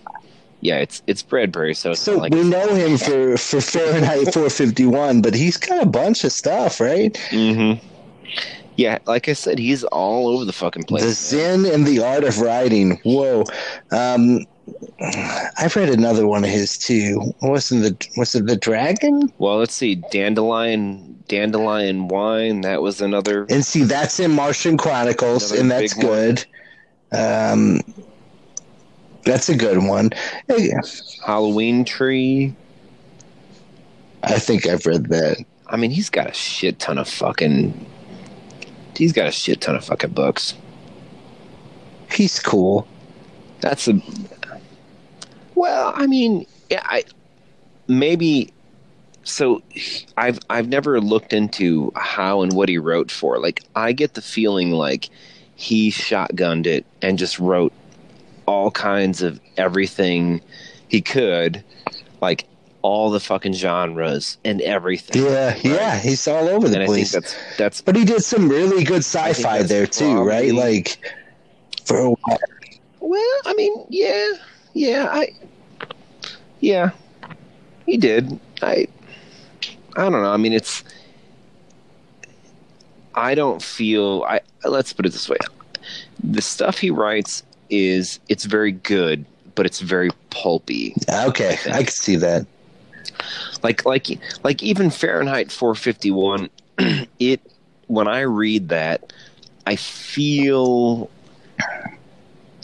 yeah, it's it's Bradbury, so it's so like we know him for for Fahrenheit four fifty-one, but he's got a bunch of stuff, right? Mm-hmm. Yeah, like I said, he's all over the fucking place. The Zen and the Art of Writing. Whoa. Um, I've read another one of his too. Wasn't the was it the Dragon? Well, let's see, Dandelion, Dandelion Wine. That was another. And see, that's in Martian Chronicles, and that's good. Um, that's a good one. Yeah. Halloween Tree. I think I've read that. I mean, he's got a shit ton of fucking. He's got a shit ton of fucking books. He's cool. That's a. Well, I mean, yeah, I maybe so I've I've never looked into how and what he wrote for. Like I get the feeling like he shotgunned it and just wrote all kinds of everything he could, like all the fucking genres and everything. Yeah, right? Yeah, he's all over the and place. I think that's, that's But he did some really good sci-fi there too, right? Like for a while. Well, I mean, yeah. Yeah, I. Yeah, he did. I. I don't know. I mean, it's. I don't feel. I let's put it this way: the stuff he writes is it's very good, but it's very pulpy. Okay, I, I can see that. like like like even Fahrenheit four fifty-one. It when I read that, I feel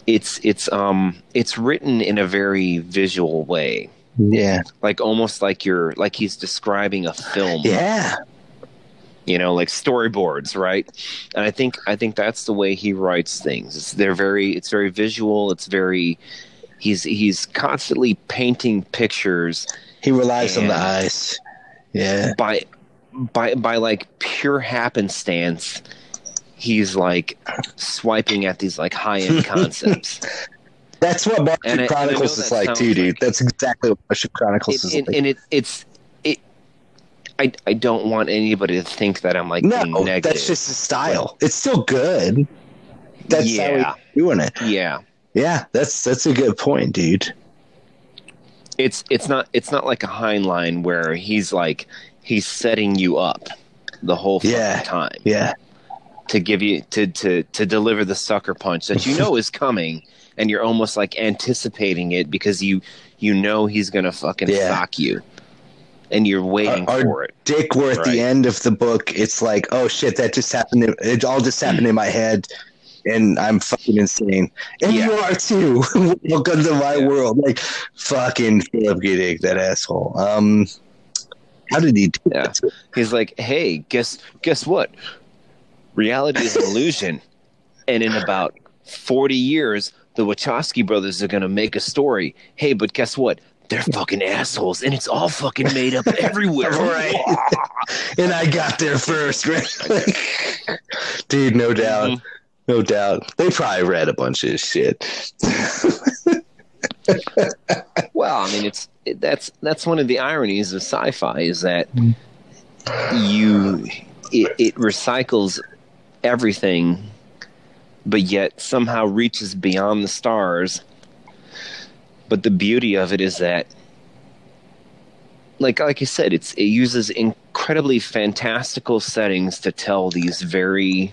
it's it's um it's written in a very visual way. Yeah, like almost like you're like he's describing a film. Yeah. You know, like storyboards, right? And I think I think that's the way he writes things. It's they're very it's very visual. It's very he's he's constantly painting pictures. He relies on the eyes. Yeah. By by by like pure happenstance, he's like swiping at these like high end concepts. That's what Martian Chronicles is like too, dude. Like, that's exactly what Martian Chronicles it, is and, like. And it it's I, I don't want anybody to think that I'm like no, being negative. That's just his style. It's still good. That's yeah. how he's doing it. Yeah, yeah. That's that's a good point, dude. It's it's not it's not like a Heinlein where he's like he's setting you up the whole fucking yeah. time. Yeah. To give you to, to to deliver the sucker punch that you know is coming, and you're almost like anticipating it because you you know he's gonna fucking yeah. sock you. And you're waiting our, our for it. Dick, we're at right? the end of the book. It's like, oh shit, that just happened. It all just happened in my head, and I'm fucking insane. And yeah. you are too. Welcome to my yeah. world. Like fucking Philip K. Dick, that asshole. Um, how did he do yeah. that? He's like, hey, guess guess what? Reality is an illusion, and in about forty years, the Wachowski brothers are gonna make a story. Hey, but guess what? They're fucking assholes, and it's all fucking made up everywhere, right? And I got there first, right? Like, dude, no doubt. Mm-hmm. No doubt. They probably read a bunch of shit. Well, I mean, it's it, that's that's one of the ironies of sci-fi is that you it, it recycles everything, but yet somehow reaches beyond the stars. But the beauty of it is that, like like I said, it's it uses incredibly fantastical settings to tell these very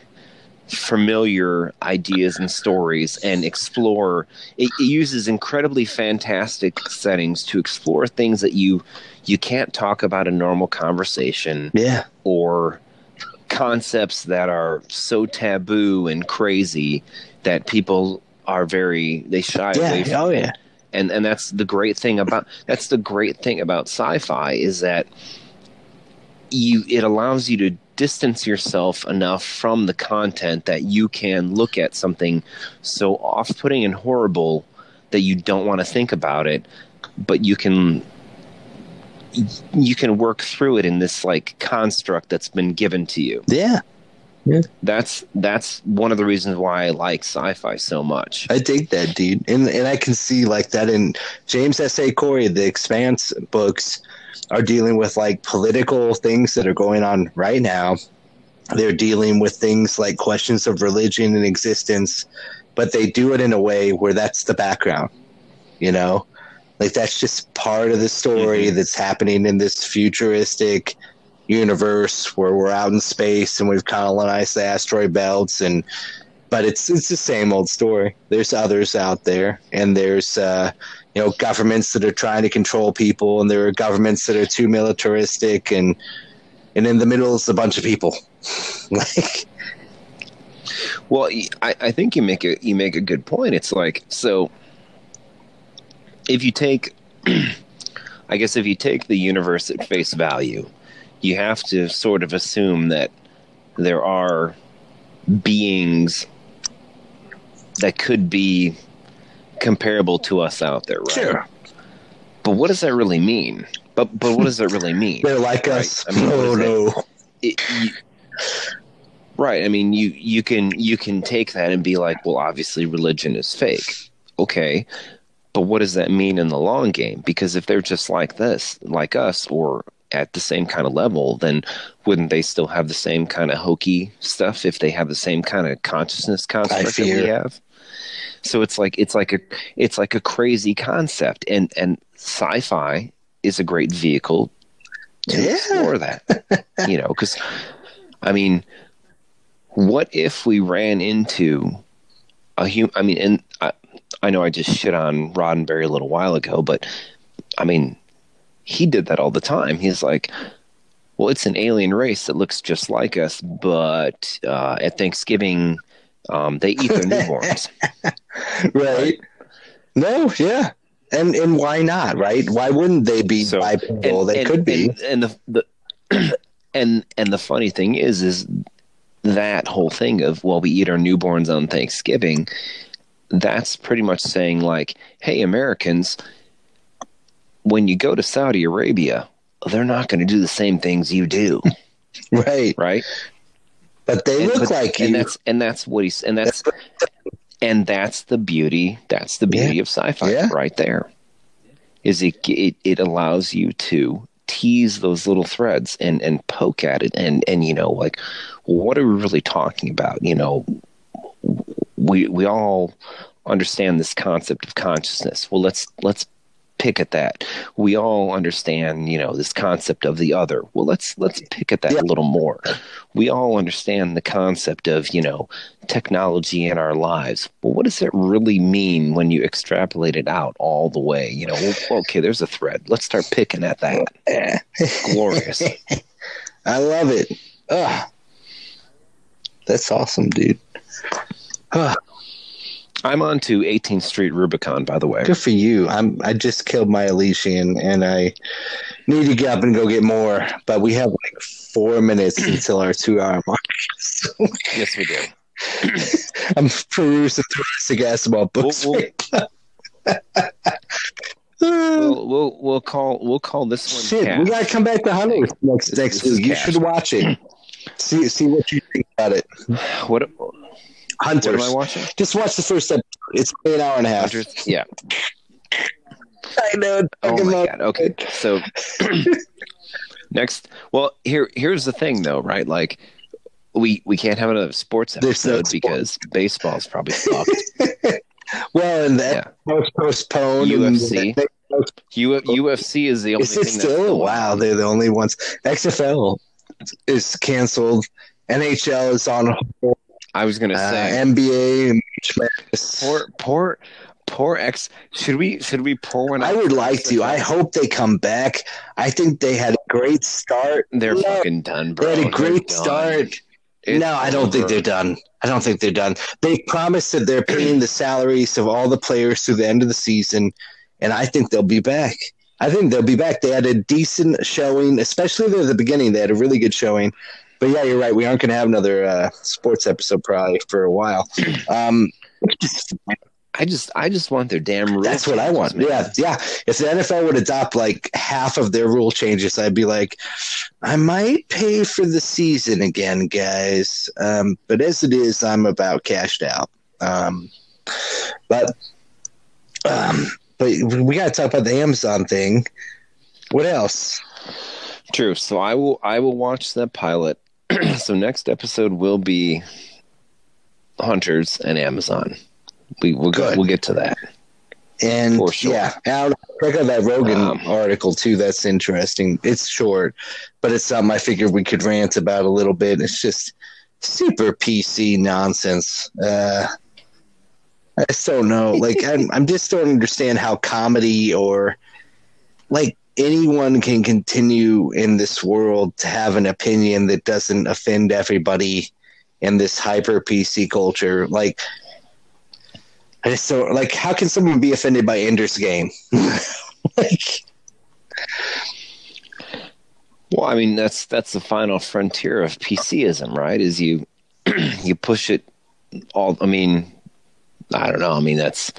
familiar ideas and stories and explore. It, it uses incredibly fantastic settings to explore things that you you can't talk about in normal conversation. Yeah. Or concepts that are so taboo and crazy that people are very they shy yeah. away from. Oh yeah. And and that's the great thing about that's the great thing about sci-fi is that you it allows you to distance yourself enough from the content that you can look at something so off-putting and horrible that you don't want to think about it, but you can you can work through it in this like construct that's been given to you. Yeah. Yeah. That's that's one of the reasons why I like sci-fi so much. I dig that, dude, and and I can see like that in James S. A. Corey, the Expanse books are dealing with like political things that are going on right now. They're dealing with things like questions of religion and existence, but they do it in a way where that's the background, you know, like that's just part of the story mm-hmm. that's happening in this futuristic universe where we're out in space and we've colonized the asteroid belts, and but it's it's the same old story. There's others out there, and there's uh, you know governments that are trying to control people, and there are governments that are too militaristic, and and in the middle is a bunch of people. Like, well, I, I think you make a you make a good point. It's like so if you take, I guess if you take the universe at face value. You have to sort of assume that there are beings that could be comparable to us out there, right? Sure. But what does that really mean? But but what does that really mean? They're like right? us. I mean, oh no. It, you, right. I mean, you you can you can take that and be like, well, obviously religion is fake. Okay. But what does that mean in the long game? Because if they're just like this, like us, or at the same kind of level, then wouldn't they still have the same kind of hokey stuff if they have the same kind of consciousness construct that we have? So it's like it's like a it's like a crazy concept, and and sci-fi is a great vehicle to yeah. explore that. You know, because I mean, what if we ran into a human? I mean, and I, I know I just shit on Roddenberry a little while ago, but I mean. he did that all the time. He's like, well, it's an alien race that looks just like us, but uh, at Thanksgiving, um, they eat their newborns. Right. Right? No, yeah. And and why not, right? Why wouldn't they be so, bipolar? And, they and, could be. And, and the, the and and the funny thing is, is that whole thing of, well, we eat our newborns on Thanksgiving, that's pretty much saying like, hey, Americans, when you go to Saudi Arabia, they're not going to do the same things you do. Right. Right. But they and, look but, like and you. That's, and that's what he's, and that's, and that's the beauty. That's the beauty yeah. of sci-fi yeah. right there is it, it, it allows you to tease those little threads and, and poke at it. And, and, you know, like, what are we really talking about? You know, we, we all understand this concept of consciousness. Well, let's, let's, pick at that. We all understand, you know, this concept of the other. Well, let's let's pick at that yeah. a little more. We all understand the concept of, you know, technology in our lives. Well, what does it really mean when you extrapolate it out all the way? You know, well, okay, there's a thread. Let's start picking at that. Glorious. I love it. Ugh. That's awesome, dude. Ugh. I'm on to eighteenth Street Rubicon, by the way. Good for you. I'm. I just killed my Elysian, and I need to get up and go get more. But we have like four minutes until our two-hour mark. So. Yes, we do. I'm perusing through Isaac Asimov books. We'll, we'll, we'll, we'll, we'll call. We'll call this one. Shit, Cash. We gotta come back to Hunters next next week. You should watch it. See see what you think about it. What. A, Hunters. What am I watching? Just watch the first episode. It's an hour and a half. Hunters? Yeah. I know. Oh my god. It. Okay. So next, well, here here's the thing though, right? Like we we can't have another sports episode no because sport. Baseball's probably fucked. Well, and that yeah. was postponed. U F C. That U- UFC is the only is thing that's still wow, they're the only ones. X F L is canceled. N H L is on hold. I was gonna say uh, N B A. Poor, poor, poor X. Should we? Should we pull one? I would like to. I hope they come back. I think they had a great start. They're yeah. fucking done, bro. They had a great start. It's no, I don't over. think they're done. I don't think they're done. They promised that they're paying the salaries of all the players through the end of the season, and I think they'll be back. I think they'll be back. They had a decent showing, especially at the beginning. They had a really good showing. But yeah, you're right. We aren't going to have another uh, sports episode probably for a while. Um, I just, I just want their damn rules. That's what I want. Man. Yeah, yeah. If the N F L would adopt like half of their rule changes, I'd be like, I might pay for the season again, guys. Um, but as it is, I'm about cashed out. Um, but, um, but we got to talk about the Amazon thing. What else? True. So I will, I will watch that pilot. So next episode will be Hunters and Amazon. We will go. We'll get to that. And for sure. yeah, I'll check out that Rogan um, article too. That's interesting. It's short, but it's something I figured we could rant about a little bit. It's just super P C nonsense. Uh, I just don't know. Like I'm, I'm just don't understand how comedy or like. Anyone can continue in this world to have an opinion that doesn't offend everybody in this hyper P C culture. Like, I just don't like, how can someone be offended by Ender's Game? Like, well, I mean, that's, that's the final frontier of PCism, right? Is you, you push it all. I mean, I don't know. I mean, that's,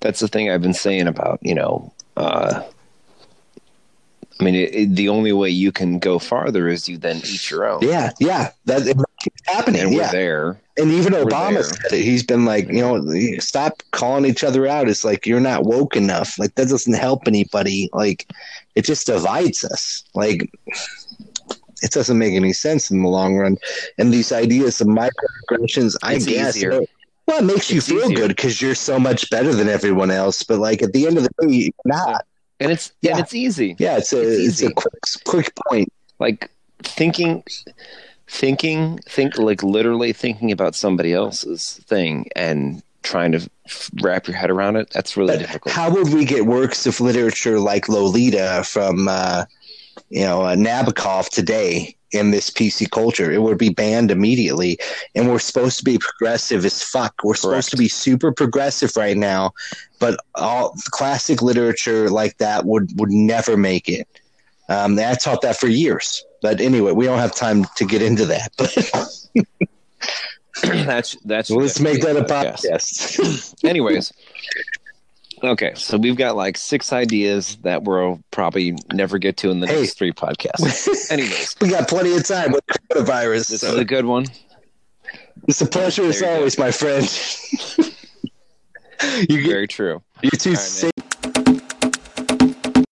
that's the thing I've been saying about, you know, uh, I mean, it, it, the only way you can go farther is you then eat your own. Yeah, yeah, that it keeps happening. And we're yeah. there, and even Obama said it. He's been like, you know, stop calling each other out. It's like you're not woke enough. Like that doesn't help anybody. Like it just divides us. Like it doesn't make any sense in the long run. And these ideas of microaggressions, I it's guess. Easier. Well, it makes it's you feel easier. good because you're so much better than everyone else. But like at the end of the day, you're not. And it's yeah. and it's easy. Yeah, it's a it's, it's a quick quick point. Like thinking, thinking, think like literally thinking about somebody else's thing and trying to wrap your head around it, that's really but difficult. How would we get works of literature like Lolita from uh, you know uh, Nabokov today in this P C culture? It would be banned immediately. And we're supposed to be progressive as fuck. We're Correct. supposed to be super progressive right now, but all classic literature like that would, would never make it. Um, I taught that for years, but anyway, we don't have time to get into that, but that's, that's, well, let's make that a podcast. Anyways. Okay, so we've got like six ideas that we'll probably never get to in the hey. next three podcasts. Anyways. We got plenty of time with coronavirus. This so. is a good one. It's a pleasure as always, go. my friend. you Very get, true. You're too right, safe.